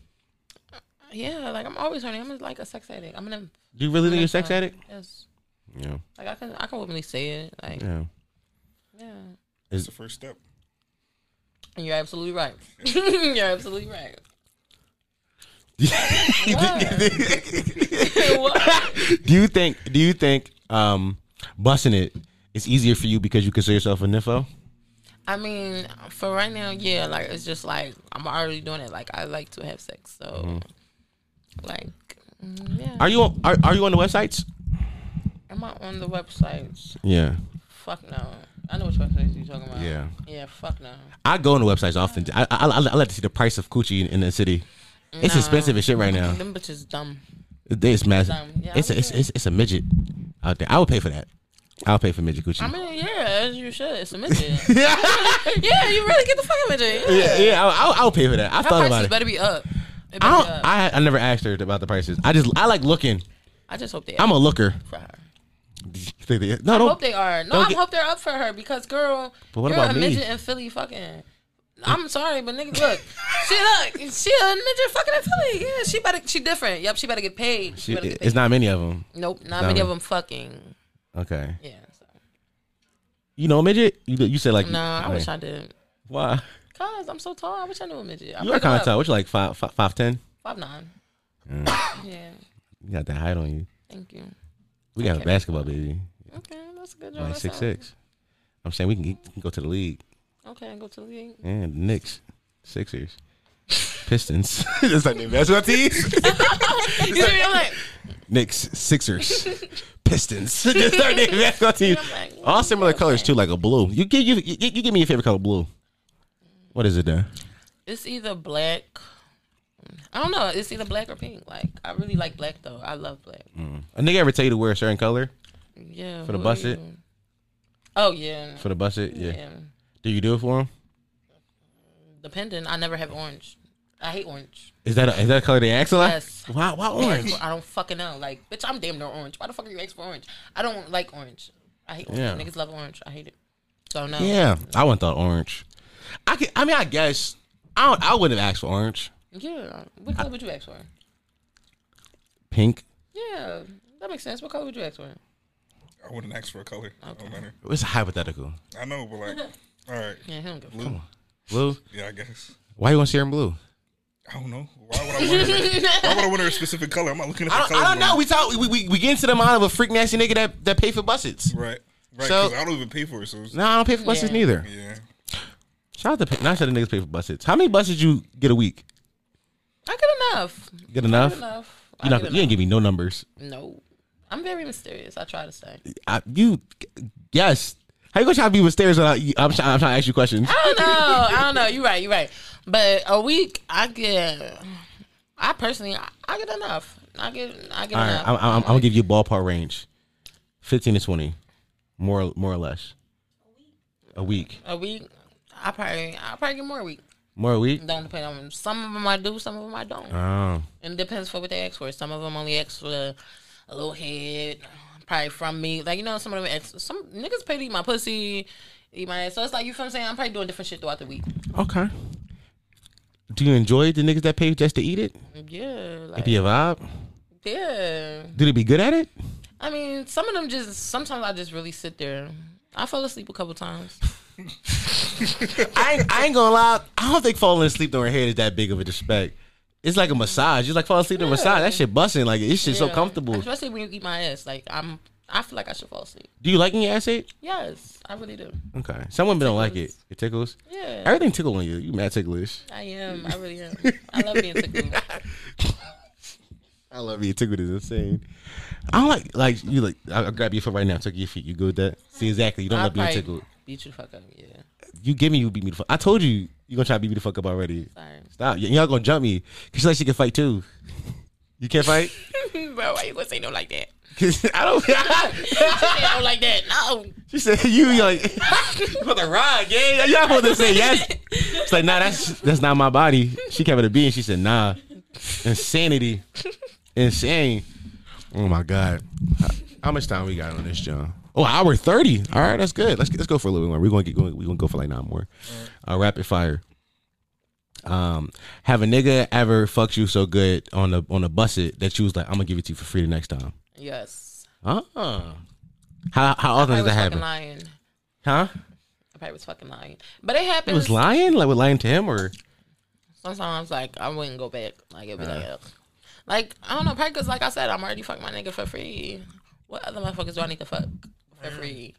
Yeah, like I'm always horny. I'm just like a sex addict. I'm gonna Do you really think you're a sex addict? Yes. Yeah. Like I can, I can openly say it. Like, yeah, yeah. It's the first step. You're absolutely right. You're absolutely right. What? Do you think? Do you think? Um, busting it is easier for you because you consider yourself a nympho? I mean, for right now, yeah. Like it's just like I'm already doing it. Like I like to have sex, so mm-hmm. like, yeah. Are you on, are are you on the websites? Am I on the websites? Yeah. Fuck no. I know which websites you're talking about. Yeah. Yeah. Fuck no. I go on the websites often. I I, I, I like to see the price of coochie in, in the city. Nah, it's expensive as shit right now. Them bitches dumb. It's massive. Yeah, it's, a, it's it's it's a midget out there. I would pay for that. I'll pay for midget coochie. I mean, yeah, as you should. It's a midget. Yeah, you really get the fucking midget. Yeah, yeah, yeah I'll, I'll pay for that. I Her thought about it. Better be up. It better I don't. Be up. I I never asked her about the prices. I just I like looking. I just hope they. I'm a looker. For her. No, I hope they are. No, I get, hope they're up for her because girl, but what you're about a midget me? In Philly, fucking. I'm sorry, but nigga, look, she look, she a midget fucking in Philly. Yeah, she better, she different. Yep, she better get paid. She she, better get paid. It's not many of them. Nope, not, not many, many of them fucking. Okay. Yeah. So. You know a midget? You, you said like. Nah, okay. I wish I didn't. Why? Cause I'm so tall. I wish I knew a midget. I you are kind of tall. What you like? Five, five, five ten. Five nine. Mm. Yeah. You got that height on you. Thank you. We got okay. a basketball baby. Okay, that's a good job. Like six six. I'm saying we can, get, we can go to the league. Okay, go to the league. And Knicks, Sixers, Pistons. That's like their basketball team. You know, I'm like Knicks, Sixers, Pistons. That's their basketball team. Like, all similar colors too, like a blue. You give you, you you give me your favorite color, blue. What is it then? It's either black. I don't know. It's either black or pink. Like I really like black though. I love black. Mm. A nigga ever tell you to wear a certain color? Yeah. For the busset. Oh yeah. For the busset, yeah. yeah. Do you do it for them? Depending. I never have orange. I hate orange. Is that a, is that a color they ask a lot? Yes. Why, why orange? I don't fucking know. Like, bitch, I'm damn near orange. Why the fuck are you asking for orange? I don't like orange. I hate orange. Yeah. Niggas love orange. I hate it. So, no. Yeah. I wouldn't thought orange. I could, I mean, I guess. I don't, I wouldn't have asked for orange. Yeah. What color I, would you ask for? Pink. Yeah. That makes sense. What color would you ask for? I wouldn't ask for a color. Okay. No, it's hypothetical. I know, but like... All right. Yeah, he don't give a fuck. Come on. Blue? Yeah, I guess. Why you want to see her in blue? I don't know. Why would I want her? Why would I want her a specific color? I'm not looking at the color. I don't know. We talk. We, we we get into the mind of a freak nasty nigga that, that pay for bussets. Right. Right. So I don't even pay for it. So no, I don't pay for bussets yeah. neither. Yeah. Shout out to not shout the niggas pay for bussets. How many bussets you get a week? I get enough. Get enough. I get enough. You, I not, get you enough. Ain't give me no numbers. No, I'm very mysterious. I try to say. I, you yes. How you gonna try to be mysterious without you? I'm, trying, I'm trying to ask you questions. I don't know. I don't know. You're right. You're right. But a week, I get. I personally, I, I get enough. I get. I get All right, enough. I'm, I'm, I'm gonna give you a ballpark range, fifteen to twenty, more, more or less. A week. A week. I probably, I probably get more a week. More a week. Don't depend on them. Some of them I do. Some of them I don't. Oh. And it depends for what they ask for. Some of them only ask for a little head. Probably from me, like you know, some of them ex- some niggas pay to eat my pussy, eat my ass. So it's like you feel what I'm saying. I'm probably doing different shit throughout the week. Okay. Do you enjoy the niggas that pay just to eat it? Yeah. Like, it be a vibe. Yeah. Do they be good at it? I mean, some of them just sometimes I just really sit there. I fell asleep a couple times. I ain't, I ain't gonna lie. I don't think falling asleep on her head is that big of a disrespect. It's like a massage. You like fall asleep yeah. to a massage. That shit busting. Like it's shit yeah. so comfortable. Especially when you eat my ass. Like I'm, I feel like I should fall asleep. Do you like when your ass ate? Yes, I really do. Okay, some women don't like it. It tickles. Yeah, everything tickles on you. You mad ticklish. I am. I really am. I love being tickled. I love being tickled. Is insane. I don't like like you like. I'll grab your foot right now. Tickle your feet. You good with that? See exactly. You don't I'll love being tickled. Beat you the fuck up. Yeah. You give me. You beat me the fuck. I told you. You gonna try to beat me the fuck up already? Sorry. Stop. Y- y'all gonna jump me? Cause she like she can fight too. You can't fight, bro. Why you gonna say no like that? Cause I don't. She say no like that. No. She said you like you about to ride, yeah. Y'all supposed to say yes. It's like nah, that's that's not my body. She came with a B and she said nah. Insanity, insane. Oh my god. How, how much time we got on this, John? Oh, hour thirty. All right, that's good. Let's let's go for a little bit more. We're gonna get going. We're gonna go for like nine more. Uh, rapid fire. Um, have a nigga ever fucked you so good on the on the busset that you was like, I'm gonna give it to you for free the next time? Yes. Uh-uh. How how often does that happen? Lying. Huh? I probably was fucking lying, but it happened. Was lying like, was lying to him or? Sometimes like I wouldn't go back. Like it'd be uh. like, ugh. Like I don't know. Probably because like I said, I'm already fucking my nigga for free. What other motherfuckers do I need to fuck for free?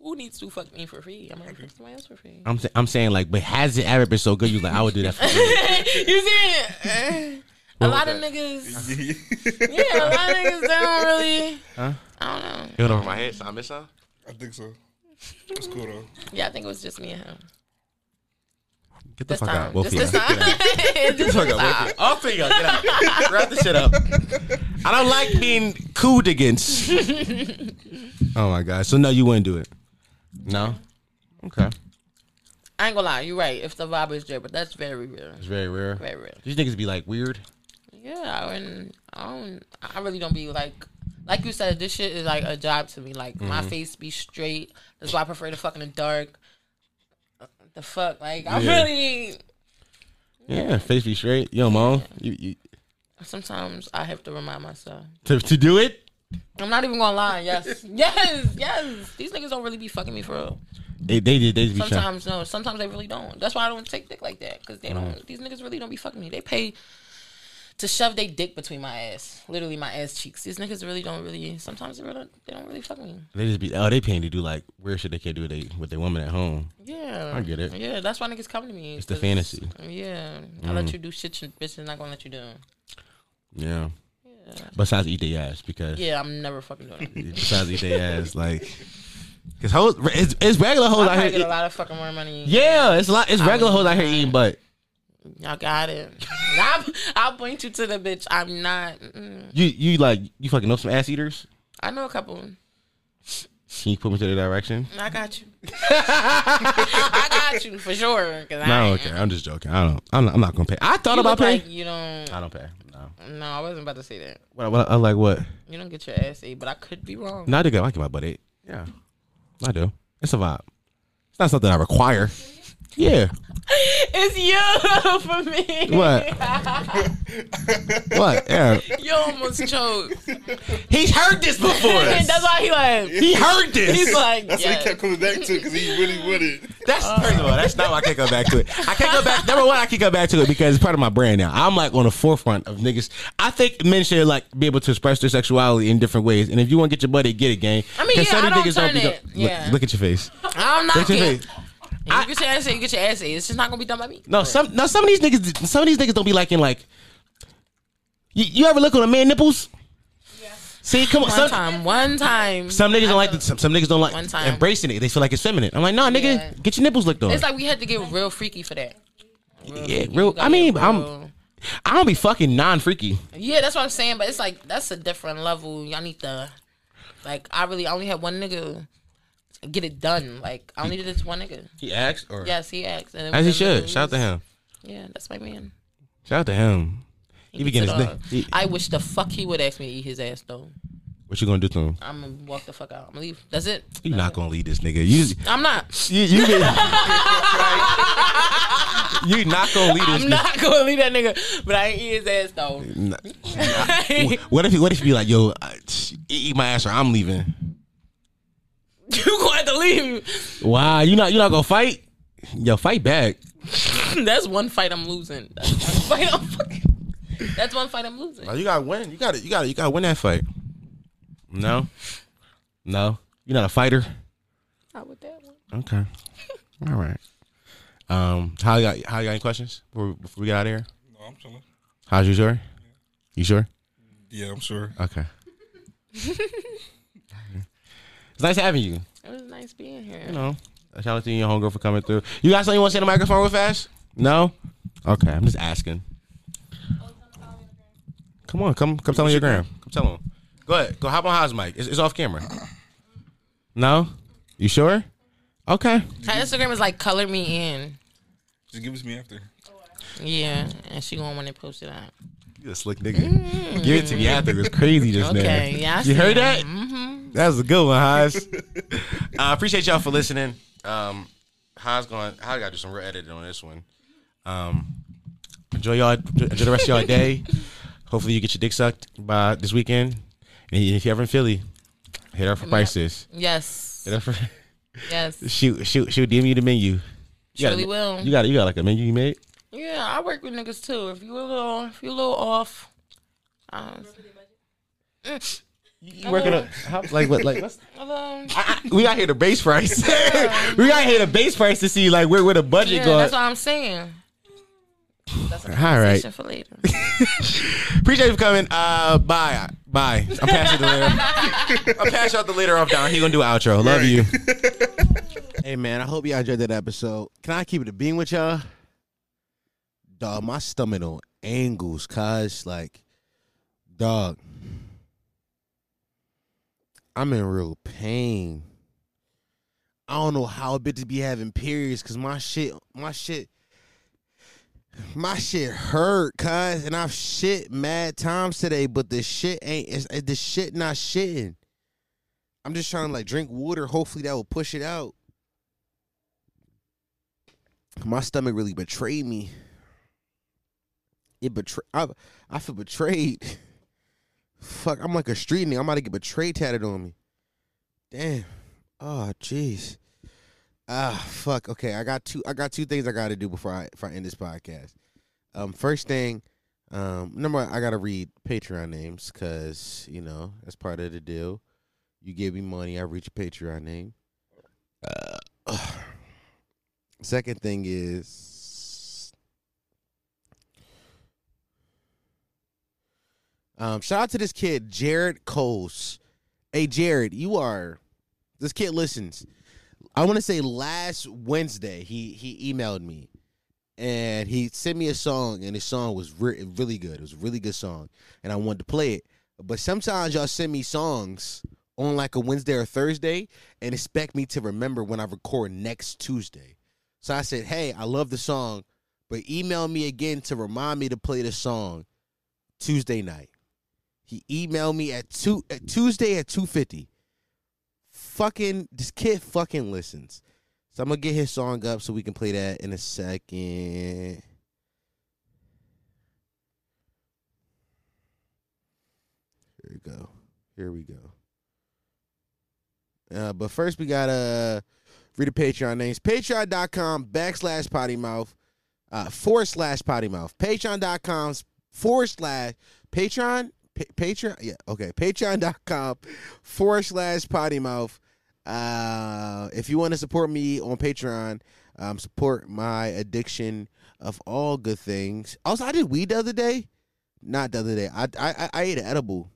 Who needs to fuck me for free? I'm gonna fuck somebody else for free. I'm sa- I'm saying like, but has it ever been so good? You like I would do that for free. You see it? A lot of niggas. Yeah, a lot of niggas don't really. Huh? I don't know. It went over my head. So I missed out. I think so. It's cool though. Yeah, I think it was just me and him. Get the this fuck time. out. We'll just this out. Time. Get the fuck out. Off we go. Get out. Wrap this shit up. I don't like being cooed against. Oh my God. So no, you wouldn't do it. No? Okay. I ain't gonna lie. You're right. If the vibe is there, but that's very rare. It's very rare. Very rare. These niggas be like weird. Yeah. And I don't, I really don't be like, like you said, this shit is like a job to me. Like mm-hmm. my face be straight. That's why I prefer to fuck in the dark. The fuck, like I'm yeah. really, yeah, face be straight, yo, mom. Yeah. You, you. Sometimes I have to remind myself to to do it. I'm not even gonna lie. Yes, yes, yes. These niggas don't really be fucking me for real. They they did. They, they sometimes be no. Sometimes they really don't. That's why I don't take dick like that because they don't. Mm. These niggas really don't be fucking me. They pay to shove their dick between my ass, literally my ass cheeks. These niggas really don't really. Sometimes they really they don't really fuck me. They just be oh they paying to do like weird shit they can't do with they with their woman at home. Yeah, I get it. Yeah, that's why niggas come to me. It's the fantasy. Yeah, mm. I let you do shit your bitch is not gonna let you do. Yeah. Yeah. Besides eat their ass because yeah I'm never fucking doing that. Besides eat their ass like. Cause hoes it's, it's regular hoes out here. I get eat. a lot of fucking more money. Yeah, it's a lot. It's regular hoes out here eating butt. Y'all got it. I'll, I'll point you to the bitch. I'm not. Mm. You you like you fucking know some ass eaters? I know a couple. Can you put me to the direction? I got you. I got you for sure. No, I okay. I'm just joking. I don't. I'm not, I'm not gonna pay. I thought you about paying. Like you don't. I don't pay. No. No, I wasn't about to say that. What? What? I like what? You don't get your ass ate, but I could be wrong. No, I do get. I get my butt ate. Yeah, I do. It's a vibe. It's not something I require. Yeah. It's you for me. What? What? Yeah. You almost choked. He's heard this before. That's why he like. He heard this. He's like. That's yes. What he kept coming back to it because he really wouldn't. That's uh, first of all. That's not why I can't go back to it. I can't go back. Number one, I can't go back to it because it's part of my brand now. I'm like on the forefront of niggas. I think men should like be able to express their sexuality in different ways. And if you want to get your buddy, get it, gang. I mean, yeah, I don't niggas turn don't be it. Go- yeah. look, look at your face. I'm not. Look at your face. I, you get your ass, you get your ass. It's just not gonna be done by me. No, some, no, some of these niggas, some of these niggas don't be liking like. You, you ever look on a man nipples? Yeah. See, come on. One some, time, one time. Some niggas I don't like. The, some, some niggas don't like one time. embracing it. They feel like it's feminine. I'm like, no, nah, nigga, yeah. get your nipples looked on. It's like we had to get real freaky for that. Real yeah, freaky. real. I mean, real. I'm. I don't be fucking non freaky. Yeah, that's what I'm saying. But it's like that's a different level. Y'all need to. Like, I really only had one nigga. Get it done. Like I only did this one nigga. He asked, or yes, he asked, and as he should. Shout out to him. Yeah, that's my man. Shout out to him. He, he begins. His I wish the fuck he would ask me to eat his ass though. What you gonna do to him? I'm gonna walk the fuck out. I'm gonna leave. That's it. You that's not it. gonna leave this nigga. You. I'm not. You. You, you You're not gonna leave this. I'm nigga. not gonna leave that nigga, but I ain't eat his ass though. Nah, nah. What if? He, what if you be like, yo, eat my ass or I'm leaving. You gonna have to leave. Wow, you not you not gonna fight? Yo, fight back. That's one fight I'm losing. That's one fight I'm fucking. That's one fight I'm losing. Oh, you gotta win. You gotta you gotta you gotta win that fight. No, no, you're not a fighter. Not with that one. Okay. All right. Um, how you got how you got any questions before, before we get out of here? No, I'm chilling. How's you sure? Yeah. You sure? Yeah, I'm sure. Okay. It's nice having you. It was nice being here. You know, shout out to you and your homegirl for coming through. You got something you want to say to the microphone real fast? No? Okay, I'm just asking. Come on, come come tell me your gram. Come tell him. Go ahead. Go hop on Haas mic. It's, it's off camera. No? You sure? Okay. Her Instagram is like, color me in. Just give it to me after. Yeah, and she going to want to post it out. You a slick nigga. Mm-hmm. Give it to me after. It was crazy just okay, now. Okay, yeah. I you heard that? that? Mm-hmm. That was a good one, Heiz. I uh, appreciate y'all for listening. Um, Heiz going, I got to do some real editing on this one. Um, enjoy y'all, enjoy the rest of y'all day. Hopefully you get your dick sucked by this weekend. And if you're ever in Philly, Hit her for prices. Yes. Hit her for yes. Shoot, shoot, shoot. D M you the menu. You surely gotta, will. You got, you got like a menu you made. Yeah, I work with niggas too. If you a little, if you a little off, um, mm, you working on like what? Like what's, I, I, we got here the base price. Yeah. We got here the base price to see like where where the budget yeah, going. That's what I'm saying. That's a conversation for later. Appreciate you for coming. Uh, bye, bye. I'm passing the later. I'll pass out the later off down. He gonna do an outro. Love right. you. Hey man, I hope y'all enjoyed that episode. Can I keep it a bean with y'all? Dog, my stomach on angles, cause like, dog, I'm in real pain. I don't know how a bitch to be having periods, cause my shit, my shit. My shit hurt, cuz, and I've shit mad times today, but the shit ain't, it's, it, the shit not shitting. I'm just trying to, like, drink water. Hopefully that will push it out. My stomach really betrayed me. It betrayed, I, I feel betrayed. Fuck, I'm like a street nigga. I'm about to get betrayed tatted on me. Damn. Oh, jeez. Ah, fuck. Okay, I got two. I got two things I got to do before I before I end this podcast. Um, first thing, um, number one, I gotta read Patreon names because you know that's part of the deal. You give me money, I read your Patreon name. Uh, uh. Second thing is, um, shout out to this kid, Jared Coles. Hey, Jared, you are. This kid listens. I want to say last Wednesday, he he emailed me, and he sent me a song, and his song was re- really good. It was a really good song, and I wanted to play it. But sometimes y'all send me songs on like a Wednesday or Thursday and expect me to remember when I record next Tuesday. So I said, hey, I love the song, but email me again to remind me to play the song Tuesday night. He emailed me at, two, at Tuesday at two fifty. Fucking, this kid fucking listens. So I'm gonna get his song up so we can play that in a second. Here we go. Here we go. Uh, but first we gotta read the Patreon names. Patreon.com backslash potty mouth. Uh, forward slash potty mouth. Patreon.com forward slash Patreon. Pa- Patreon. Yeah. Okay. Patreon.com forward slash potty mouth. Uh, if you want to support me on Patreon, um, support my addiction of all good things. Also, I did weed the other day. Not the other day. I I, I ate an edible.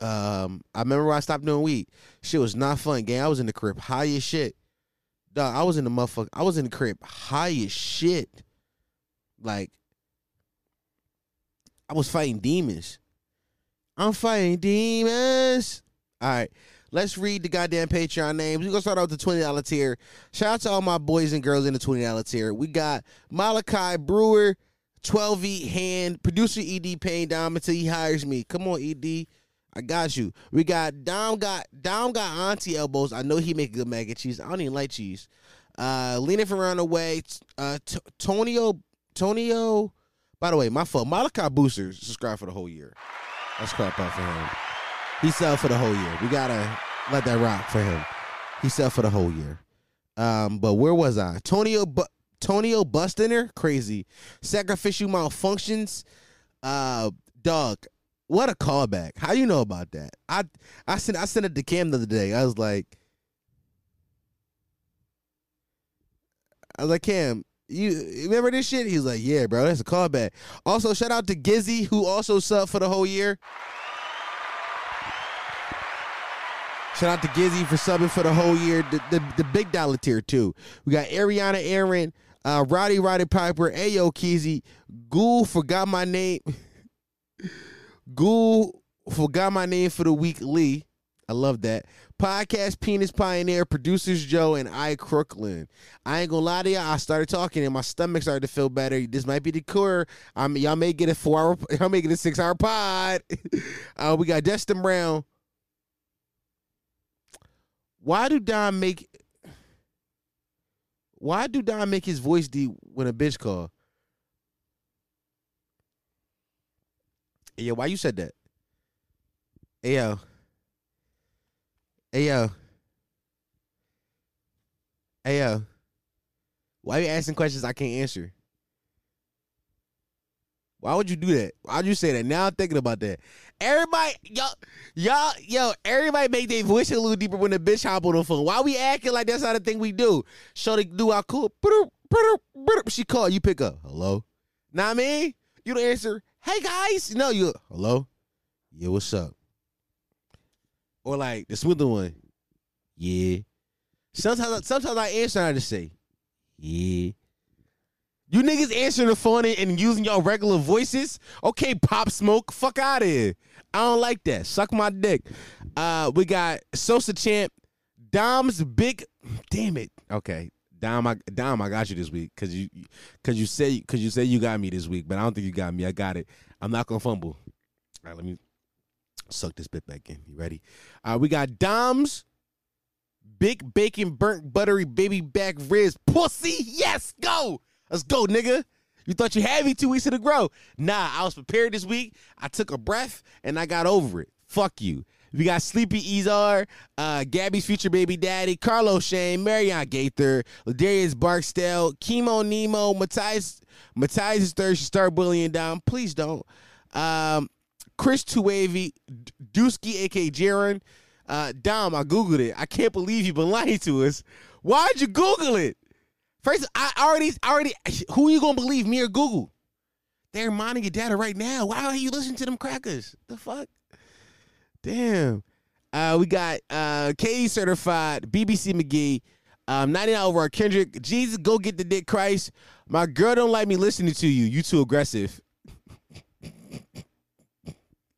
Um, I remember when I stopped doing weed. Shit was not fun, gang. I was in the crib high as shit. Dog, I was in the motherfucker. I was in the crib high as shit. Like, I was fighting demons. I'm fighting demons. All right, let's read the goddamn Patreon names. We're going to start out with the twenty dollars tier. Shout out to all my boys and girls in the twenty dollars tier. We got Malachi Brewer, twelve E Hand, producer E D Payne Dom until he hires me. Come on, E D. I got you. We got Dom got Dom got auntie elbows. I know he make good mac and cheese. I don't even like cheese. Uh, Leaning from around the way. Uh, t- Tonio, Tonio. By the way, my fault. Malachi Booster, subscribe for the whole year. Let's clap out for him. He sell for the whole year. We gotta let that rock for him. He sell for the whole year. Um, but where was I? Tonio, Bu- Tonio Bustiner, crazy. Sacrificial malfunctions. Uh, dog, what a callback. How you know about that? I I sent I sent it to Cam the other day. I was like, I was like, Cam. You remember this shit? He was like, yeah, bro, that's a callback. Also, shout out to Gizzy, who also subbed for the whole year. Shout out to Gizzy for subbing for the whole year. The, the, the big dollar tier, too. We got Ariana Aaron, uh, Roddy Roddy Piper, Ayo Keezy, Ghoul forgot my name. Ghoul forgot my name for the week, Lee. I love that. Podcast Penis Pioneer, Producers Joe, and I, Crooklyn. I ain't gonna lie to y'all. I started talking and my stomach started to feel better. This might be the cure. I mean, y'all may get a four hour, y'all may get a six hour pod. uh, we got Destin Brown. Why do Don make? Why do Don make his voice deep when a bitch call? Yeah, why you said that? Yeah. Hey, yo. Hey, yo. Why are you asking questions I can't answer? Why would you do that? Why would you say that? Now I'm thinking about that. Everybody, y'all, y'all, yo, everybody make their voice a little deeper when the bitch hop on the phone. Why we acting like that's not a thing we do? Show the dude how cool. She called, you pick up. Hello? Know what I mean? You don't answer, hey, guys. No, you, hello? Yeah, what's up? Or like the smoother one. Yeah. Sometimes, sometimes I answer and I just say, yeah. You niggas answering the phone and using your regular voices? Okay, Pop Smoke, fuck out of here. I don't like that. Suck my dick. Uh, we got Sosa Champ, Dom's big. Damn it. Okay, Dom, I, Dom, I got you this week because you, because you say, because you say you got me this week, but I don't think you got me. I got it. I'm not gonna fumble. All right, let me suck this bit back in. You ready? Uh, we got Dom's big bacon burnt buttery baby back ribs pussy. Yes, go. Let's go, nigga. You thought you had me two weeks to the grow. Nah, I was prepared this week. I took a breath, and I got over it. Fuck you. We got Sleepy Ezar, uh, Gabby's future baby daddy, Carlos Shane, Marion Gaither, Ladarius Barksdale, Chemo Nemo, Matthias, Matthias is third. She start bullying down. Please don't. Um, Chris Tuavy, Dusky, a k a. Jaron. Uh, Dom, I Googled it. I can't believe you've been lying to us. Why'd you Google it? First, I already, I already. Who are you gonna believe, me or Google? They're mining your data right now. Why are you listening to them crackers? The fuck? Damn. Uh, we got uh, Katie Certified, B B C McGee, um, ninety-nine over Kendrick. Jesus, go get the dick, Christ. My girl don't like me listening to you. You too aggressive.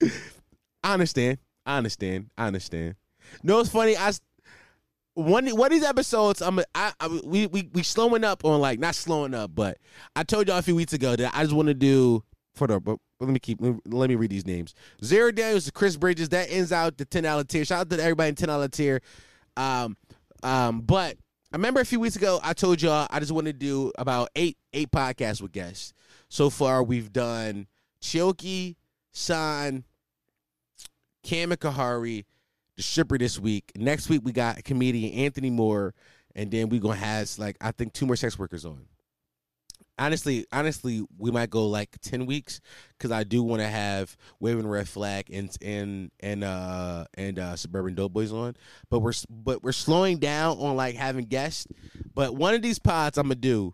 I understand. I understand. I understand. No, it's funny. I. One one of these episodes, I'm I, I we we we slowing up on like not slowing up, but I told y'all a few weeks ago that I just want to do for the. But let me keep let me, let me read these names. Zero Daniels, Chris Bridges. That ends out the ten dollar tier. Shout out to everybody in ten dollar tier. Um, um. But I remember a few weeks ago I told y'all I just want to do about eight eight podcasts with guests. So far we've done Chioki, San, Cam and Kahari. The stripper this week. Next week we got comedian Anthony Moore, and then we gonna have like I think two more sex workers on. Honestly, honestly, we might go like ten weeks because I do want to have Waving Red Flag and and and uh and uh Suburban Doughboys on, but we're but we're slowing down on like having guests. But one of these pods I'm gonna do,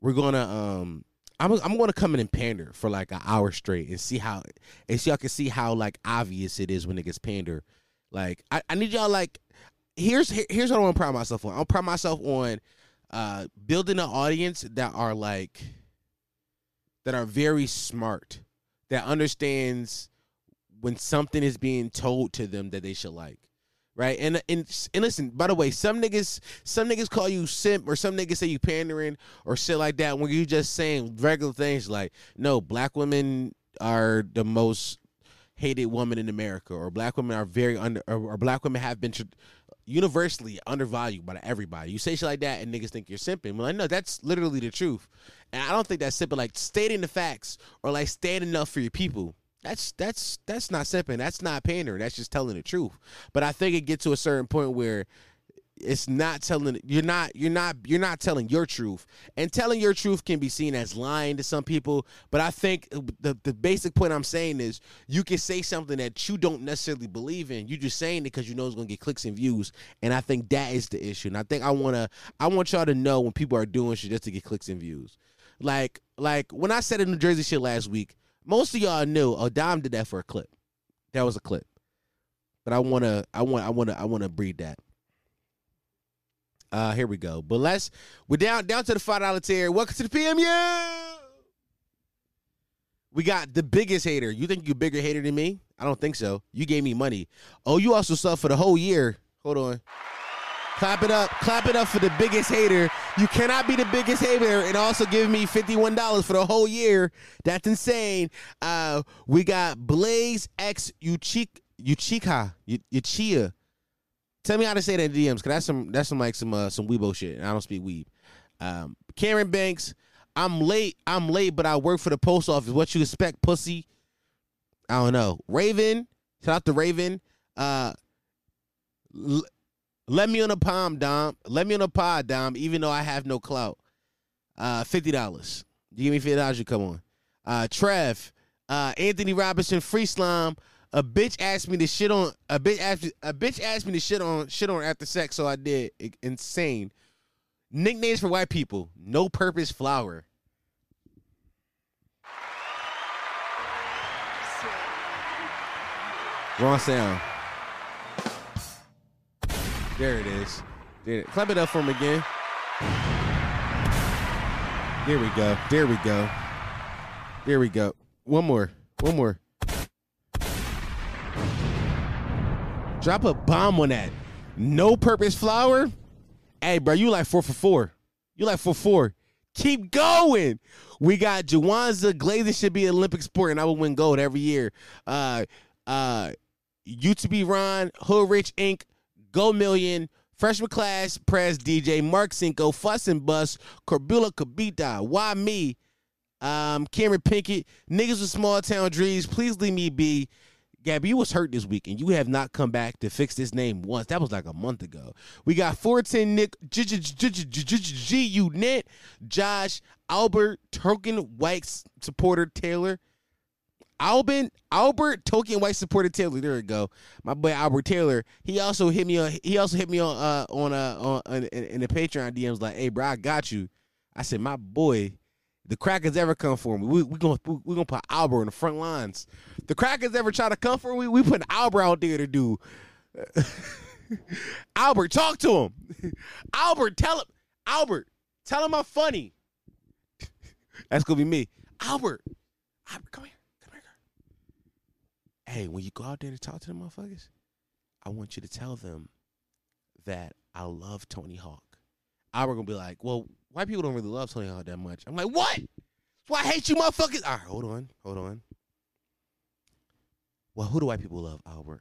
we're gonna um I'm I'm gonna come in and pander for like an hour straight and see how and so y'all can see how like obvious it is when it gets pander. Like, I, I need y'all, like, here's here, here's what I want to pride myself on. I want to pride myself on uh, building an audience that are, like, that are very smart, that understands when something is being told to them that they should like, right? And and, and listen, by the way, some niggas, some niggas call you simp or some niggas say you pandering or shit like that when you just saying regular things like, no, black women are the most hated woman in America, or black women are very under, or, or black women have been tr- universally undervalued by everybody. You say shit like that, and niggas think you're simping. Well, I know that's literally the truth, and I don't think that's simping. Like stating the facts, or like standing up for your people. That's that's that's not simping. That's not pandering. That's just telling the truth. But I think it gets to a certain point where it's not telling. You're not. You're not. You're not telling your truth. And telling your truth can be seen as lying to some people. But I think the the basic point I'm saying is you can say something that you don't necessarily believe in. You're just saying it because you know it's gonna get clicks and views. And I think that is the issue. And I think I wanna. I want y'all to know when people are doing shit just to get clicks and views. Like like when I said the New Jersey shit last week, most of y'all knew. Oh, Dom did that for a clip. That was a clip. But I wanna. I want. I wanna. I wanna breed that. Uh, here we go. But let's we're down down to the five dollar tier. Welcome to the P M U. We got the biggest hater. You think you're a bigger hater than me? I don't think so. You gave me money. Oh, you also suck for the whole year. Hold on. Clap it up. Clap it up for the biggest hater. You cannot be the biggest hater and also give me fifty-one dollars for the whole year. That's insane. Uh, we got Blaze X Uchik Uchika Uchia. Tell me how to say that in D Ms, because that's some, that's some like some uh, some weebo shit, and I don't speak weeb. Um, Karen Banks, I'm late, I'm late, but I work for the post office. What you expect, pussy? I don't know. Raven, shout out to Raven. Uh, L- let me on a palm, Dom. Let me on a pod, Dom, even though I have no clout. Uh, fifty dollars. You give me fifty dollars, you come on. Uh, Trev, uh, Anthony Robinson, Free Slime. A bitch asked me to shit on. A bitch asked. A bitch asked me to shit on. Shit on after sex, so I did. It, insane. Nicknames for white people: No Purpose Flower. Wrong sound. There it is. There it. Clap it up for him again. There we go. There we go. There we go. One more. One more. Drop a bomb on that. No Purpose Flower. Hey, bro, you like four for four. You like four for four. Keep going. We got Juwanza. Glazing should be an Olympic sport, and I would win gold every year. Uh, uh, U T B Ron, Hood Rich Incorporated, Go Million, Freshman Class, Prez D J, Mark Cinco, Fuss and Bus, Corbula Cabita. Why me? Um, Cameron Pinkett, Niggas with Small Town Dreams, Please Leave Me Be. Gabby, you was hurt this week, and you have not come back to fix this name once. That was like a month ago. We got four ten Nick, G U Net, Josh, Albert, Token White Supporter Taylor. Albin, Albert, Token White Supporter Taylor. There we go. My boy Albert Taylor. He also hit me on he also hit me on uh on uh on in, in the Patreon D Ms like, hey bro, I got you. I said, my boy. The Crackers ever come for me. We we gonna we gonna put Albert on the front lines. The Crackers ever try to come for me. We put Albert out there to do. Albert, talk to him. Albert, tell him. Albert, tell him I'm funny. That's gonna be me. Albert, Albert, come here, come here. Hey, when you go out there to talk to them motherfuckers, I want you to tell them that I love Tony Hawk. Albert gonna be like, well. White people don't really love Tony Hawk that much. I'm like, what? That's why I hate you motherfuckers. All right, hold on, hold on. Well, who do white people love, Albert?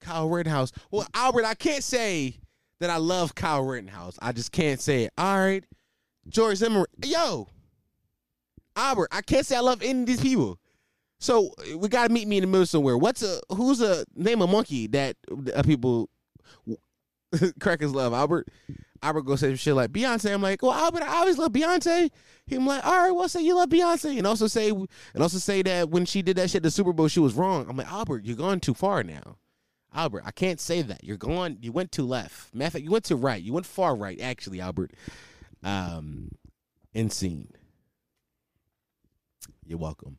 Kyle Rittenhouse. Well, Albert, I can't say that I love Kyle Rittenhouse. I just can't say it. All right. George Zimmer. Yo, Albert, I can't say I love any of these people. So we got to meet me in the middle somewhere. What's a, who's a, name a monkey that uh, people, Crackers love, Albert? Albert go say some shit like Beyonce. I'm like, well, Albert, I always love Beyonce. He'm like, all right, well, say you love Beyonce, and also say, and also say that when she did that shit at the Super Bowl, she was wrong. I'm like, Albert, you're going too far now. Albert, I can't say that. You're going, you went too left. Matter of fact, you went to right. You went far right, actually, Albert. Um, insane. You're welcome.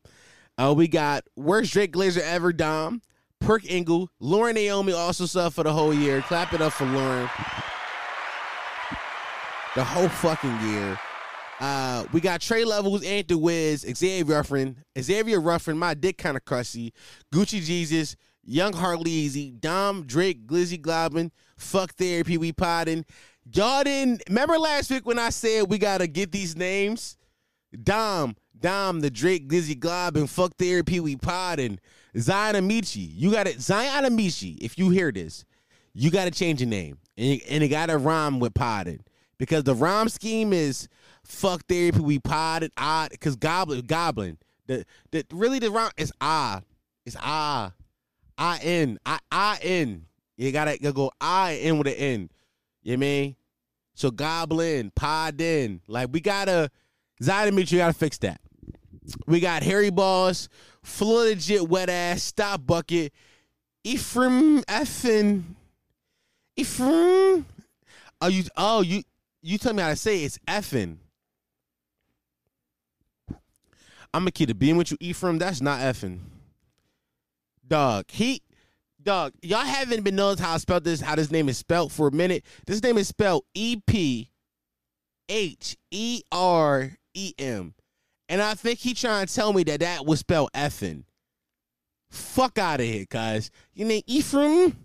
Uh, we got worst Drake Glazer ever, Dom. Perk Engel, Lauren Naomi also subbed for the whole year. Clap it up for Lauren. The whole fucking year. Uh, we got Trey Levels, Ant the Wiz, Xavier Ruffin, Xavier Ruffin, my dick kind of crusty, Gucci Jesus, Young Harleazy, Dom, Drake, Glizzy Globin, Fuck Therapy, we podding. Y'all didn't, remember last week when I said we got to get these names? Dom, Dom, the Drake, Glizzy Globin, Fuck Therapy, we podding. Zion Amici, you got it. Zion Amici, if you hear this, you got to change your name. And, and it got to rhyme with podding. Because the rhyme scheme is Fuck Therapy, we podded, odd, because goblin, goblin. The, the, really the rhyme is I. It's I. I N. I I N. You gotta go I N with an N. You know what I mean? So goblin, pod in. Like we gotta, Zion Mitchell, you gotta fix that. We got Harry Balls, Full Legit Wet Ass, Stop Bucket, Ephraim Effin. Ephraim. Oh, you, oh, you. You tell me how to say it. It's effing. I'm going to keep it being with you, Ephraim. That's not effing. Dog, he, dog, y'all haven't been knowing how I spelled this, how this name is spelled for a minute. This name is spelled E P H E R E M. And I think he trying to tell me that that was spelled effing. Fuck out of here, guys. You name Ephraim?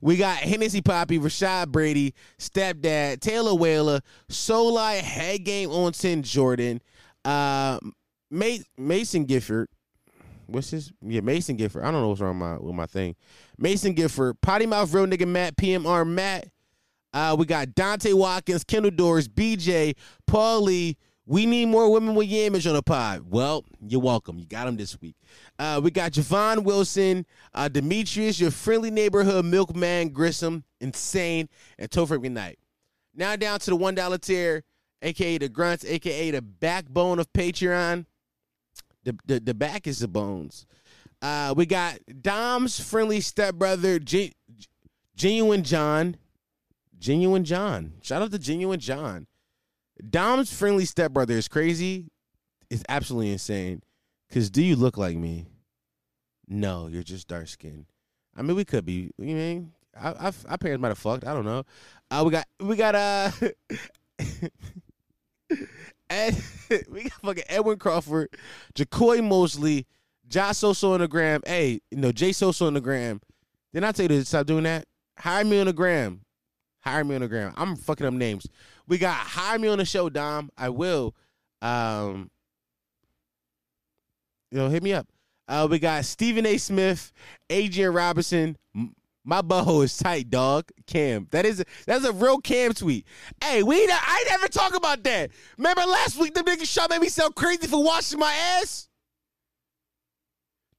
We got Hennessy Poppy, Rashad Brady, Stepdad, Taylor Whaler, Soli, Head Game on ten, Jordan, uh, May- Mason Gifford. What's his? Yeah, Mason Gifford. I don't know what's wrong with my, with my thing. Mason Gifford, Potty Mouth Real Nigga Matt, P M R Matt. Uh, we got Dante Watkins, Kendall Doors, B J, Paulie, We need more women with image on the pod. Well, you're welcome. You got them this week. Uh, we got Javon Wilson, uh, Demetrius, your friendly neighborhood milkman, Grissom, Insane, and Topher McKnight. Now down to the one dollar tier, a k a the grunts, a k a the backbone of Patreon. The, the, the back is the bones. Uh, we got Dom's friendly stepbrother, G- G- Genuine John. Genuine John. Shout out to Genuine John. Dom's friendly stepbrother is crazy. It's absolutely insane. Because do you look like me? No, you're just dark-skinned. I mean, we could be. You know what I mean? I, I, our parents might have fucked. I don't know. Uh, we got, we got, uh, Ed, we got fucking Edwin Crawford, Jacoy Mosley, Josh Soso on the gram. Hey, you know, Jay Soso on the gram. Then I tell you to stop doing that. Hire me on the gram. Hire me on the gram. I'm fucking up names. We got hire me on the show, Dom. I will. Um, you know, hit me up. Uh, we got Stephen A. Smith, Adrian Robinson. My butthole is tight, dog. Cam. That is a, that's a real Cam tweet. Hey, we not, I never talk about that. Remember last week, the nigga shot made me sound crazy for washing my ass?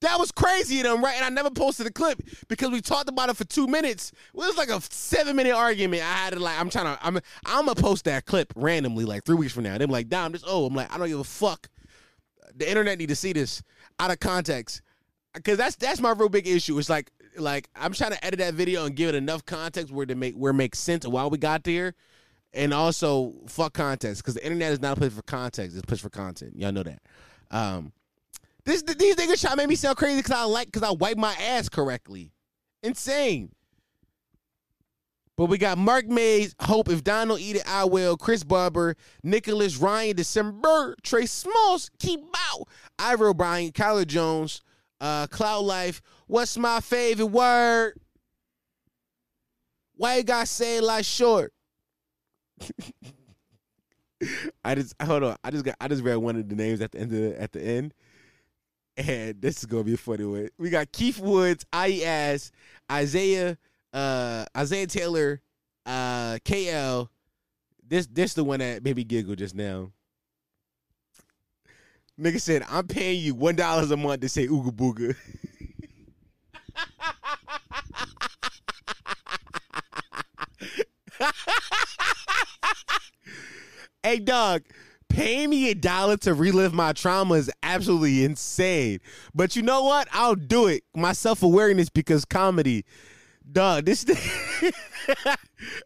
That was crazy of them, right? And I never posted a clip because we talked about it for two minutes. It was like a seven-minute argument. I had to, like, I'm trying to, I'm I'm going to post that clip randomly, like, three weeks from now. They're like, Dom, this old. I'm like, I don't give a fuck. The internet need to see this out of context. Because that's that's my real big issue. It's like, Like I'm trying to edit that video and give it enough context where to make where it makes sense of why we got there, and also fuck context because the internet is not a place for context; it's a place for content. Y'all know that. Um, this these niggas try to make me sound crazy because I like because I wipe my ass correctly. Insane. But we got Mark Mays, Hope, If Don Don't Eat It, I Will, Chris Barber, Nicholas, Ryan, December, Trey Smalls, Keep Out, Ira O'Brien, Kyler Jones. Uh, Cloud Life, what's my favorite word? Why you gotta say it like short? I just hold on. I just got. I just read one of the names at the end. Of the, at the end, and this is gonna be a funny one. We got Keith Woods, I E S, Isaiah, uh, Isaiah Taylor, uh, K L. This this the one that made me giggle just now. Nigga said, I'm paying you one dollar a month to say ooga booga. Hey, dog, paying me a dollar to relive my trauma is absolutely insane. But you know what? I'll do it. My self-awareness because comedy. Dog, this thing.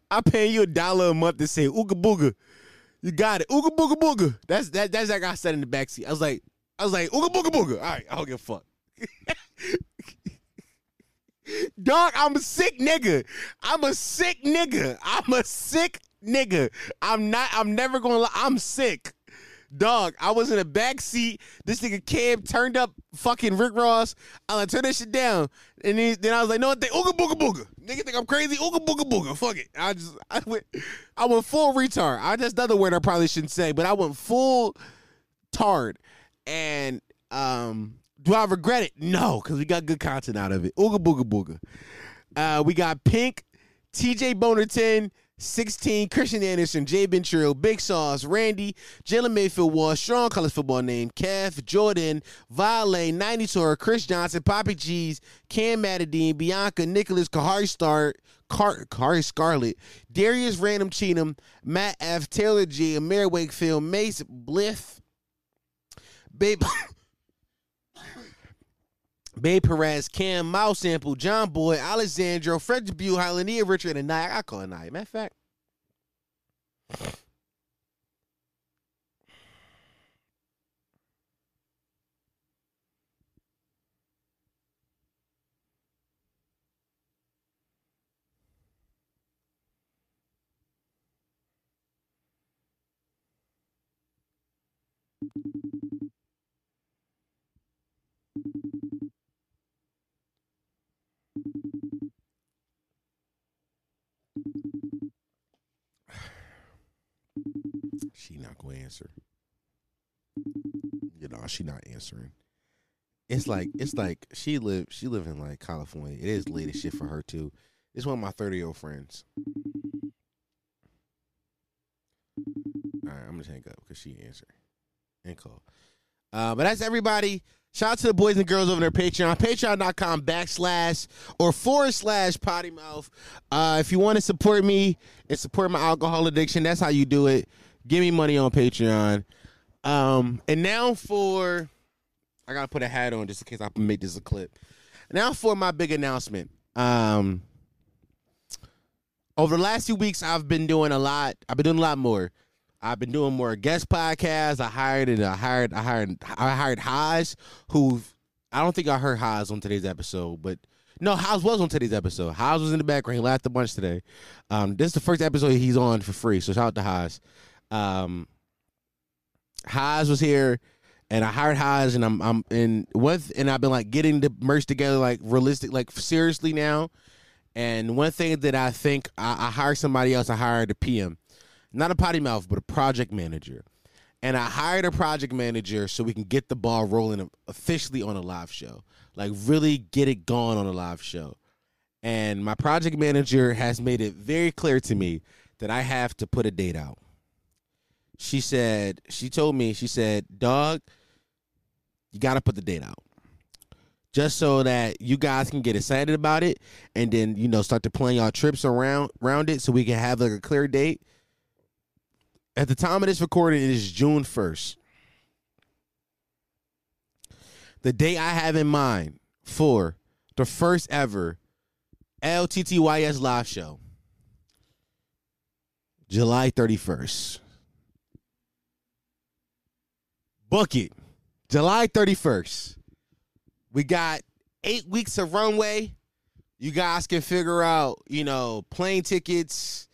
I'm paying you a dollar a month to say ooga booga. You got it. Ooga booga booga. That's that that's like I said in the backseat. I was like, I was like, ooga booga booga. All right, I don't give a fuck. Dog, I'm a sick nigga. I'm a sick nigga. I'm a sick nigga. I'm not, I'm never gonna lie. I'm sick. Dog, I was in the backseat. This nigga Cam turned up fucking Rick Ross. I like, turn that shit down. And then, then I was like, no, they ooga booga booga. Nigga think I'm crazy. Ooga booga booga. Fuck it. I just I went I went full retard. I that's another word I probably shouldn't say, but I went full tard. And um do I regret it? No, because we got good content out of it. Ooga booga booga. Uh, we got Pink, T J Bonerton, sixteen, Christian Anderson, Jay Ventura, Big Sauce, Randy, Jalen Mayfield Wall, Strong College Football Name, Kev, Jordan, Violet, ninety Tour, Chris Johnson, Poppy G's, Cam Matadine, Bianca, Nicholas, Kahari Star, Car- Kahari Scarlett, Darius Random Cheatham, Matt F, Taylor G, Amir Wakefield, Mace Bliff, Babe, Babe Perez, Cam, Mouse Sample, John Boyd, Alexandro, Fred Dubuque, Highlandia, Richard, and Nyack. I call it Nyack. Matter of fact. She not gonna answer. You know, she not answering. It's like it's like she live she live in like California. It is late as shit for her too. It's one of my thirty year old friends. All right, I'm going to hang up because she answered and called. Uh, but that's everybody. Shout out to the boys and girls over there on Patreon. Patreon.com backslash or forward slash potty mouth. Uh, if you want to support me and support my alcohol addiction, that's how you do it. Give me money on Patreon. Um, and now for... I got to put a hat on just in case I make this a clip. Now for my big announcement. Um, over the last few weeks, I've been doing a lot. I've been doing a lot more. I've been doing more guest podcasts. I hired and I hired, I hired, I hired Heiz, who I don't think I heard Heiz on today's episode, but no, Heiz was on today's episode. Heiz was in the background. He laughed a bunch today. Um, this is the first episode he's on for free. So shout out to Heiz. Um, Heiz was here. And I hired Heiz, and I'm I'm in one th- and I've been like getting the merch together, like realistic, like seriously now. And one thing that I think I, I hired somebody else. I hired a P M, not a potty mouth, but a project manager. And I hired a project manager so we can get the ball rolling officially on a live show, like really get it going on a live show. And my project manager has made it very clear to me that I have to put a date out. She said, she told me, she said, dog, you got to put the date out just so that you guys can get excited about it and then, you know, start to plan y'all trips around, around it so we can have like a clear date. At the time of this recording, it is June first. The date I have in mind for the first ever L T T Y S live show, July thirty-first. Book it. July thirty-first. We got eight weeks of runway. You guys can figure out, you know, plane tickets,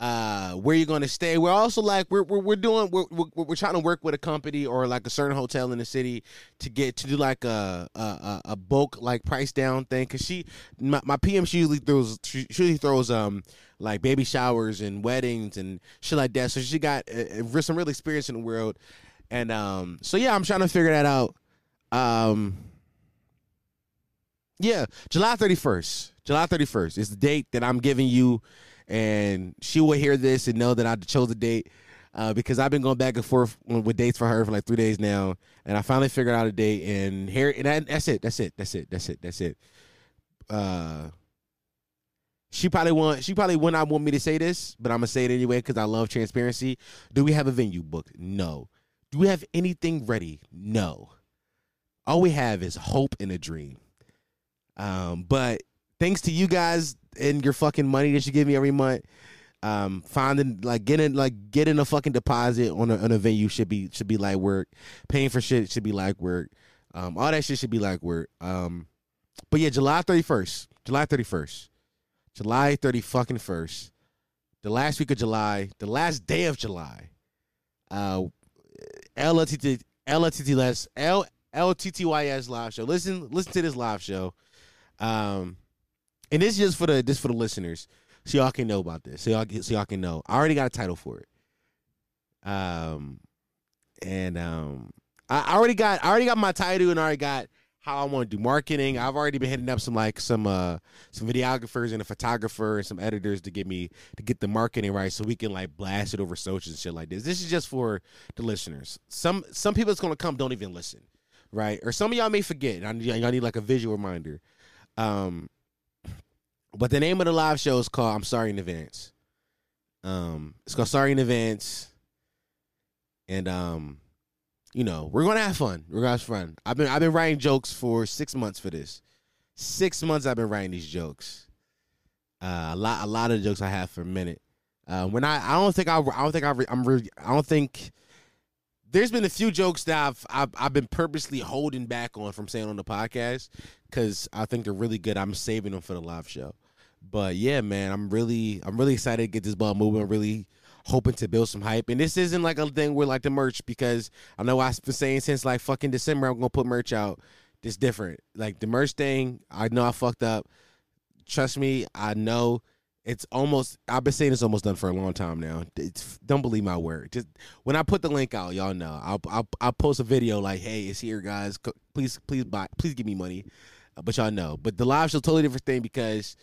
uh, where you're going to stay. We're also like, we're we're, we're doing, we're, we're we're trying to work with a company or like a certain hotel in the city to get, to do like a a, a bulk, like price down thing. Cause she, my, my P M, she usually throws, she usually throws, um, like baby showers and weddings and shit like that. So she got uh, some real experience in the world. And um, so, yeah, I'm trying to figure that out. Um, yeah, July thirty-first. July thirty-first is the date that I'm giving you. And she will hear this and know that I chose a date uh, because I've been going back and forth with dates for her for like three days now. And I finally figured out a date. And here, and I, that's it. That's it. That's it. That's it. That's it. Uh, she probably want, she probably would not want me to say this, but I'm going to say it anyway because I love transparency. Do we have a venue booked? No. Do we have anything ready? No. All we have is hope and a dream. Um, but thanks to you guys and your fucking money that you give me every month, um, finding like getting like getting a fucking deposit on a, on a venue should be should be like work. Paying for shit should be like work. Um, all that shit should be like work. Um, but yeah, July thirty-first, July thirty-first, July thirty fucking first, the last week of July, the last day of July. Uh. L T T Y S live show. Listen, listen to this live show. Um, and this is just for the this for the listeners, so y'all can know about this. So y'all so y'all can know. I already got a title for it. Um, and um, I already got I already got my title and I already got how I want to do marketing. I've already been hitting up some like some uh some videographers and a photographer and some editors to get me to get the marketing right so we can like blast it over social and shit like this. This is just for the listeners. Some some people that's gonna come don't even listen, right? Or some of y'all may forget. I need, y'all need like a visual reminder. Um, but the name of the live show is called "I'm Sorry in Advance." Um, it's called "Sorry in Advance," and um. You know, we're gonna have fun. We're gonna have fun. I've been I've been writing jokes for six months for this. Six months I've been writing these jokes. Uh, a lot a lot of jokes I have for a minute. Uh, when I, I don't think I I don't think I re, I'm really I don't think there's been a few jokes that I've I've, I've been purposely holding back on from saying on the podcast because I think they're really good. I'm saving them for the live show. But yeah, man, I'm really I'm really excited to get this ball moving. I'm really hoping to build some hype. And this isn't like a thing where like the merch, because I know I've been saying since like fucking December I'm gonna put merch out. This different. Like the merch thing, I know I fucked up. Trust me, I know. It's almost, I've been saying it's almost done for a long time now. It's, don't believe my word. Just when I put the link out, y'all know. I'll I'll, I'll post a video like, hey, it's here, guys. Please please buy. Please give me money. But y'all know. But the live show's totally different thing because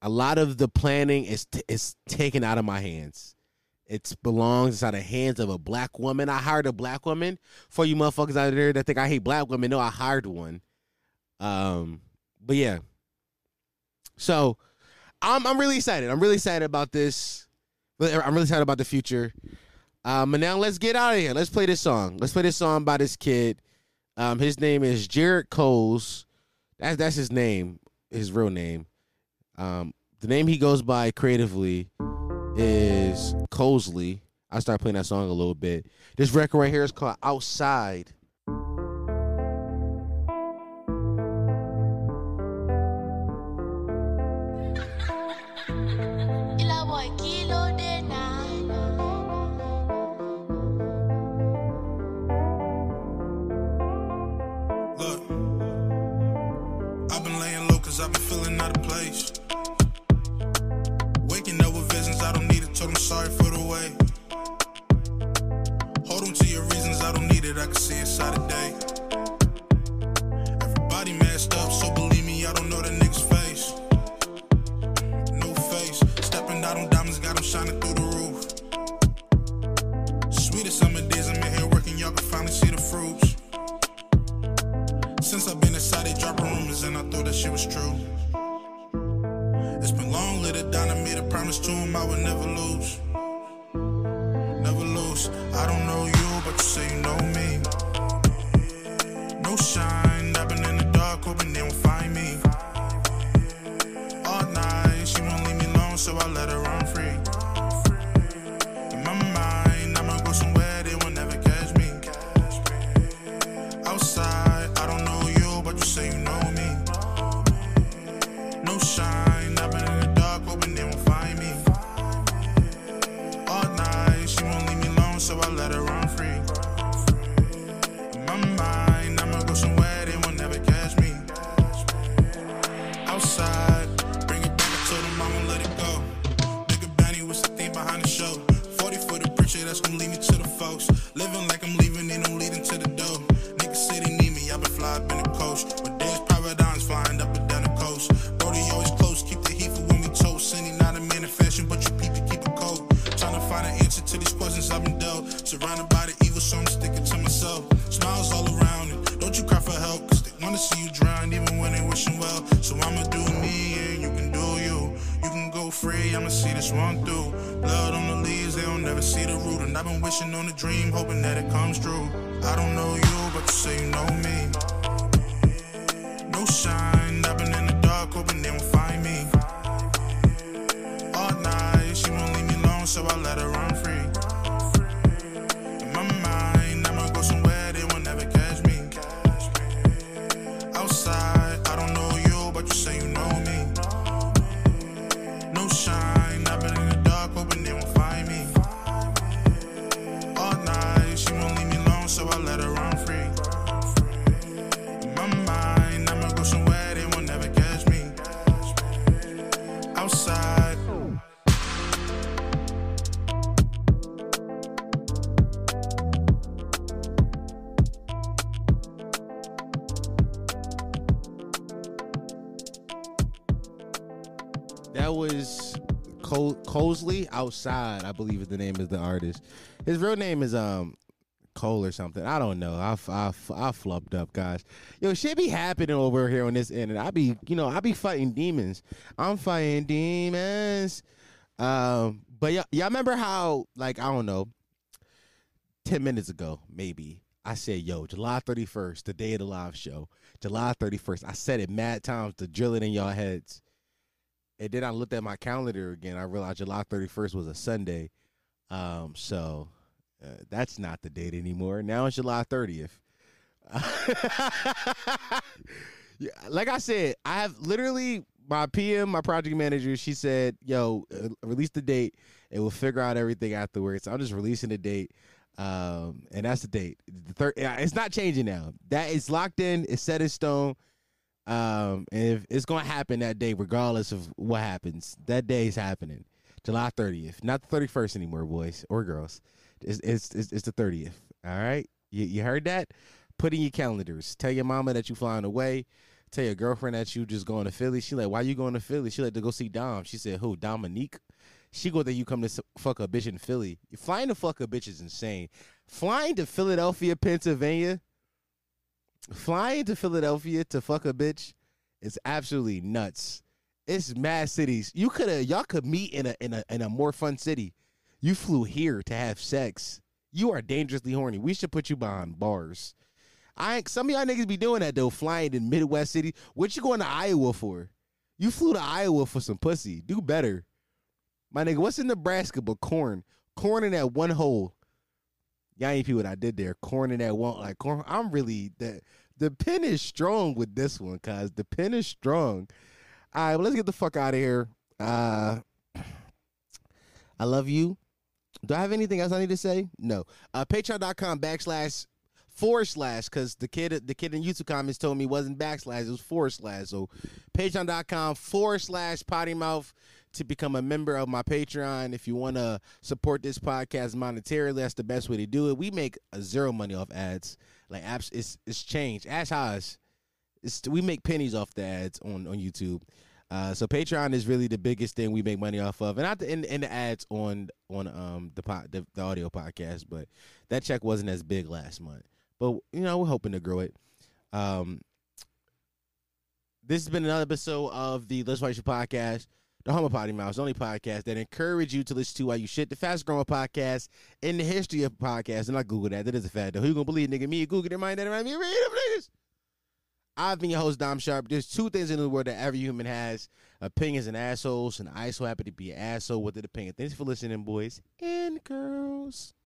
a lot of the planning is t- is taken out of my hands. It belongs inside the hands of a black woman. I hired a black woman. For you motherfuckers out there that think I hate black women, no, I hired one. Um, but yeah. So, I'm I'm really excited. I'm really excited about this. I'm really excited about the future. Um, and now let's get out of here. Let's play this song. Let's play this song by this kid. Um, his name is Jared Coles. That's that's his name, his real name. Um, the name he goes by creatively is Colesy. I'll start playing that song a little bit. This record right here is called Outside. Colesy Outside, I believe is the name of the artist. His real name is um Cole or something. I don't know. I I I flubbed up, guys. Yo, shit be happening over here on this end, and I be you know I be fighting demons. I'm fighting demons. Um, but y'all, y'all remember how like I don't know, ten minutes ago maybe I said yo July thirty-first, the day of the live show, July thirty-first. I said it mad times to drill it in y'all heads. And then I looked at my calendar again. I realized July thirty-first was a Sunday. Um, so uh, that's not the date anymore. Now it's July thirtieth. Yeah, like I said, I have literally my P M, my project manager, she said, yo, uh, release the date and we'll figure out everything afterwards. So I'm just releasing the date. Um, and that's the date. The thir- it's not changing now. That is locked in. It's set in stone. Um, and if it's going to happen that day, regardless of what happens, that day is happening. July thirtieth, not the thirty-first anymore, boys or girls. It's, it's, it's, it's the thirtieth. All right. You, you heard that? Put in your calendars. Tell your mama that you flying away. Tell your girlfriend that you just going to Philly. She like, why you going to Philly? She like to go see Dom. She said, who? Dominique. She go there, you come to fuck a bitch in Philly. Flying to fuck a bitch is insane. Flying to Philadelphia, Pennsylvania. Flying to Philadelphia to fuck a bitch is absolutely nuts. It's mad cities. You could have, y'all could meet in a in a in a more fun city. You flew here to have sex. You are dangerously horny. We should put you behind bars. I some of y'all niggas be doing that though. Flying in Midwest city. What you going to Iowa for? You flew to Iowa for some pussy. Do better, my nigga. What's in Nebraska but corn? Corn in that one hole. Y'all ain't see what I did there. Corn in that one, like corn. I'm really the the pen is strong with this one, cause the pen is strong. All right, well, let's get the fuck out of here. Uh, I love you. Do I have anything else I need to say? No. Uh, Patreon.com backslash forward slash because the kid the kid in YouTube comments told me it wasn't backslash, it was forward slash. So Patreon.com forward slash potty mouth to become a member of my Patreon. If you want to support this podcast monetarily, that's the best way to do it. We make a zero money off ads. Like apps, it's it's changed. Ask Haas. It's, we make pennies off the ads on, on YouTube. Uh, so Patreon is really the biggest thing we make money off of, and not the in, in the ads on on um the, pod, the the audio podcast, but that check wasn't as big last month. But you know we're hoping to grow it. Um, this has been another episode of the Let's Watch Your Podcast, the Humble Potty Mouse, the only podcast that encourage you to listen to while you shit, the fastest growing podcast in the history of podcasts. And I Google that. That is a fact though. Who you gonna believe, nigga? Me? Google that? Mind that? Remind me? Read them niggas. I've been your host, Dom Sharp. There's two things in the world that every human has, opinions and assholes, and I so happen to be an asshole with an opinion. Thanks for listening, boys and girls.